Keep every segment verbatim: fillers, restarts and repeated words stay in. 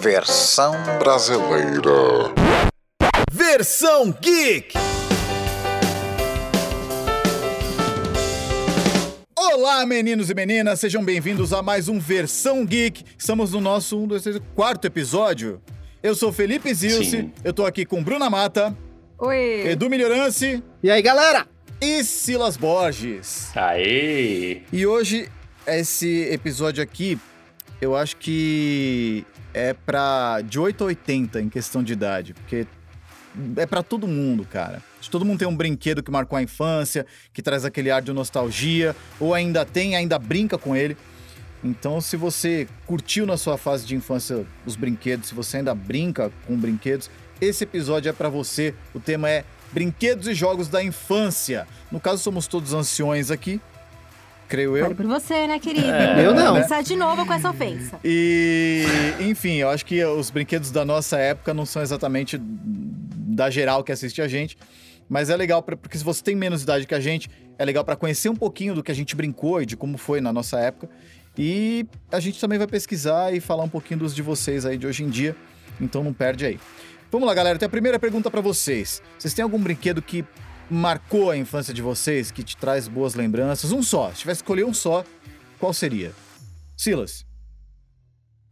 Versão brasileira. Versão geek. Olá, meninos e meninas, sejam bem-vindos a mais um Versão Geek. Estamos no nosso um, dois, três, quarto episódio. Eu sou Felipe Zilce, eu tô aqui com Bruna Mata. Oi. Edu Melhorance. E aí, galera? E Silas Borges. Aê! E hoje, esse episódio aqui, eu acho que é pra de oito a oitenta em questão de idade, porque é pra todo mundo, cara. Todo mundo tem um brinquedo que marcou a infância, que traz aquele ar de nostalgia, ou ainda tem, ainda brinca com ele. Então, se você curtiu na sua fase de infância os brinquedos, se você ainda brinca com brinquedos, esse episódio é pra você. O tema é brinquedos e jogos da infância. No caso, somos todos anciões aqui, creio eu. Vale por você, né, querido? É, eu não. Vou começar de novo com essa ofensa. E, enfim, eu acho que os brinquedos da nossa época não são exatamente da geral que assiste a gente. Mas é legal, pra, porque se você tem menos idade que a gente, é legal pra conhecer um pouquinho do que a gente brincou e de como foi na nossa época. E a gente também vai pesquisar e falar um pouquinho dos de vocês aí de hoje em dia, então não perde aí. Vamos lá, galera, tem a primeira pergunta pra vocês. Vocês têm algum brinquedo que marcou a infância de vocês, que te traz boas lembranças? Um só, se tivesse que escolher um só, qual seria? Silas?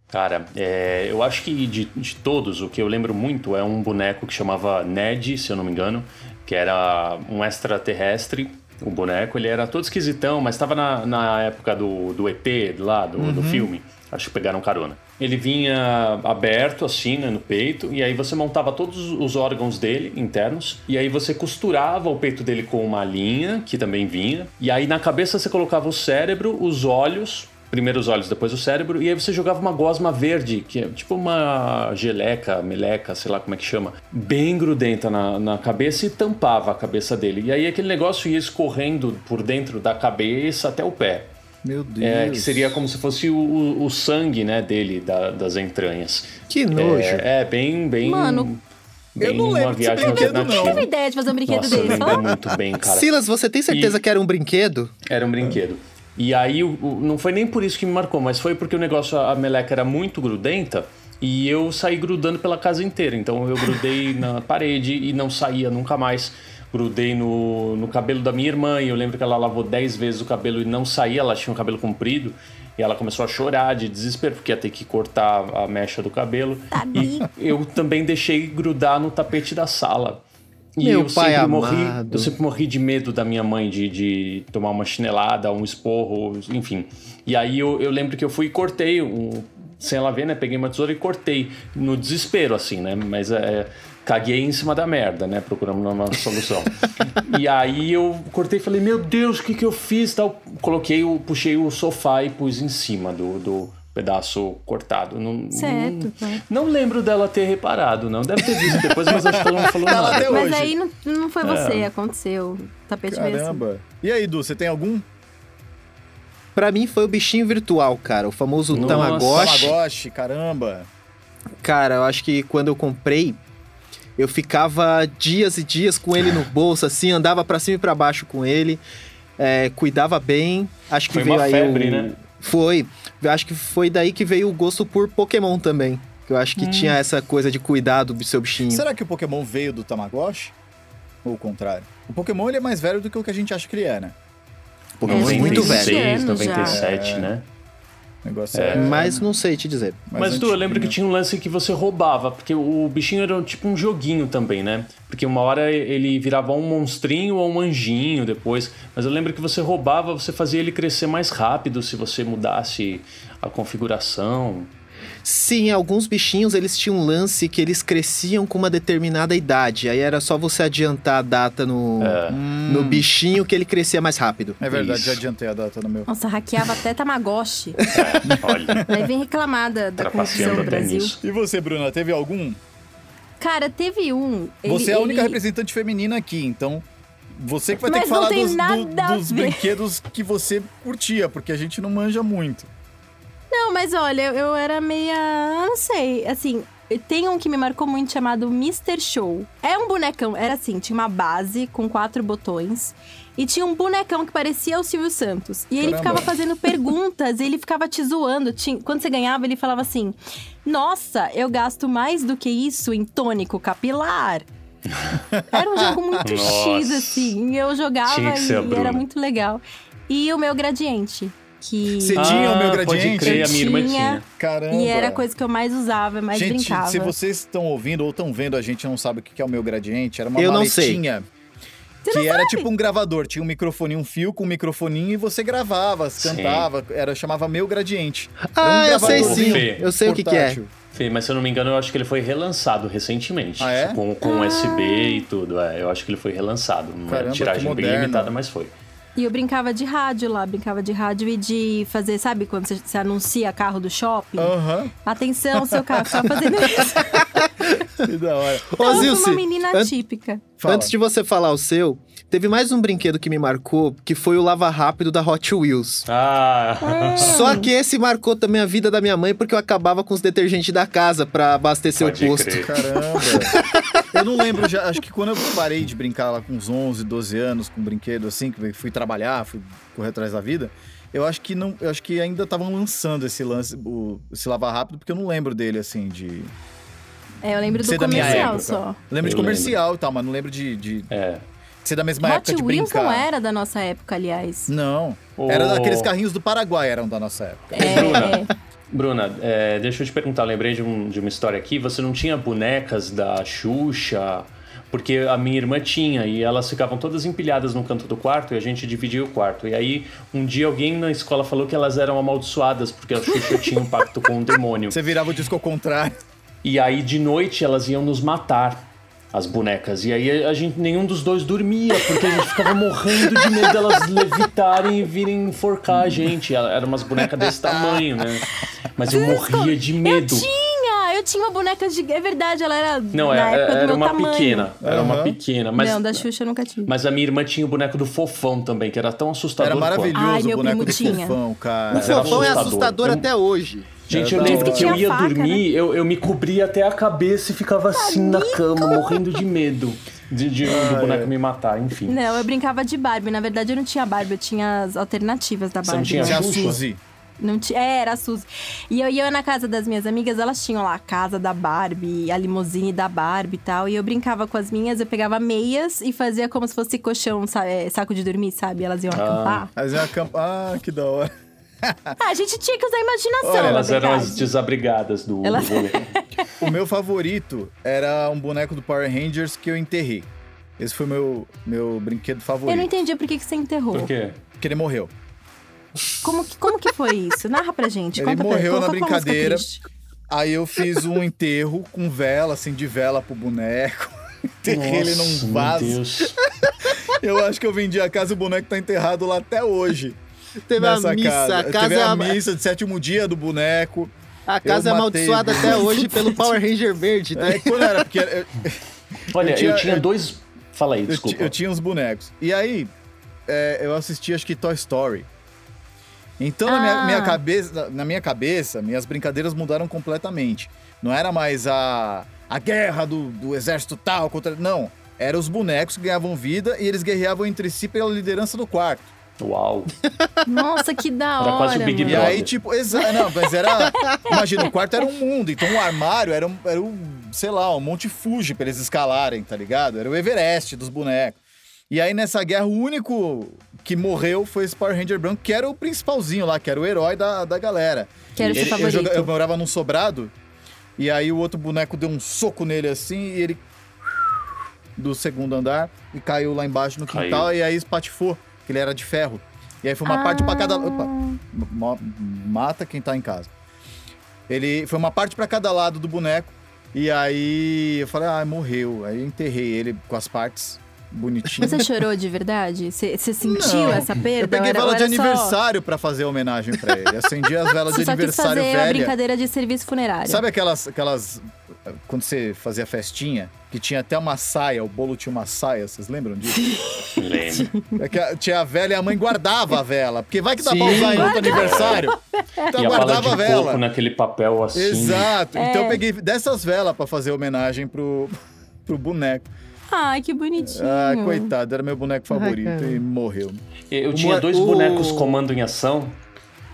Cara, é, eu acho que de, de todos, o que eu lembro muito é um boneco que chamava Ned, se eu não me engano, que era um extraterrestre. O boneco, ele era todo esquisitão, mas estava na, na época do, do E T, lá, do, uhum. do filme. Acho que pegaram carona. Ele vinha aberto, assim, né, no peito, e aí você montava todos os órgãos dele, internos, e aí você costurava o peito dele com uma linha, que também vinha, e aí na cabeça você colocava o cérebro, os olhos, primeiro os olhos, depois o cérebro, e aí você jogava uma gosma verde, que é tipo uma geleca, meleca, sei lá como é que chama, bem grudenta na, na cabeça e tampava a cabeça dele. E aí aquele negócio ia escorrendo por dentro da cabeça até o pé. Meu Deus. É, que seria como se fosse o, o, o sangue, né, dele, da, das entranhas. Que nojo. É, é bem, bem... Mano... Bem, eu não lembro desse brinquedo, não. Eu não tenho ideia de fazer um brinquedo Nossa, dele. Nossa, muito bem, cara. Silas, você tem certeza e... que era um brinquedo? Era um brinquedo. E aí, não foi nem por isso que me marcou, mas foi porque o negócio, a meleca era muito grudenta e eu saí grudando pela casa inteira. Então, eu grudei na parede e não saía nunca mais. Grudei no, no cabelo da minha irmã e eu lembro que ela lavou dez vezes o cabelo e não saía. Ela tinha um cabelo comprido e ela começou a chorar de desespero porque ia ter que cortar a mecha do cabelo. E eu também deixei grudar no tapete da sala. E Meu eu, pai sempre morri, eu sempre morri de medo da minha mãe de, de tomar uma chinelada, um esporro, enfim. E aí eu, eu lembro que eu fui e cortei, um, sem ela ver, né? Peguei uma tesoura e cortei, no desespero, assim, né? Mas é, caguei em cima da merda, né? Procurando uma solução. E aí eu cortei e falei, meu Deus, o que que eu fiz? Tal. Coloquei, eu, puxei o sofá e pus em cima do... do pedaço cortado. Não, certo. Não, não lembro dela ter reparado, não. Deve ter visto depois, mas acho que ela não falou nada. Até mas hoje. Aí não, não foi você, é. Aconteceu. Tapete mesmo. Caramba. Mesmo. E aí, Du, você tem algum? Pra mim foi o bichinho virtual, cara. O famoso Nossa, Tamagotchi. Tamagotchi, caramba. Cara, eu acho que quando eu comprei, eu ficava dias e dias com ele no bolso, assim, andava pra cima e pra baixo com ele, é, cuidava bem. Acho que foi veio uma aí febre, um... né? Foi. Eu acho que foi daí que veio o gosto por Pokémon também. Eu acho que hum. tinha essa coisa de cuidar do seu bichinho. Será que o Pokémon veio do Tamagotchi? Ou o contrário? O Pokémon ele é mais velho do que o que a gente acha que ele é, né? O Pokémon é muito velho. noventa e seis, noventa e sete, é. Né? Negócio é. É... Mas não sei te dizer. Mais Mas, Du, eu lembro que tinha um lance que você roubava, porque o bichinho era tipo um joguinho também, né? Porque uma hora ele virava um monstrinho ou um anjinho depois. Mas eu lembro que você roubava, você fazia ele crescer mais rápido se você mudasse a configuração. Sim, alguns bichinhos eles tinham um lance que eles cresciam com uma determinada idade. Aí era só você adiantar a data no, é. no bichinho que ele crescia mais rápido. É verdade, já adiantei a data no meu. Nossa, hackeava até Tamagotchi. É, olha. Aí vem reclamada da corrupção do Brasil. E você, Bruna, teve algum? Cara, teve um. Ele, você é a única ele... representante feminina aqui, então... Você que vai Mas ter que falar dos, do, dos brinquedos que você curtia, porque a gente não manja muito. Não, mas olha, eu, eu era meia... Não sei, assim... Tem um que me marcou muito chamado mister Show. É um bonecão, era assim, tinha uma base com quatro botões. E tinha um bonecão que parecia o Silvio Santos. E ele Caramba. ficava fazendo perguntas, e ele ficava te zoando. Quando você ganhava, ele falava assim… Nossa, eu gasto mais do que isso em tônico capilar. Era um jogo muito X, assim. Eu jogava e era muito legal. E o meu gradiente. Que... Você tinha ah, o meu gradiente? Pode crer, eu a minha irmã tinha. Caramba. E era a coisa que eu mais usava, mais gente, brincava. Gente, se vocês estão ouvindo ou estão vendo, a gente não sabe o que é o meu gradiente. Era uma eu maletinha. Você que era sabe. Tipo um gravador, tinha um microfone, um fio com um microfoninho e você gravava, cantava, era, chamava Meu Gradiente. Ah, um eu sei sim, Fê, eu sei portátil. O que, que é. Fê, mas se eu não me engano, eu acho que ele foi relançado recentemente, ah, é? com, com ah. U S B e tudo, é, eu acho que ele foi relançado, uma Caramba, tiragem bem limitada, mas foi. E eu brincava de rádio lá, brincava de rádio e de fazer, sabe quando você, você anuncia carro do shopping? Uhum. Atenção, seu carro, só fazendo isso. Que da hora. Ô, então, Zilce, uma menina an- típica. Fala. Antes de você falar o seu, teve mais um brinquedo que me marcou, que foi o Lava Rápido da Hot Wheels. Ah! É. Só que esse marcou também a vida da minha mãe, porque eu acabava com os detergentes da casa pra abastecer Pode o posto. Crer. Caramba! Eu não lembro, já, acho que quando eu parei de brincar lá com uns onze, doze anos, com um brinquedo assim, que fui trabalhar, fui correr atrás da vida, eu acho que, não, eu acho que ainda estavam lançando esse lance, o, esse Lava Rápido, porque eu não lembro dele, assim, de... É, eu lembro do comercial só. Eu lembro de comercial e tal, mas não lembro de... de... É. Ser da mesma Hot época de brincar. Hot Wheels não era da nossa época, aliás. Não. Oh. Era daqueles carrinhos do Paraguai, eram da nossa época. É. Bruna, Bruna é, deixa eu te perguntar, lembrei de, um, de uma história aqui. Você não tinha bonecas da Xuxa? Porque a minha irmã tinha, e elas ficavam todas empilhadas no canto do quarto, e a gente dividia o quarto. E aí, um dia alguém na escola falou que elas eram amaldiçoadas, porque a Xuxa tinha um pacto com o demônio. Você virava o disco ao contrário. E aí, de noite, elas iam nos matar. As bonecas. E aí a gente, nenhum dos dois dormia, porque a gente ficava morrendo de medo delas levitarem e virem enforcar a gente. Eram umas bonecas desse tamanho, né? Mas eu morria de medo. Eu tinha! Eu tinha uma boneca de... É verdade, ela era Não, na época era do meu uma tamanho. pequena. Era uhum. uma pequena. Mas, não, da Xuxa eu nunca tive. Mas a minha irmã tinha o boneco do Fofão também, que era tão assustador. Era maravilhoso Ai, o boneco do tinha. Fofão, cara. O Fofão é assustador eu... até hoje. Gente, eu lembro que eu ia faca, dormir, né? eu, eu me cobria até a cabeça e ficava assim na cama, morrendo de medo de, de ah, do boneco é. me matar, enfim. Não, eu brincava de Barbie. Na verdade, eu não tinha Barbie, eu tinha as alternativas da Barbie. Você não tinha, né? a Suzy? Não t... É, era a Suzy. E eu ia na casa das minhas amigas, elas tinham lá a casa da Barbie, a limusine da Barbie e tal. E eu brincava com as minhas, eu pegava meias e fazia como se fosse colchão, saco de dormir, sabe? Elas iam ah. acampar. Elas iam acampar, ah, que da hora. Ah, a gente tinha que usar a imaginação. Olha, elas eram as desabrigadas do, elas... do rolê. O meu favorito era um boneco do Power Rangers que eu enterrei. Esse foi o meu, meu brinquedo favorito. Eu não entendi por que você enterrou. Por quê? Porque ele morreu. Como que, como que foi isso? Narra pra gente. Ele morreu pra... na brincadeira. Aí eu fiz um enterro com vela, assim, de vela pro boneco. Enterrei ele num vaso. Meu Deus. Eu acho que eu vendi a casa e o boneco tá enterrado lá até hoje. Teve Nessa a missa, casa. a casa Teve a missa de sétimo dia do boneco. A casa é amaldiçoada até hoje pelo Power Ranger verde, né? É, quando era porque era, eu... Olha, eu tinha, eu tinha dois... Fala aí, desculpa. Eu, t- eu tinha uns bonecos. E aí, é, eu assisti acho que Toy Story. Então, ah. na, minha, minha cabeça, na minha cabeça, minhas brincadeiras mudaram completamente. Não era mais a, a guerra do, do exército tal contra... Não, eram os bonecos que ganhavam vida e eles guerreavam entre si pela liderança do quarto. Uau! Nossa, que da hora! Era quase o Big Brother. E aí, tipo, exa- não, mas era... Imagina, o quarto era um mundo, então o armário era um, era um sei lá, um Monte Fuji pra eles escalarem, tá ligado? Era o Everest dos bonecos. E aí, nessa guerra, o único que morreu foi esse Power Ranger branco, que era o principalzinho lá, que era o herói da, da galera. Que era o seu favorito. Eu, jogava, eu morava num sobrado, e aí o outro boneco deu um soco nele assim, e ele... do segundo andar, e caiu lá embaixo no quintal, caiu. E aí espatifou. Ele era de ferro. E aí foi uma ah. parte pra cada... Opa, mata quem tá em casa. Ele... Foi uma parte pra cada lado do boneco. E aí eu falei, ah, morreu. Aí eu enterrei ele com as partes bonitinhas. Você chorou de verdade? Você sentiu Não. essa perda? Eu peguei vela de aniversário só... pra fazer homenagem pra ele. Acendi as velas de aniversário velha. Só que fazer velha. A brincadeira de serviço funerário. Sabe aquelas... aquelas quando você fazia festinha, que tinha até uma saia, o bolo tinha uma saia, vocês lembram disso? Lembro. É, tinha a vela e a mãe guardava a vela, porque vai que dá pra usar em outro aniversário. Então e guardava a, bala de a vela. Coco naquele papel assim. Exato. É. Então eu peguei dessas velas pra fazer homenagem pro, pro boneco. Ai, que bonitinho. Ah, coitado, era meu boneco favorito. Ai, e morreu. Eu o tinha mo- dois o... bonecos comando em ação.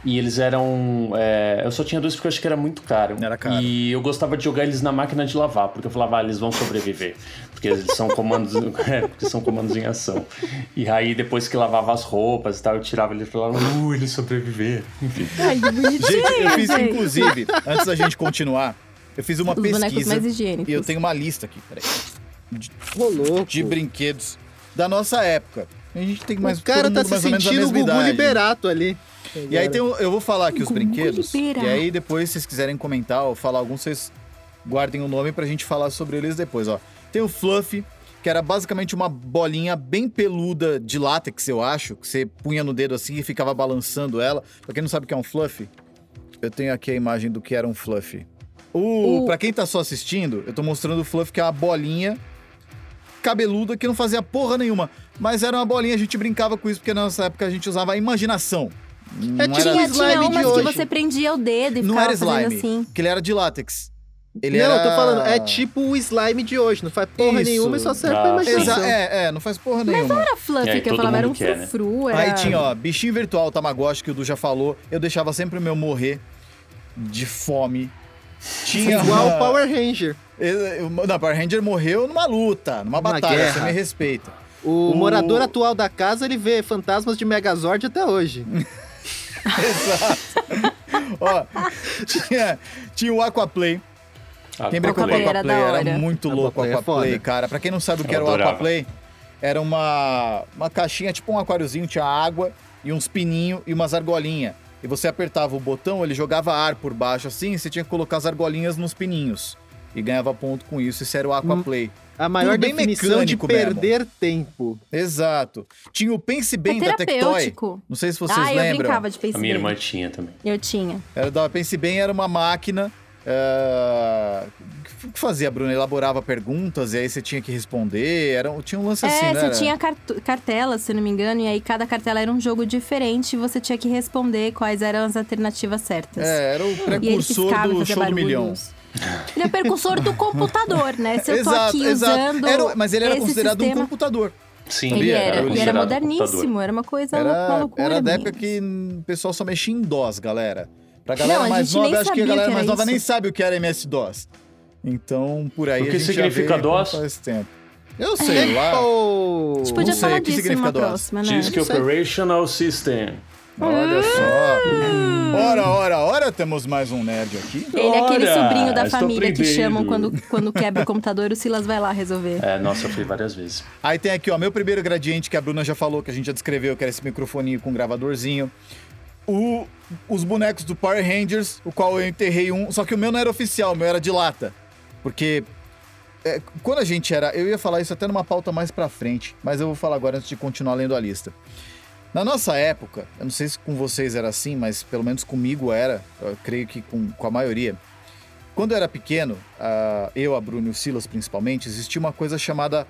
E eles eram... É, eu só tinha dois porque eu achei que era muito caro. Era caro. E eu gostava de jogar eles na máquina de lavar, porque eu falava, ah, eles vão sobreviver. Porque eles são comandos, é, porque são comandos em ação. E aí, depois que lavava as roupas e tal, eu tirava eles e falava, uh, eles sobreviveram. Enfim. Ai, que bonitinho. Gente, eu fiz, inclusive, antes da gente continuar, eu fiz uma Os pesquisa. E eu tenho uma lista aqui, peraí. De, oh, de brinquedos da nossa época. A gente tem mais... O cara tá se sentindo o Gugu Liberato ali. E aí tem, eu vou falar aqui os brinquedos, libera. E aí depois, se vocês quiserem comentar ou falar algum, vocês guardem o nome pra gente falar sobre eles depois, ó. Tem o Fluffy, que era basicamente uma bolinha bem peluda de látex, eu acho, que você punha no dedo assim e ficava balançando ela. Pra quem não sabe o que é um Fluffy, eu tenho aqui a imagem do que era um Fluffy. Uh, uh. Pra quem tá só assistindo, eu tô mostrando o Fluffy, que é uma bolinha cabeluda que não fazia porra nenhuma. Mas era uma bolinha, a gente brincava com isso, porque na nossa época a gente usava a imaginação. Não é tipo um slime de hoje. Que você prendia o dedo e não ficava fazendo slime, assim. Porque ele era de látex. Ele não, era... eu tô falando, é tipo o slime de hoje. Não faz porra Isso. nenhuma e só serve ah. pra imaginação. Exa- é, é, não faz porra nenhuma. Mas não era fluffy, aí, que eu falava, era um quer, frufru. Né? Era... Aí tinha, ó, bichinho virtual, Tamagotchi, que o Du já falou. Eu deixava sempre o meu morrer de fome. Tinha igual o Power Ranger. Não, Power Ranger morreu numa luta, numa, numa batalha, guerra. Você me respeita. O, o morador atual da casa, ele vê fantasmas de Megazord até hoje. Exato. Ó, tinha, tinha o Aquaplay. Ah, quem brincou com o Aquaplay era, era muito louco o Aquaplay, é cara. Pra quem não sabe o que Eu era adorava. O Aquaplay, era uma, uma caixinha, tipo um aquáriozinho, tinha água e uns pininhos e umas argolinhas. E você apertava o botão, ele jogava ar por baixo assim, e você tinha que colocar as argolinhas nos pininhos. E ganhava ponto com isso, isso era o Aquaplay. Hum. A maior definição de perder mesmo. Tempo. Exato. Tinha o Pense Bem é da Tectoy. Não sei se vocês ah, lembram. Ah, eu brincava de Pense Bem. A minha irmã tinha também. Eu tinha. Era da Pense Bem, era uma máquina... Uh... O que fazia, Bruno? Elaborava perguntas e aí você tinha que responder. Era... Tinha um lance é, assim, né? É, você era... tinha cart... cartelas, se não me engano. E aí cada cartela era um jogo diferente. E você tinha que responder quais eram as alternativas certas. É, era o precursor ficava, do Show do Milhão. Ele é precursor do computador, né? Se eu tô exato, aqui exato. usando era, mas ele era considerado sistema... um computador. Sim, ele era. Era, ele era moderníssimo, computador. Era uma coisa era, uma loucura. Era da época que o pessoal só mexia em D O S, galera. Pra galera não, mais nova, acho que a galera que mais nova isso. nem sabe o que era M S D O S. Então, por aí o que a gente significa já vê D O S? Faz tempo. Eu sei é. lá. Oh, a gente podia falar disso significa D O S? Próxima, né? Diz que Operational System. Olha só. Ora, ora, ora, temos mais um nerd aqui. Ele é aquele ora, sobrinho da família que chamam quando, quando quebra o computador, o Silas vai lá resolver. É, nossa, eu fui várias vezes. Aí tem aqui, ó, meu primeiro gradiente, que a Bruna já falou, que a gente já descreveu, que era esse microfoninho com gravadorzinho. O, os bonecos do Power Rangers, o qual eu enterrei um, só que o meu não era oficial, o meu era de lata. Porque... É, quando a gente era... Eu ia falar isso até numa pauta mais pra frente, mas eu vou falar agora antes de continuar lendo a lista. Na nossa época, eu não sei se com vocês era assim, mas pelo menos comigo era, eu creio que com, com a maioria. Quando eu era pequeno, uh, eu, a Bruno e o Silas principalmente, existia uma coisa chamada...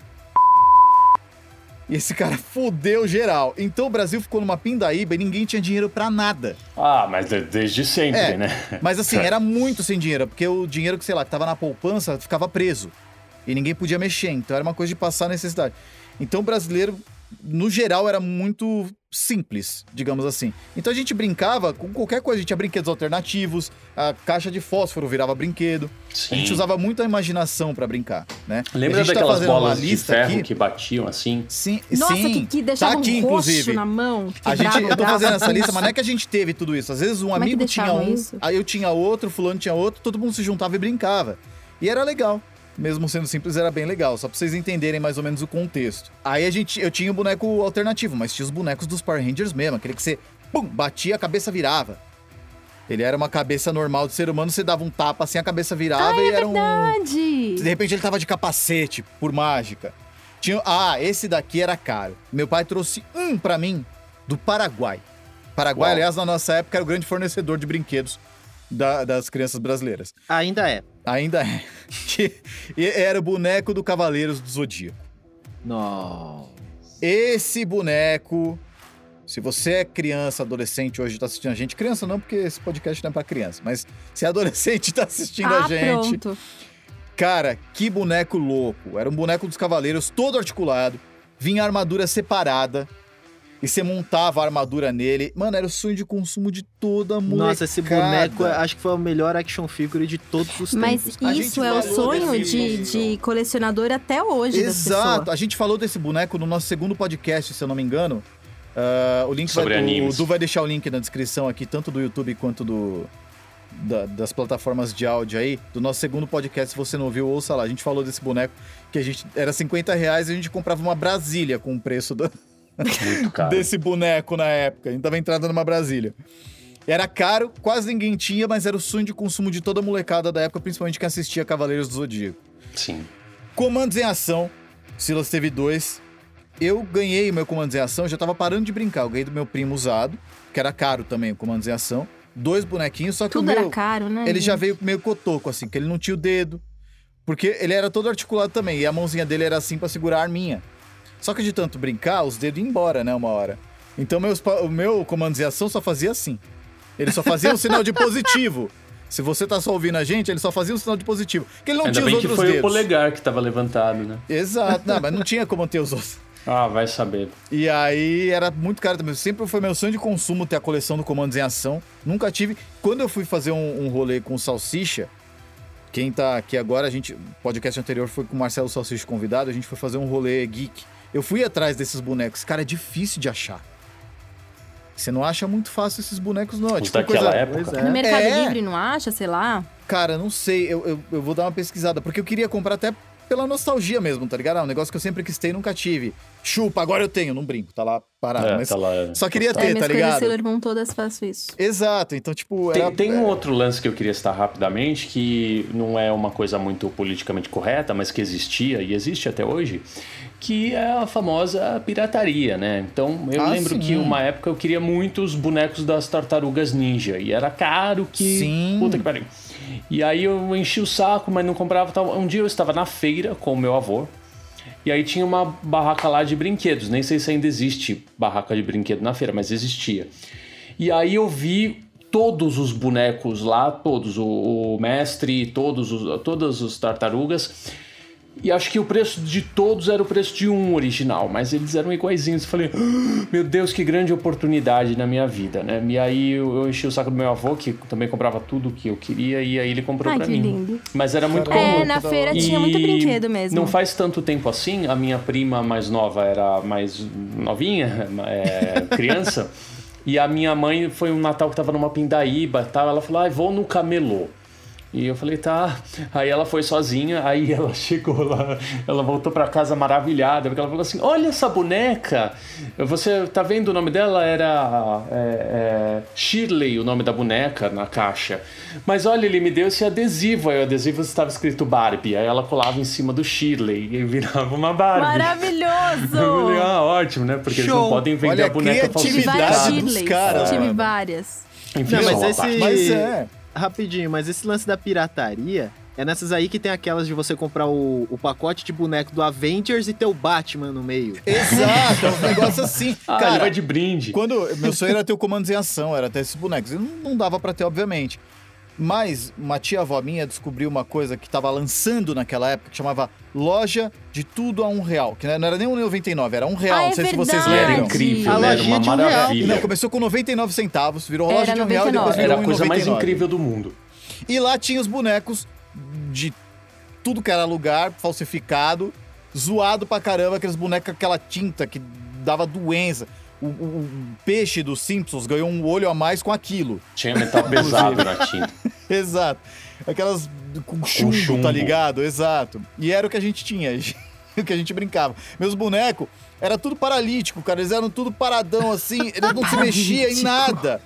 E esse cara fodeu geral. Então o Brasil ficou numa pindaíba e ninguém tinha dinheiro pra nada. Ah, mas desde sempre, é, né? Mas assim, era muito sem dinheiro, porque o dinheiro que, sei lá, que tava na poupança ficava preso. E ninguém podia mexer, então era uma coisa de passar necessidade. Então o brasileiro... No geral, era muito simples, digamos assim. Então a gente brincava com qualquer coisa. A gente tinha brinquedos alternativos, a caixa de fósforo virava brinquedo. Sim. A gente usava muito a imaginação pra brincar, né? Lembra daquelas tá bolas de ferro aqui. Que batiam assim? Sim, nossa, sim. que, que deixavam tá um roxo na mão. A gente, eu tô fazendo essa lista, mas não é que a gente teve tudo isso. Às vezes um Como amigo é tinha um, isso? aí eu tinha outro, fulano tinha outro. Todo mundo se juntava e brincava. E era legal. Mesmo sendo simples, era bem legal, só pra vocês entenderem mais ou menos o contexto. Aí a gente, eu tinha o boneco alternativo, mas tinha os bonecos dos Power Rangers mesmo, aquele que você, pum, batia, a cabeça virava. Ele era uma cabeça normal de ser humano, você dava um tapa assim, a cabeça virava ah, e é era verdade. um... De repente ele tava de capacete, por mágica. Tinha... Ah, esse daqui era caro. Meu pai trouxe um pra mim, do Paraguai. Paraguai, Uau. aliás, na nossa época, era o grande fornecedor de brinquedos da, das crianças brasileiras. Ainda é. Ainda é. Que era o boneco do Cavaleiros do Zodíaco. Nossa. Esse boneco... Se você é criança, adolescente, hoje está assistindo a gente... Criança não, porque esse podcast não é para criança. Mas se é adolescente, está assistindo ah, a gente... Pronto. Cara, que boneco louco. Era um boneco dos Cavaleiros, todo articulado. Vinha armadura separada. E você montava a armadura nele. Mano, era o sonho de consumo de toda a molecada. Nossa, esse boneco, acho que foi o melhor action figure de todos os tempos. Mas isso é o sonho de, de colecionador até hoje. Exato. A gente falou desse boneco no nosso segundo podcast, se eu não me engano. Uh, o link sobre vai, animes. O Du vai deixar o link na descrição aqui, tanto do YouTube quanto do, da, das plataformas de áudio aí. Do nosso segundo podcast, se você não ouviu, ouça lá. A gente falou desse boneco que a gente era cinquenta reais e a gente comprava uma Brasília com o preço do, muito caro. Desse boneco na época. A gente tava entrando numa Brasília. Era caro, quase ninguém tinha, mas era o sonho de consumo de toda a molecada da época, principalmente quem assistia Cavaleiros do Zodíaco. Sim. Comandos em Ação. Silas teve dois. Eu ganhei meu Comandos em Ação, já tava parando de brincar. Eu ganhei do meu primo usado, que era caro também o Comandos em Ação. Dois bonequinhos, só que tudo o meu... Tudo era caro, né? Ele gente? Já veio meio cotoco, assim, que ele não tinha o dedo. Porque ele era todo articulado também, e a mãozinha dele era assim pra segurar a arminha. Só que de tanto brincar, os dedos iam embora, né, uma hora. Então meus, o meu Comandos em Ação só fazia assim. Ele só fazia um sinal de positivo. Se você tá só ouvindo a gente, ele só fazia um sinal de positivo. Porque ele não ainda tinha os outros dedos. Ainda bem que foi o polegar que tava levantado, né? Exato, não, mas não tinha como ter os outros. Ah, vai saber. E aí, era muito caro também. Sempre foi meu sonho de consumo ter a coleção do Comandos em Ação. Nunca tive. Quando eu fui fazer um, um rolê com o Salsicha, quem tá aqui agora, a gente... O podcast anterior foi com o Marcelo Salsicha convidado, a gente foi fazer um rolê geek. Eu fui atrás desses bonecos. Cara, é difícil de achar. Você não acha muito fácil esses bonecos, não. É tipo daquela coisa... época. É. No Mercado é... Livre não acha, sei lá? Cara, não sei. Eu, eu, eu vou dar uma pesquisada, porque eu queria comprar até... pela nostalgia mesmo, tá ligado? É um negócio que eu sempre quis ter e nunca tive. Chupa, agora eu tenho, não brinco, tá lá parado. É, mas tá lá, é. Só queria ter, é, tá ligado? Minhas coisas todas faço isso. Exato, então tipo... Tem, era, tem era... um outro lance que eu queria citar rapidamente, que não é uma coisa muito politicamente correta, mas que existia e existe até hoje, que é a famosa pirataria, né? Então eu ah, lembro sim. que uma época eu queria muito os bonecos das Tartarugas Ninja, e era caro que... Sim. Puta que pariu. E aí eu enchi o saco, mas não comprava tal. Um dia eu estava na feira com o meu avô, e aí tinha uma barraca lá de brinquedos. Nem sei se ainda existe barraca de brinquedo na feira, mas existia. E aí eu vi todos os bonecos lá, todos, o, o mestre, todos os, todas as tartarugas. E acho que o preço de todos era o preço de um original, mas eles eram iguaizinhos. Eu falei, ah, meu Deus, que grande oportunidade na minha vida, né? E aí eu enchi o saco do meu avô, que também comprava tudo que eu queria, e aí ele comprou ai, pra mim. Lindo. Mas era muito comum. É, na feira e tinha muito brinquedo mesmo. Não faz tanto tempo assim, a minha prima mais nova era mais novinha, é, criança, e a minha mãe foi um Natal que tava numa pindaíba e tal, ela falou, ah, vou no camelô. E eu falei, tá. Aí ela foi sozinha, aí ela chegou lá, ela voltou pra casa maravilhada, porque ela falou assim, olha essa boneca, você tá vendo o nome dela? Era é, é, Shirley, o nome da boneca na caixa. Mas olha, ele me deu esse adesivo, aí o adesivo estava escrito Barbie, aí ela colava em cima do Shirley e virava uma Barbie. Maravilhoso! Eu falei, ah, ótimo, né? Porque show. Eles não podem vender olha, a boneca falsificada dos caras. Eu tive várias. Enfim, não, mas esse... Mas é... Rapidinho, mas esse lance da pirataria é nessas aí que tem aquelas de você comprar o, o pacote de boneco do Avengers e ter o Batman no meio. Exato, é um negócio assim. Ah, cara, vai de brinde. Quando, meu sonho era ter o Comandos em Ação, era ter esses bonecos. Não, não dava pra ter, obviamente. Mas uma tia-avó minha descobriu uma coisa que tava lançando naquela época, que chamava Loja de Tudo a Um Real. Que não era nem um real e noventa e nove centavos, era um real. Ah, é não sei verdade. Se vocês lembram. Era incrível, a né? Era uma maravilha. Um não, começou com noventa e nove centavos, virou era Loja de um real e depois virou era a coisa noventa e nove. Mais incrível do mundo. E lá tinha os bonecos de tudo que era lugar, falsificado, zoado pra caramba, aqueles bonecos com aquela tinta que dava doença. O, o, o peixe dos Simpsons ganhou um olho a mais com aquilo. Tinha metal pesado na tinta. Exato. Aquelas com chumbo, com chumbo, tá ligado? Exato. E era o que a gente tinha, o que a gente brincava. Meus bonecos, era tudo paralítico, cara. Eles eram tudo paradão assim, eles não se mexiam em nada.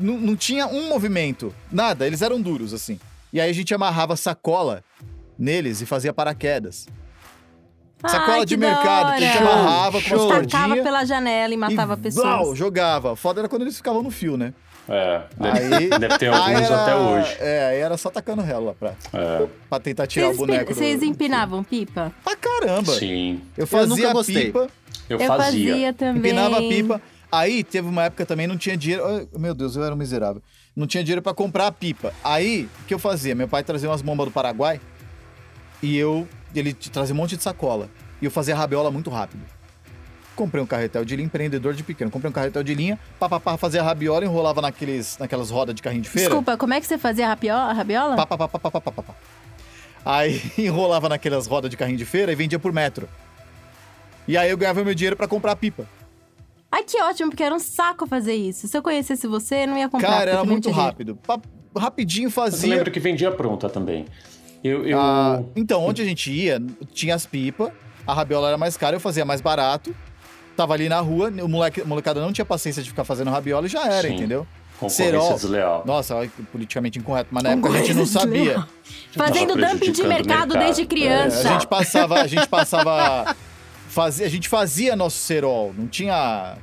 Não, não tinha um movimento, nada. Eles eram duros, assim. E aí a gente amarrava sacola neles e fazia paraquedas. Sacola ai, de mercado, que a gente amarrava show, com umas cordinhas. Tacava pela janela e matava e, pessoas. Uau, jogava. Foda era quando eles ficavam no fio, né? É, deve, aí, deve ter alguns era, até hoje. É, aí era só tacando réu lá pra, é. pra tentar tirar cês o boneco. Vocês do... empinavam pipa? Pra caramba! Sim. Eu fazia eu pipa. Eu fazia. Eu fazia também. Empinava pipa. Aí teve uma época também, não tinha dinheiro... Meu Deus, eu era um miserável. Não tinha dinheiro pra comprar a pipa. Aí, o que eu fazia? Meu pai trazia umas bombas do Paraguai e eu... Ele trazia um monte de sacola. E eu fazia rabiola muito rápido. Comprei um carretel de linha, empreendedor de pequeno. Comprei um carretel de linha, papapá, fazia rabiola, enrolava naqueles, naquelas rodas de carrinho de feira. Desculpa, como é que você fazia rabiola? rabiola? Papapá, papapá, papapá. Aí enrolava naquelas rodas de carrinho de feira e vendia por metro. E aí eu ganhava meu dinheiro pra comprar pipa. Ai, que ótimo, porque era um saco fazer isso. Se eu conhecesse você, não ia comprar. Cara, era muito rápido. Pa- rapidinho fazia. Eu lembro que vendia pronta também. Eu, eu... Ah, então, onde a gente ia, tinha as pipas, a rabiola era mais cara, eu fazia mais barato. Tava ali na rua, o moleque, molecada não tinha paciência de ficar fazendo rabiola e já era, sim, entendeu? Concorrência Serol. desleal. Nossa, politicamente incorreto, mas na época a gente não sabia. Fazendo dumping de mercado, mercado desde criança. É, a gente passava, a gente passava... Fazia, a gente fazia nosso cerol, não tinha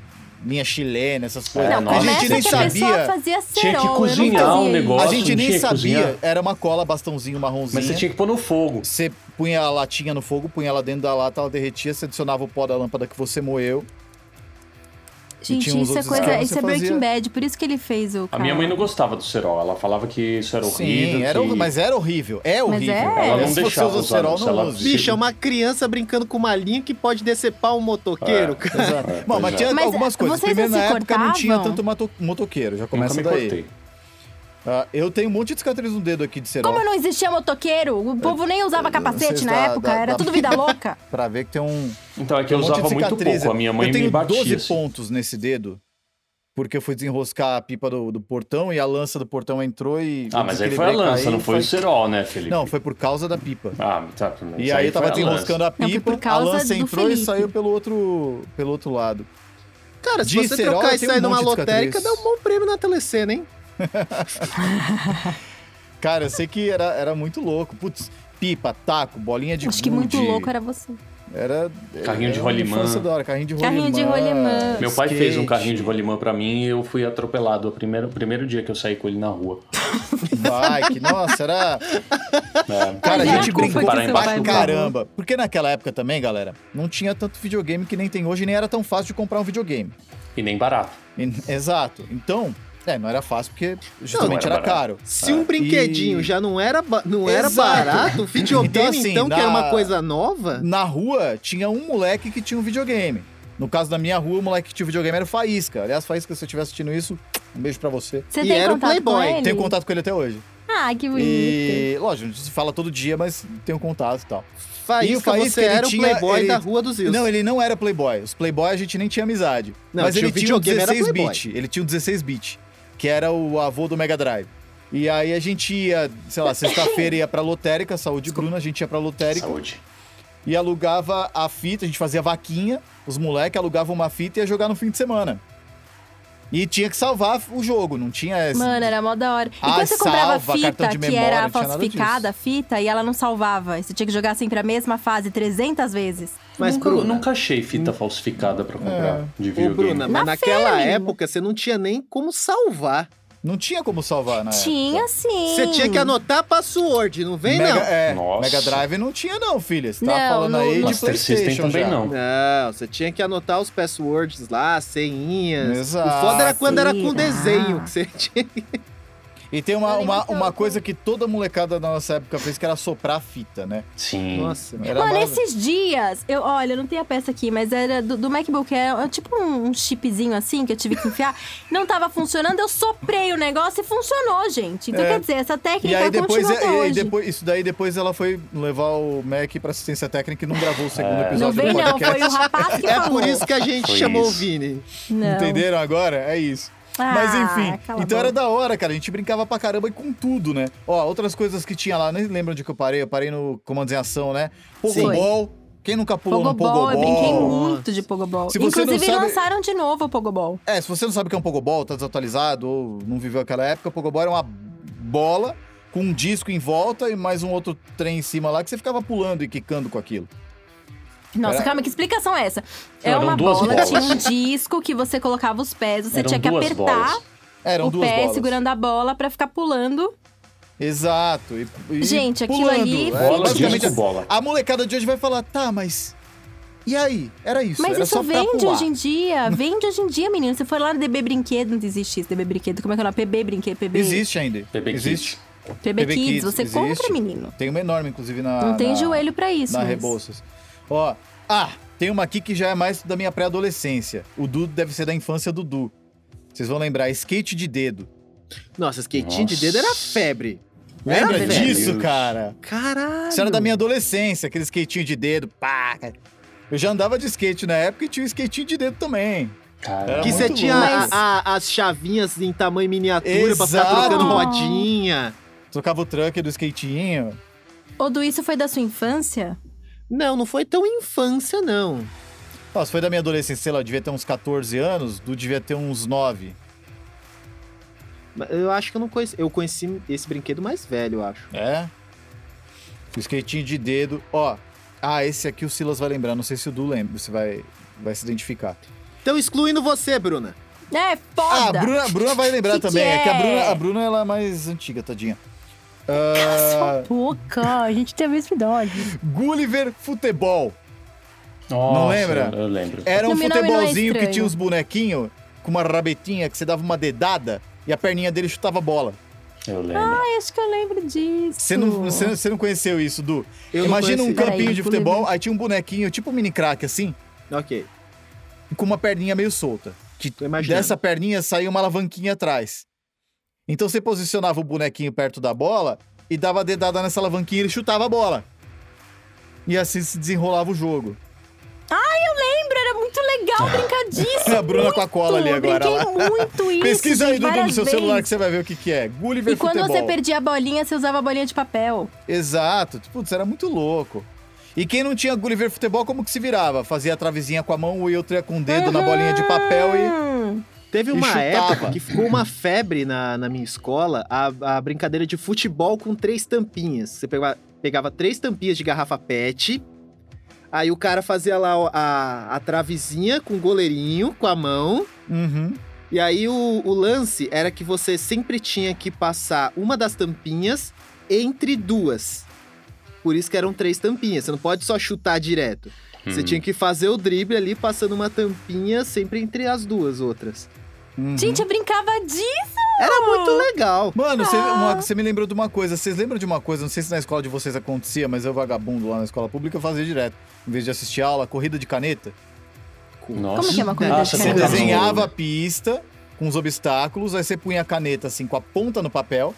linha chilena, essas coisas. Não, a gente nem sabia. Fazia cerol, tinha que cozinhar um negócio. A gente nem sabia, cozinhar. Era uma cola, bastãozinho, marronzinho. Mas você tinha que pôr no fogo. Você punha a latinha no fogo, punha ela dentro da lata, ela derretia, você adicionava o pó da lâmpada que você moeu. Gente, isso é coisa, caras, isso é Breaking fazia... Bad, por isso que ele fez o... Cara. A minha mãe não gostava do cerol, ela falava que isso era horrível. Sim, era, que... mas era horrível, é horrível. É. Ela não, não deixava usar cerol, não, ela... Bicho, é uma criança brincando com uma linha que pode decepar um motoqueiro, é, cara. Exato. É, bom, mas tinha mas algumas coisas. Primeiro, na época, cortavam? Não tinha tanto mato... motoqueiro, já começa Nunca me daí. Ah, eu tenho um monte de cicatriz no dedo aqui de cerol. Como não existia motoqueiro? O povo nem usava capacete na época, era tudo vida louca. Pra ver que tem um... Então, é que eu usava muito pouco, a minha mãe me batia. Eu tenho doze pontos nesse dedo, porque eu fui desenroscar a pipa do, do portão e a lança do portão entrou e... Ah, mas aí foi a lança, não foi o cerol, né, Felipe? Não, foi por causa da pipa. Ah, tá. E aí eu tava desenroscando a pipa, a lança entrou e saiu pelo outro, pelo outro lado. Cara, se você trocar e sair numa lotérica, dá um bom prêmio na Telecena, hein? Cara, eu sei que era, era muito louco. Putz, pipa, taco, bolinha de gude. Acho que muito louco era você. Era... Carrinho era de rolimã. Carrinho de rolimã. Meu skate. Pai fez um carrinho de rolimã pra mim e eu fui atropelado o primeiro, primeiro dia que eu saí com ele na rua. Bike, nossa, era... É. Cara, a gente brincou pra caramba. Porque naquela época também, galera, não tinha tanto videogame que nem tem hoje, nem era tão fácil de comprar um videogame. E nem barato. E, exato. Então... É, não era fácil porque justamente não, não era, era caro. Se um brinquedinho e... já não era, ba- não era barato, o videogame então, assim, então na... que era uma coisa nova... Na rua tinha um moleque que tinha um videogame. No caso da minha rua, o moleque que tinha um videogame era o Faísca. Aliás, Faísca, se eu estiver assistindo isso, um beijo pra você. Você e tem era contato um Playboy. Com ele? Tenho contato com ele até hoje. Ah, que bonito. E, lógico, a gente se fala todo dia, mas tenho contato e tal. Faísca, e o Faísca, você ele era o Playboy ele... da rua dos rios. Não, ele não era Playboy. Os Playboy a gente nem tinha amizade. Não, mas tinha ele tinha um dezesseis bit. Ele tinha um dezesseis bit. Que era o avô do Mega Drive. E aí a gente ia, sei lá, sexta-feira ia pra lotérica, saúde Bruna, a gente ia pra lotérica. Saúde. E alugava a fita, a gente fazia vaquinha, os moleques alugavam uma fita e ia jogar no fim de semana. E tinha que salvar o jogo, não tinha essa. Mano, era mó da hora. E ah, quando você comprava salva, fita de memória, que era falsificada, a fita, e ela não salvava. Você tinha que jogar sempre a mesma fase trezentas vezes. Mas nunca, Bruna, nunca achei fita falsificada pra comprar é. de videogame. Ô, Bruna, mas Na naquela feira, época você não tinha nem como salvar. Não tinha como salvar, né? Tinha época. Sim. Você tinha que anotar password, não vem Mega, não? É, Nossa. Mega Drive não tinha não, filha. Você tava não, falando não, aí não. de PlayStation também já. não. Não, você tinha que anotar os passwords lá, senhinhas. Exato. O foda era quando era com desenho que você tinha. E tem uma, uma, uma coisa que toda molecada da nossa época fez, que era soprar a fita, né? Sim. Nossa, era Mano, esses dias, eu, olha, não tem a peça aqui, mas era do, do MacBook, era tipo um chipzinho assim, que eu tive que enfiar. Não tava funcionando, eu soprei o negócio e funcionou, gente. Então, é. quer dizer, essa técnica e aí depois, continua até hoje. E depois, isso daí, depois ela foi levar o Mac pra assistência técnica e não gravou o segundo é. episódio não veio, do podcast. Não, foi o rapaz que é falou. É por isso que a gente foi chamou isso. o Vini. Não. Entenderam agora? É isso. Mas enfim, ah, então era da hora, cara. A gente brincava pra caramba e com tudo, né? Ó, outras coisas que tinha lá, nem lembro onde que eu parei. Eu parei no Comandos em Ação, né? Pogobol. Quem nunca pulou no Pogobol? Eu brinquei muito de Pogobol. Se Inclusive, você sabe... lançaram de novo o Pogobol. É, se você não sabe o que é um Pogobol, tá desatualizado ou não viveu aquela época, o Pogobol era uma bola com um disco em volta e mais um outro trem em cima lá que você ficava pulando e quicando com aquilo. Nossa, era... calma, que explicação é essa? É uma bola, bolas. Tinha um disco que você colocava os pés, você Eram tinha que apertar bolas. Eram o duas pé bolas. Segurando a bola pra ficar pulando. Exato. E, e gente, pulando. Aquilo ali... É, bola, basicamente, a, bola. A molecada de hoje vai falar, tá, mas... E aí? Era isso. Mas era isso só vende hoje em dia. Vende hoje em dia, menino. Você foi lá no D B Brinquedo, não existe isso. D B Brinquedo, como é que é o nome? P B Brinquedo, P B... Existe ainda. P B existe. P B, P B Kids, Kids, você existe. Compra, menino. Tem uma enorme, inclusive, na... Não tem na, joelho pra isso, Na mas... Rebouças. Ó, ah, tem uma aqui que já é mais da minha pré-adolescência. O Du deve ser da infância do Du. Vocês vão lembrar, skate de dedo. Nossa, skatinho Nossa. de dedo era febre. Lembra era disso, febre. cara? Caralho! Isso era da minha adolescência, aquele skatinho de dedo, pá, cara. Eu já andava de skate na época e tinha um skatinho de dedo também. Caramba. Que você tinha a, a, as chavinhas em tamanho miniatura. Exato. Pra ficar trocando rodinha. Trocava o truck do skatinho. Ô, Du, isso foi da sua infância? Não, não foi tão infância, não. Nossa, foi da minha adolescência, sei lá, eu devia ter uns catorze anos, Du devia ter uns nove. Eu acho que eu não conheci, eu conheci esse brinquedo mais velho, eu acho. É? O skatinho de dedo, ó. Ah, esse aqui o Silas vai lembrar, não sei se o Du lembra, você vai, vai se identificar. Então excluindo você, Bruna. É, foda! Ah, a Bruna, Bruna vai lembrar que também, que é? é que a Bruna, a Bruna ela é mais antiga, tadinha. Cala uh... sua boca, a gente tem a mesma idade. Gulliver Futebol. Nossa, não lembra? Eu lembro. Era um no futebolzinho é que tinha uns bonequinhos com uma rabetinha que você dava uma dedada e a perninha dele chutava a bola. Eu lembro. Ah, acho que eu lembro disso. Você não, você, você não conheceu isso, Du? Eu Imagina um campinho Peraí, de futebol, lembro. Aí tinha um bonequinho, tipo um mini craque assim. Ok. Com uma perninha meio solta. Que dessa perninha saía uma alavanquinha atrás. Então você posicionava o bonequinho perto da bola e dava a dedada nessa alavanquinha e ele chutava a bola. E assim se desenrolava o jogo. Ai, eu lembro, era muito legal brincar disso. A Bruna muito. Com a cola ali agora. Eu brinquei lá. muito isso. Pesquisa aí no seu vezes. celular que você vai ver o que, que é. Gulliver Futebol. E quando futebol. Você perdia a bolinha, você usava a bolinha de papel. Exato. Putz, era muito louco. E quem não tinha Gulliver Futebol, como que se virava? Fazia a travezinha com a mão e eu treia com o dedo uhum. na bolinha de papel e... Teve uma e época que ficou uma febre na, na minha escola, a, a brincadeira de futebol com três tampinhas. Você pegava, pegava três tampinhas de garrafa pet... Aí o cara fazia lá a, a travezinha com o goleirinho, com a mão. Uhum. E aí o, o lance era que você sempre tinha que passar uma das tampinhas entre duas. Por isso que eram três tampinhas, você não pode só chutar direto. Uhum. Você tinha que fazer o drible ali, passando uma tampinha sempre entre as duas outras. Uhum. Gente, eu brincava disso! Era muito legal. Mano, você ah. me lembrou de uma coisa. Vocês lembram de uma coisa? Não sei se na escola de vocês acontecia, mas eu, vagabundo, lá na escola pública, eu fazia direto. Em vez de assistir aula, corrida de caneta. Nossa. Como que é uma corrida Nossa, de caneta? Você desenhava a pista com os obstáculos, aí você punha a caneta assim, com a ponta no papel,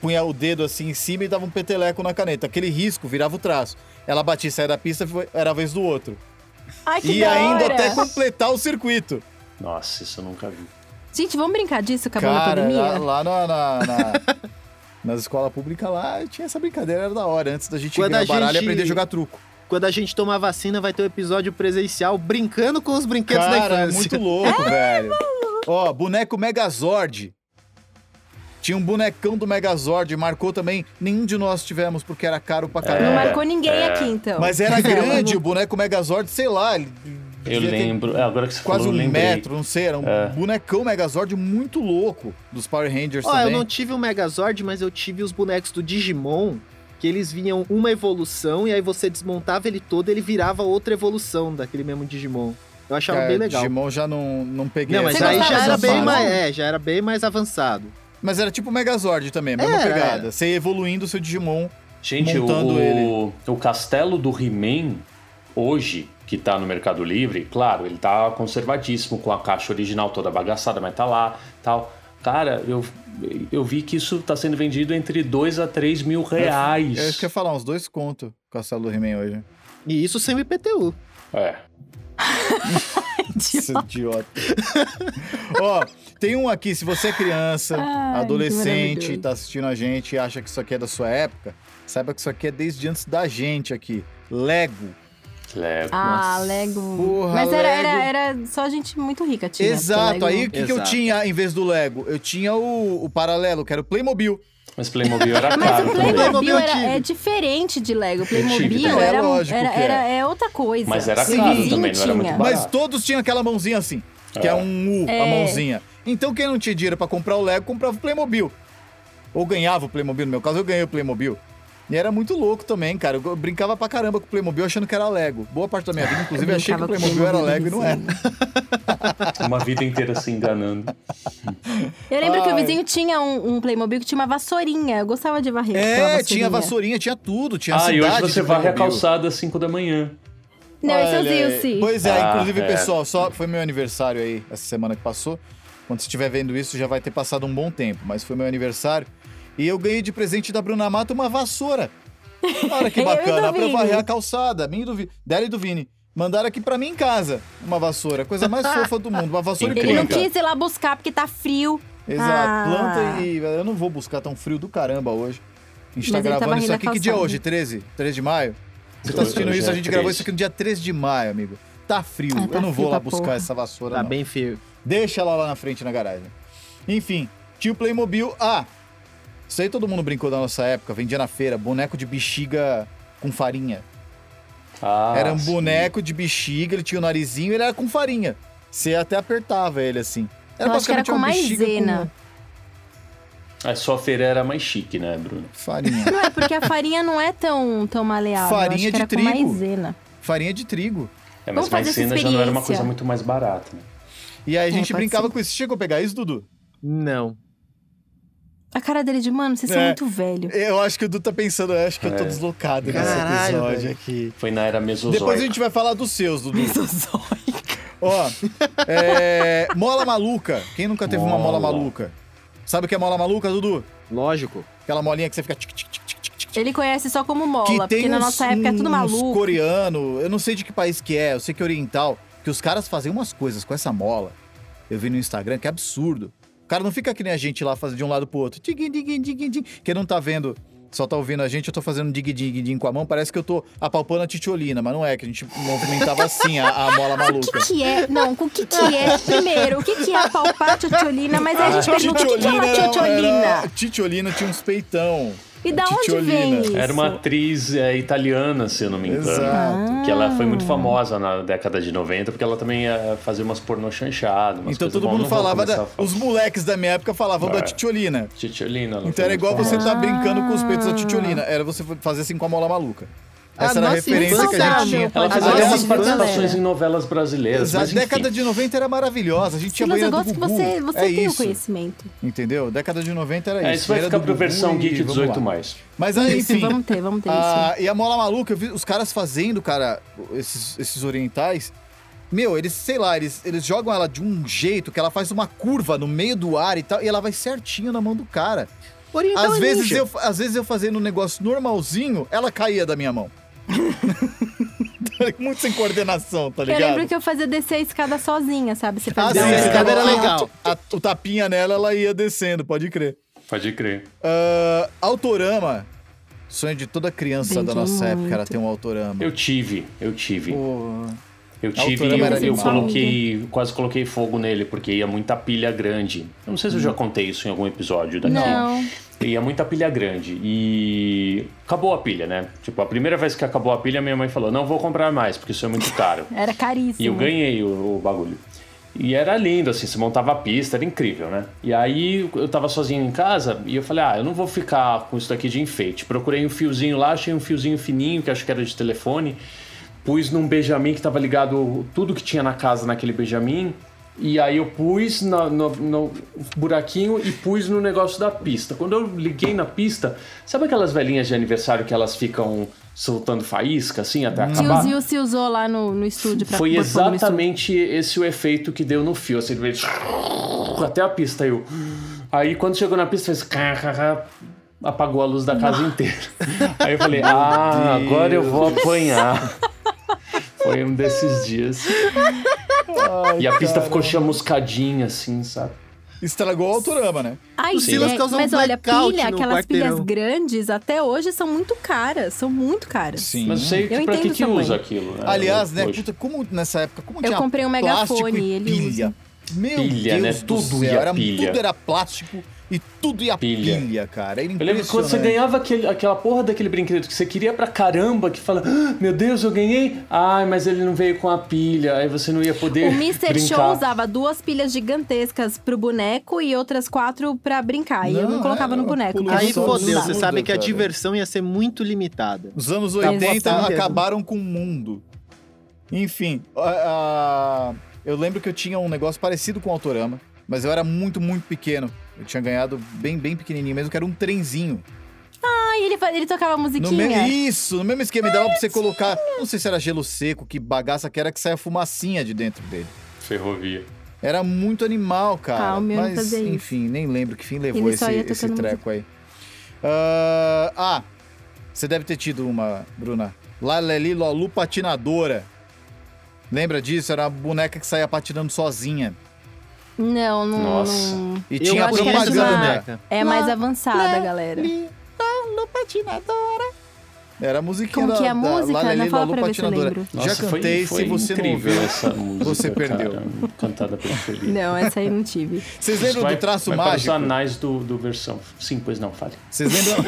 punha o dedo assim em cima e dava um peteleco na caneta. Aquele risco virava o traço. Ela batia e saia da pista, era a vez do outro. Ai, que E ainda hora. Até completar o circuito. Nossa, isso eu nunca vi. Gente, vamos brincar disso? Acabou a pandemia? Cara, lá, lá na, na, na, nas escolas públicas lá, tinha essa brincadeira, era da hora. Antes da gente Quando ganhar a baralho gente... e aprender a jogar truco. Quando a gente tomar vacina, vai ter um episódio presencial brincando com os brinquedos Cara, da infância. Cara, é muito louco, é, velho. Mano. Ó, boneco Megazord. Tinha um bonecão do Megazord, marcou também. Nenhum de nós tivemos, porque era caro pra caramba. É, não marcou ninguém é. aqui, então. Mas era grande o boneco Megazord, sei lá... Ele... Eu lembro, é, agora que você quase falou, um metro, não sei, era um é. bonecão Megazord muito louco dos Power Rangers oh, também. Ó, eu não tive o um Megazord, mas eu tive os bonecos do Digimon, que eles vinham uma evolução e aí você desmontava ele todo e ele virava outra evolução daquele mesmo Digimon. Eu achava é, bem legal. Digimon já não, não peguei. Não, mas aí já era, bem mais, é, já era bem mais avançado. Mas era tipo o Megazord também, mesma é, pegada. Era. Você ia evoluindo o seu Digimon, Gente, montando o, ele. o castelo do He-Man, hoje... que tá no Mercado Livre, claro, ele tá conservadíssimo, com a caixa original toda bagaçada, mas tá lá, tal. Cara, eu, eu vi que isso tá sendo vendido entre dois a três mil reais. É isso que eu ia falar, uns dois conto o Castelo do He-Man hoje. E isso sem o I P T U. É. Isso é idiota. Ó, tem um aqui, se você é criança, Ai, adolescente, tá assistindo a gente e acha que isso aqui é da sua época, saiba que isso aqui é desde antes da gente aqui. Lego. Lego. Ah, Nossa. Lego. Porra, Mas era, Lego. Era, era só gente muito rica tinha. Exato, aí o que, que eu tinha em vez do Lego? Eu tinha o, o paralelo, que era o Playmobil. Mas Playmobil era caro. Mas o Playmobil era, é diferente de Lego. O Playmobil é, era, era, era é outra coisa. Mas era caro Sim. também, não era muito barato. Mas todos tinham aquela mãozinha assim, que é, é um U, é. a mãozinha. Então quem não tinha dinheiro pra comprar o Lego, comprava o Playmobil. Ou ganhava o Playmobil, no meu caso eu ganhei o Playmobil. E era muito louco também, cara. Eu brincava pra caramba com o Playmobil achando que era Lego. Boa parte da minha vida, inclusive, eu achei que o Playmobil era Lego e não era. Uma vida inteira se enganando. Eu lembro Ai. que o vizinho tinha um, um Playmobil que tinha uma vassourinha. Eu gostava de varrer. É, tinha vassourinha, tinha tudo. Tinha ah, cidade, e hoje você varre a calçada às cinco da manhã. Não, esse é o Zilce. Pois é, ah, inclusive, é. pessoal, só foi meu aniversário aí, essa semana que passou. Quando você estiver vendo isso, já vai ter passado um bom tempo. Mas foi meu aniversário. E eu ganhei de presente da Bruna Mato uma vassoura. Olha que bacana, pra eu varrer a calçada. Minha e do Vi... Dela e do Vini. Mandaram aqui pra mim em casa uma vassoura. Coisa mais fofa do mundo, uma vassoura. Ele não quis ir lá buscar porque tá frio. Exato, ah. planta e... Eu não vou buscar, tão frio do caramba hoje. A gente tá Mas gravando isso aqui, que dia é hoje? treze? treze de maio? Você tá assistindo isso, a gente gravou isso aqui no dia treze de maio, amigo. Tá frio, ah, tá eu não vou lá buscar porra. essa vassoura Tá não. bem frio. Deixa ela lá na frente, na garagem. Enfim, tinha o Playmobil. Ah... Isso aí todo mundo brincou da nossa época, vendia na feira, boneco de bexiga com farinha. Ah, era um sim. boneco de bexiga, ele tinha o narizinho, ele era com farinha. Você até apertava ele assim. Era Eu acho que era com maisena. Com... A sua feira era mais chique, né, Bruno? Farinha. Não, é porque a farinha não é tão, tão maleável. Farinha de trigo. Maisena. Farinha de trigo. É, mas maisena já não era uma coisa muito mais barata, né? E aí a gente é, brincava ser. com isso. Você chegou a pegar isso, Dudu? Não. A cara dele de, mano, vocês é. são muito velho. Eu acho que o Du tá pensando, eu acho que é. eu tô deslocado Caralho, nesse episódio velho. aqui. Foi na era mesozoica. Depois a gente vai falar dos seus, Dudu. Mesozoica. Ó, é... mola maluca. Quem nunca teve mola. uma mola maluca? Sabe o que é mola maluca, Dudu? Lógico. Aquela molinha que você fica... Tic, tic, tic, tic, tic, tic. Ele conhece só como mola, que porque uns, na nossa época é tudo maluco. Coreano, eu não sei de que país que é, eu sei que é oriental, que os caras fazem umas coisas com essa mola. Eu vi no Instagram, que é absurdo. O cara não fica que nem a gente lá, fazendo de um lado pro outro. Quem não tá vendo, só tá ouvindo a gente, eu tô fazendo dig-dig-dig com a mão. Parece que eu tô apalpando a titiolina, mas não é, que a gente movimentava assim a, a mola maluca. O que que é? Não, o que que é? Primeiro, o que que é apalpar a titiolina? Mas aí a gente ah, pergunta, o que que é uma titiolina? Era, era, titiolina tinha uns peitão. E da onde vem isso? Era uma atriz é, italiana, se eu não me engano. Exato. Que ela foi muito famosa na década de noventa, porque ela também ia fazer umas pornô chanchada. Umas então todo mundo falava, da, os moleques da minha época falavam é. da titiolina. Titiolina. Então era igual famosa. Você tá brincando com os peitos da titiolina. Era você fazer assim com a mola maluca. Essa ah, era nossa, a referência que a gente tinha. Ela fazia algumas participações em novelas brasileiras. Exato. Mas, a década de noventa era maravilhosa. A gente tinha banheira do Gugu. Eu gosto que você, você é tem o conhecimento. Entendeu? Década de noventa era é, isso. Isso vai ficar pro versão Geek dezoito mais. Mas aí, enfim. Isso, vamos ter, vamos ter ah, isso. E a mola maluca, eu vi os caras fazendo, cara, esses, esses orientais. Meu, eles, sei lá, eles, eles jogam ela de um jeito que ela faz uma curva no meio do ar e tal. E ela vai certinho na mão do cara. Oriental às, é vezes eu, às vezes eu fazendo um negócio normalzinho, ela caía da minha mão. Muito sem coordenação, tá ligado? Eu lembro que eu fazia descer a escada sozinha, sabe? Você fazia ah, sim, a escada era legal. A, o tapinha nela, ela ia descendo, pode crer. Pode crer. Uh, Autorama. Sonho de toda criança Entendi da nossa muito. época era ter um Autorama. Eu tive, eu tive. Oh. Eu tive e eu, eu coloquei, quase coloquei fogo nele, porque ia muita pilha grande. Eu não sei se eu já contei isso em algum episódio daqui. Não. Ia muita pilha grande e acabou a pilha, né? Tipo, a primeira vez que acabou a pilha, minha mãe falou, não vou comprar mais, porque isso é muito caro. Era caríssimo. E eu ganhei o, o bagulho. E era lindo, assim, se montava a pista, era incrível, né? E aí eu tava sozinho em casa e eu falei, ah, eu não vou ficar com isso daqui de enfeite. Procurei um fiozinho lá, achei um fiozinho fininho, que acho que era de telefone. Pus num Benjamin que tava ligado tudo que tinha na casa naquele Benjamin. E aí eu pus no, no, no buraquinho e pus no negócio da pista. Quando eu liguei na pista, sabe aquelas velhinhas de aniversário que elas ficam soltando faísca, assim, até acabar? E o se usou lá no, no estúdio. Pra Foi exatamente esse o efeito que deu no fio. Assim, veio até a pista. Eu... Aí quando chegou na pista, fez... Apagou a luz da casa inteira. Aí eu falei, ah, agora eu vou apanhar. Foi um desses dias. Ai, e a pista cara. ficou chamuscadinha, assim, sabe? Estragou o Autorama, né? Ai, Silas é, causou mas um olha, pilha, aquelas quarteirão. pilhas grandes, até hoje, são muito caras. São muito caras. Sim. Mas sei que, eu pra que que usa aquilo, né? Aliás, né, puta, como nessa época, como eu tinha comprei um megafone e pilha. Ele usa. Meu pilha, Deus né? do tudo céu, era, pilha. Tudo era plástico E tudo ia pilha, pilha cara. Era impressionante. Eu lembro quando você ganhava aquele, aquela porra daquele brinquedo que você queria pra caramba, que fala, ah, meu Deus, eu ganhei. Ai, mas ele não veio com a pilha. Aí você não ia poder brincar. O mister Brincar. Show usava duas pilhas gigantescas pro boneco e outras quatro pra brincar. E não, eu não colocava é, no boneco. Aí fodeu, você sabe que a diversão ia ser muito limitada. Os anos oitenta acabaram com o mundo. Enfim, uh, uh, eu lembro que eu tinha um negócio parecido com o Autorama, mas eu era muito, muito pequeno. Eu tinha ganhado bem, bem pequenininho mesmo, que era um trenzinho. Ah, ele, ele tocava musiquinha. No me... Isso, no mesmo esquema, dava pra você colocar, não sei se era gelo seco, que bagaça que era, que saia fumacinha de dentro dele. Ferrovia. Era muito animal, cara. Ah, o meu mas, fazia isso. Enfim, nem lembro que fim levou esse, esse treco aí. Uh, ah, você deve ter tido uma, Bruna. Laleli Lolu patinadora. Lembra disso? Era uma boneca que saía patinando sozinha. Não, não... Nossa. Não... E tinha propaganda. É, é mais avançada, galera. Lulu patinadora. Era a musiquinha da... Como que é a música? Lá, não fala pra ver se eu lembro. Já cantei, se você não ouviu essa música. Você perdeu. Cantada pelo Felipe. Não, essa aí não tive. Vocês lembram do traço mágico? Vai para os anais do, do versão. Sim, pois não, fale. Vocês lembram...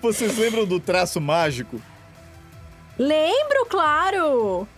Vocês lembram do traço mágico? Lembro, claro!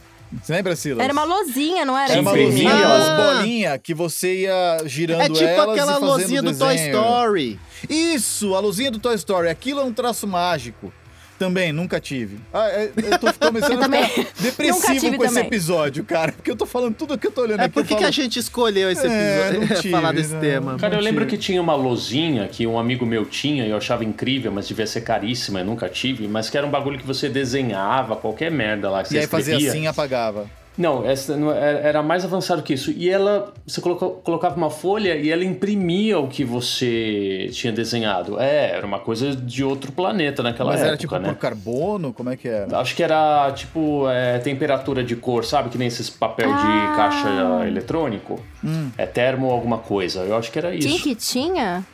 Você lembra, Silas? Era uma lozinha, não era? Era uma lozinha, ah. as bolinhas que você ia girando elas e fazendo. É tipo aquela lozinha do Toy Story. Isso, a lozinha do Toy Story. Aquilo é um traço mágico. Também, nunca tive. Ah, eu tô começando eu a ficar depressivo com esse também. episódio, cara. Porque eu tô falando tudo que eu tô olhando é, aqui. Por que falo... a gente escolheu esse episódio é, pra falar desse não, tema? Cara, eu lembro tive. que tinha uma lozinha que um amigo meu tinha e eu achava incrível, mas devia ser caríssima, eu nunca tive. Mas que era um bagulho que você desenhava, qualquer merda lá que e você aí escrevia. Fazia assim e apagava. Não, essa era mais avançado que isso. E ela, você colocou, colocava uma folha e ela imprimia o que você tinha desenhado. É, era uma coisa de outro planeta naquela Mas época, Mas era tipo né? por carbono? Como é que era? Acho que era tipo é, temperatura de cor, sabe? Que nem esses papel ah. de caixa eletrônico. Hum. É termo alguma coisa. Eu acho que era isso. Quem que tinha?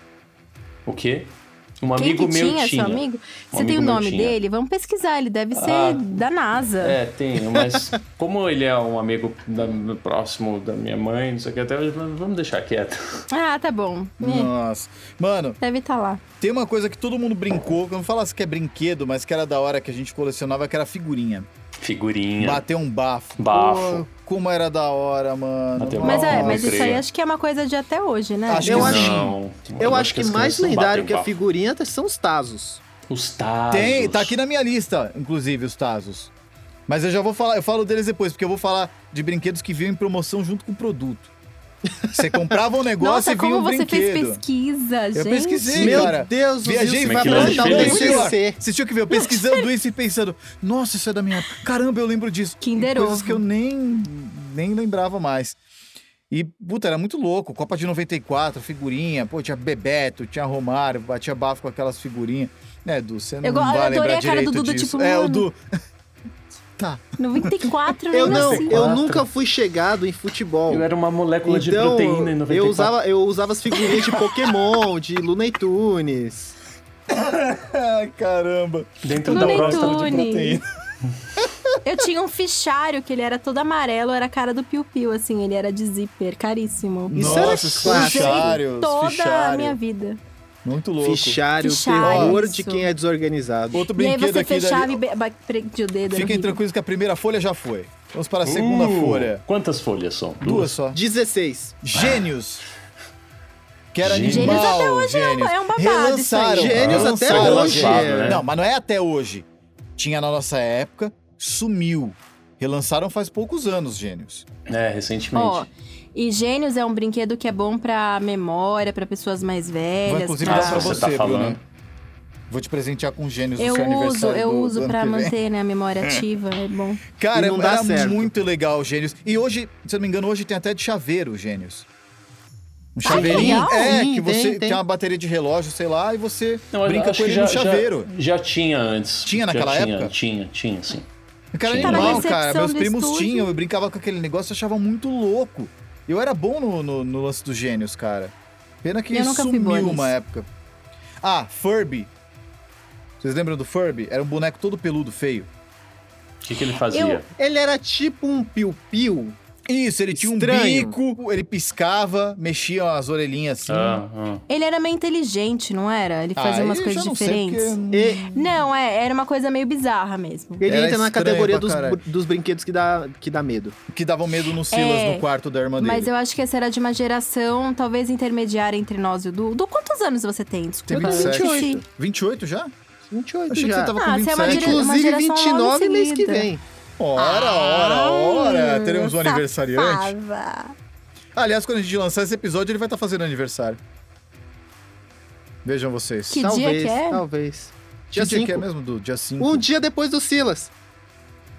O quê? Um Quem amigo que tinha, meu tinha. Seu amigo? Um Você amigo tem o nome dele? Vamos pesquisar, ele deve ser ah, da NASA. É, tenho, mas como ele é um amigo da, próximo da minha mãe, não sei o que, até vamos deixar quieto. Ah, tá bom. Nossa. Mano, deve estar tá lá. Tem uma coisa que todo mundo brincou, que eu não falasse que é brinquedo, mas que era da hora que a gente colecionava, que era figurinha. Figurinha. Bateu um bafo. Bafo. Pô, como era da hora, mano. Bateu mas bafo, é, mas isso aí acho que é uma coisa de até hoje, né? Acho eu, que acho, não. eu, eu acho que, que mais lendário que a figurinha são os Tazos. Os Tazos. Tem, tá aqui na minha lista, inclusive, os Tazos. Mas eu já vou falar, eu falo deles depois, porque eu vou falar de brinquedos que vinham em promoção junto com o produto. Você comprava um negócio Nossa, e vinha um brinquedo. Nossa, como você fez pesquisa, eu gente. Eu pesquisei, Meu cara. Meu Deus do céu. Viajei pra onde Vocês tinham que ver, eu pesquisando isso e pensando, nossa, isso é da minha... Caramba, eu lembro disso. Kinder Ovo. Coisas que eu nem, nem lembrava mais. E, puta, era muito louco. Copa de noventa e quatro, figurinha. Pô, tinha Bebeto, tinha Romário, batia bafo com aquelas figurinhas. Né, Du, você não eu, vai eu lembrar direito disso. Eu adorei a cara do Dudu, tipo, mano. É, o Du... Tá. noventa e quatro, eu não, assim. Eu nunca fui chegado em futebol. Eu era uma molécula então, de proteína em noventa e quatro. Eu usava, eu usava as figurinhas de Pokémon, de Looney Tunes. Caramba. Dentro Looney da próstata de proteína. Eu tinha um fichário que ele era todo amarelo, era a cara do Piu Piu, assim, ele era de zíper, caríssimo. Nossa, isso era fichário, toda fichário. A minha vida. Muito louco. Fichário, terror de quem é desorganizado. Outro brinquedo aqui... E aí você fechava e prendia o dedo. Fiquem tranquilos que a primeira folha já foi. Vamos para a segunda uh, folha. Quantas folhas são? Duas, Duas só. dezesseis. Gênios. Que era Gênios animal. Gênios até hoje Gênios. É um babado Relançaram. Isso aí. Gênios Relançaram. Até hoje. Relançado, né? Não, mas não é até hoje. Tinha na nossa época, sumiu. Relançaram faz poucos anos, Gênios. É, recentemente. Ó... Oh. E Gênios é um brinquedo que é bom pra memória, pra pessoas mais velhas. Inclusive, pra... pra você, tá falando. Né? Vou te presentear com Gênios no seu aniversário. Eu uso, eu uso pra manter né, a memória ativa, é bom. Cara, era certo. Muito legal Gênios. E hoje, se eu não me engano, hoje tem até de chaveiro Gênios. Um chaveirinho, ah, que é, Sim, que você tem, tem. tem uma bateria de relógio, sei lá, e você não, brinca com ele no chaveiro. Já, já tinha antes. Tinha naquela já época? Tinha, tinha, tinha, sim. Cara, era animal, cara. Meus primos estúdio. tinham, eu brincava com aquele negócio, eu achava muito louco. Eu era bom no, no, no lance dos Gênios, cara. Pena que sumiu uma época. Ah, Furby. Vocês lembram do Furby? Era um boneco todo peludo, feio. O que, que ele fazia? Eu, ele era tipo um piu-piu. Isso, ele tinha Estranho. um bico, ele piscava, mexia as orelhinhas assim. Ah, ah. Ele era meio inteligente, não era? Ele fazia ah, umas coisas não diferentes. Porque... E... Não, é, era uma coisa meio bizarra mesmo. Ele era entra na categoria dos, dos brinquedos que dá, que dá medo. Que davam medo no Silas, é, no quarto da irmã dele. Mas eu acho que essa era de uma geração, talvez intermediária entre nós e o Du. Du, quantos anos você tem? Desculpa. Tem vinte e oito. vinte e oito já? vinte e oito Achei já. Achei que você tava ah, com vinte e sete. É dire... Inclusive vinte e nove mês que vem. Ora, ora, ora! Teremos um aniversariante. Aliás, quando a gente lançar esse episódio, ele vai estar tá fazendo aniversário. Vejam vocês. Que talvez, dia que é? Talvez. Dia que dia que é mesmo, do dia cinco? Um dia depois do Silas.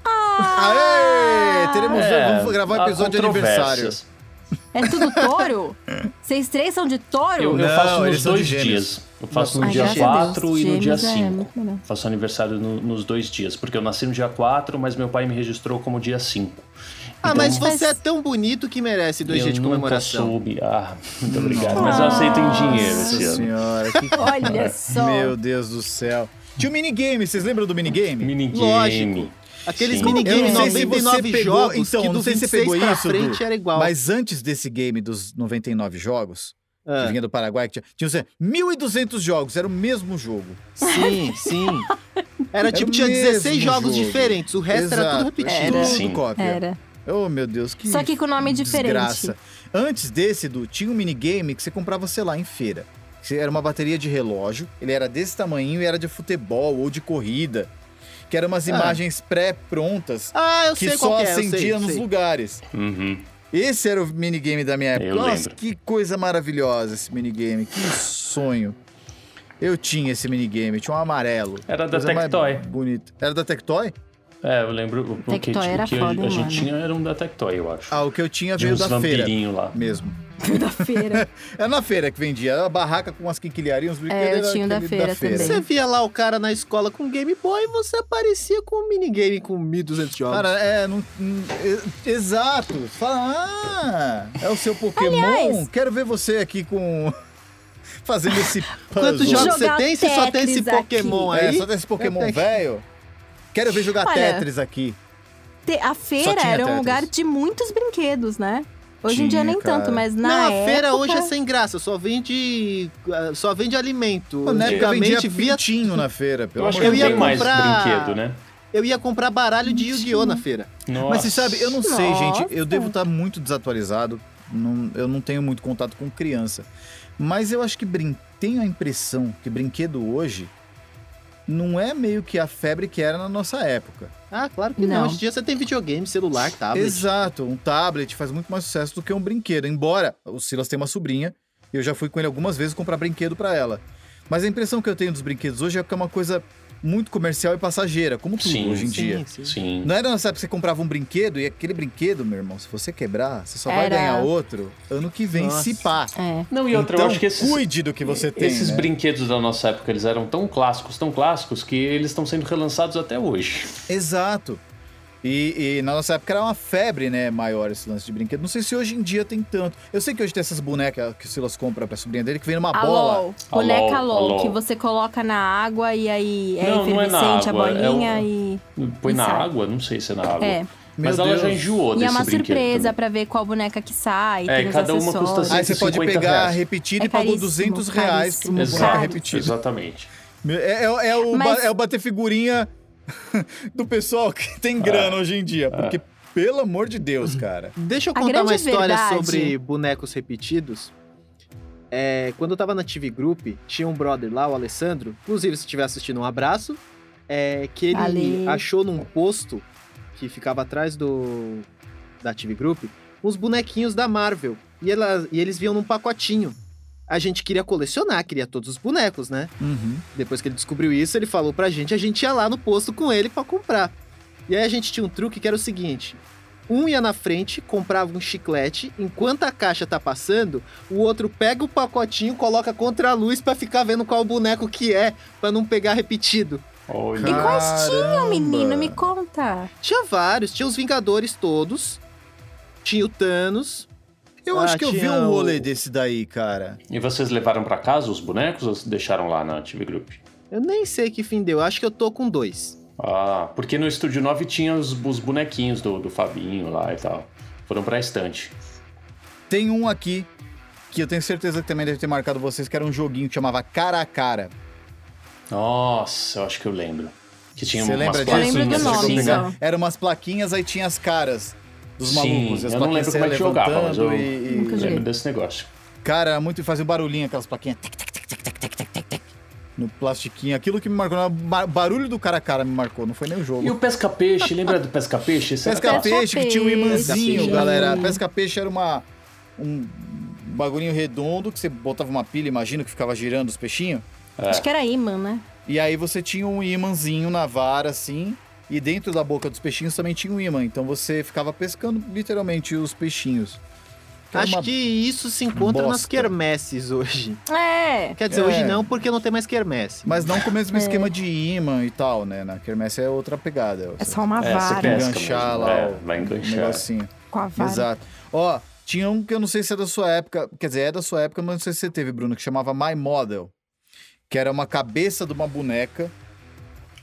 Ah! Aê! Teremos, é, vamos gravar um episódio de aniversário. É tudo touro? Vocês três são de touro? Eu, eu faço Não, nos dois dias. Eu faço no Ai, dia quatro e no dia cinco. É, faço aniversário no, nos dois dias. Porque eu nasci no dia quatro, mas meu pai me registrou como dia cinco. Ah, então, mas você é tão bonito que merece dois dias de comemoração. Eu nunca soube. Ah, muito obrigado. Nossa. Mas eu aceito em dinheiro esse ano. Senhora, que... Olha só. Meu Deus do céu. Tinha um minigame, vocês lembram do minigame? Minigame. Lógico. Aqueles minigames noventa e nove pegou, jogos, então, que do vinte e seis pra isso, frente du, era igual. Mas antes desse game dos noventa e nove jogos, ah. que vinha do Paraguai, que tinha, tinha mil e duzentos jogos, era o mesmo jogo. Sim, sim. Era tipo, era tinha dezesseis jogos jogo. diferentes, o resto Exato. era tudo repetido. Era, sim. Cópia. Era. Oh, meu Deus, que Só que com nome desgraça. diferente. Antes desse, Du, tinha um minigame que você comprava, sei lá, em feira. Era uma bateria de relógio, ele era desse tamanho e era de futebol ou de corrida. Que eram umas imagens ah. pré-prontas ah, eu que sei só acendia nos sei. lugares. Uhum. Esse era o minigame da minha época. Eu Nossa, lembro. Que coisa maravilhosa esse minigame. Que sonho. Eu tinha esse minigame, tinha um amarelo. Era da Tectoy. Bonito. Era da Tectoy? É, eu lembro. O que, era o que foda, a gente mano. tinha era um da Tectoy, eu acho. Ah, o que eu tinha veio da feira. Lá. Mesmo. Da feira. Era na feira que vendia. Era uma barraca com umas quinquilharias, uns brinquedos. É, eu tinha da feira, da feira também. Você via lá o cara na escola com Game Boy e você aparecia com um minigame com mil e duzentos jogos. Cara, é... Não, é exato. Fala, ah, é o seu Pokémon? Aliás, quero ver você aqui com... Fazendo esse puzzle. Quantos jogos você tem se só tem esse Pokémon aqui. aí? É, só tem esse Pokémon velho. Quero ver jogar Olha, Tetris aqui. Te, a feira era um Tetris. lugar de muitos brinquedos, né? Hoje tinha, em dia nem cara. tanto, mas na Não, a época... feira hoje é sem graça, só vende, só vende alimento. Pô, na época vendia pintinho via... na feira, pelo amor de Deus. Eu ia comprar... mais brinquedo, né? Eu ia comprar baralho de Yu-Gi-Oh! na feira. Nossa. Mas você sabe, eu não Nossa. sei, gente, eu devo estar muito desatualizado, não, eu não tenho muito contato com criança. Mas eu acho que brin... tenho a impressão que brinquedo hoje... Não é meio que a febre que era na nossa época. Ah, claro que não. não. Hoje em dia você tem videogame, celular, tablet. Exato. Um tablet faz muito mais sucesso do que um brinquedo. Embora o Silas tenha uma sobrinha, eu já fui com ele algumas vezes comprar brinquedo pra ela. Mas a impressão que eu tenho dos brinquedos hoje é que é uma coisa muito comercial e passageira, como tudo sim, hoje em sim, dia. Sim, sim. Não era nessa época que você comprava um brinquedo e aquele brinquedo, meu irmão, se você quebrar, você só era... vai ganhar outro ano que vem, nossa. se pá. É. Não, e outra, então, eu acho que esses, cuide do que você tem. Esses né? brinquedos da nossa época, eles eram tão clássicos, tão clássicos, que eles estão sendo relançados até hoje. Exato. E, e na nossa época era uma febre, né, maior esse lance de brinquedo. Não sei se hoje em dia tem tanto. Eu sei que hoje tem essas bonecas que o Silas compra pra sobrinha dele, que vem numa a bola. LOL. Boneca LOL, LOL, que você coloca na água e aí é não, efervescente não é a bolinha é um... e... Põe e na sai. água? Não sei se é na água. É. Mas Meu ela Deus. já enjoou desse brinquedo. E é uma surpresa também. Pra ver qual boneca que sai, é, tem os cada acessórios. Uma custa Aí você pode pegar, repetir é e pagou duzentos reais por uma boneca repetida. Exatamente. É, é, é, o, Mas... é o bater figurinha... do pessoal que tem grana ah, hoje em dia, porque, ah. pelo amor de Deus, cara. Deixa eu contar uma história verdade... sobre bonecos repetidos. É, quando eu tava na T V Group, tinha um brother lá, o Alessandro, inclusive se estiver assistindo, um abraço, é, que ele Valeu. achou num posto que ficava atrás do da T V Group, uns bonequinhos da Marvel, e, ela, e eles vinham num pacotinho. A gente queria colecionar, queria todos os bonecos, né? Uhum. Depois que ele descobriu isso, ele falou pra gente, a gente ia lá no posto com ele pra comprar. E aí a gente tinha um truque que era o seguinte, um ia na frente, comprava um chiclete, enquanto a caixa tá passando, o outro pega o pacotinho, coloca contra a luz pra ficar vendo qual boneco que é, pra não pegar repetido. Oh, e quais tinham, menino? Me conta. Tinha vários, tinha os Vingadores todos, tinha o Thanos... Eu ah, acho que eu vi um rolê o... desse daí, cara. E vocês levaram pra casa os bonecos ou deixaram lá na T V Group? Eu nem sei que fim deu, acho que eu tô com dois. Ah, porque no Estúdio nove tinha os, os bonequinhos do, do Fabinho lá e tal. Foram pra estante. Tem um aqui, que eu tenho certeza que também deve ter marcado vocês, que era um joguinho que chamava Cara a Cara. Nossa, eu acho que eu lembro. Que tinha Você umas plaquinhas. Eu lembro do nome, então. Eram umas plaquinhas, aí tinha as caras dos malucos. Sim, eu não lembro como é que jogava, mas eu e... nunca lembro desse negócio. Cara, muito fazia um barulhinho aquelas plaquinhas. Tic, tic, tic, tic, tic, tic, tic, tic. No plastiquinho. Aquilo que me marcou, o barulho do cara a cara me marcou, não foi nem o jogo. E o pesca-peixe, lembra do pesca-peixe? Pesca-peixe, que tinha um imãzinho, galera. Pesca-peixe era uma... um bagulhinho redondo que você botava uma pilha, imagino, que ficava girando os peixinhos. É. Acho que era imã, né? E aí você tinha um imãzinho na vara, assim, e dentro da boca dos peixinhos também tinha um imã. Então você ficava pescando, literalmente, os peixinhos. Que Acho que isso se encontra bosta. nas quermesses hoje. É. Quer dizer, é. hoje não, porque não tem mais quermesse. Mas não com o mesmo é. esquema de imã e tal, né? Na quermesse é outra pegada. É só uma vara. É, você enganchar lá. É, vai enganchar. Um negocinho. Com a vara. Exato. Ó, tinha um que eu não sei se é da sua época. Quer dizer, é da sua época, mas não sei se você teve, Bruno. Que chamava My Model. Que era uma cabeça de uma boneca.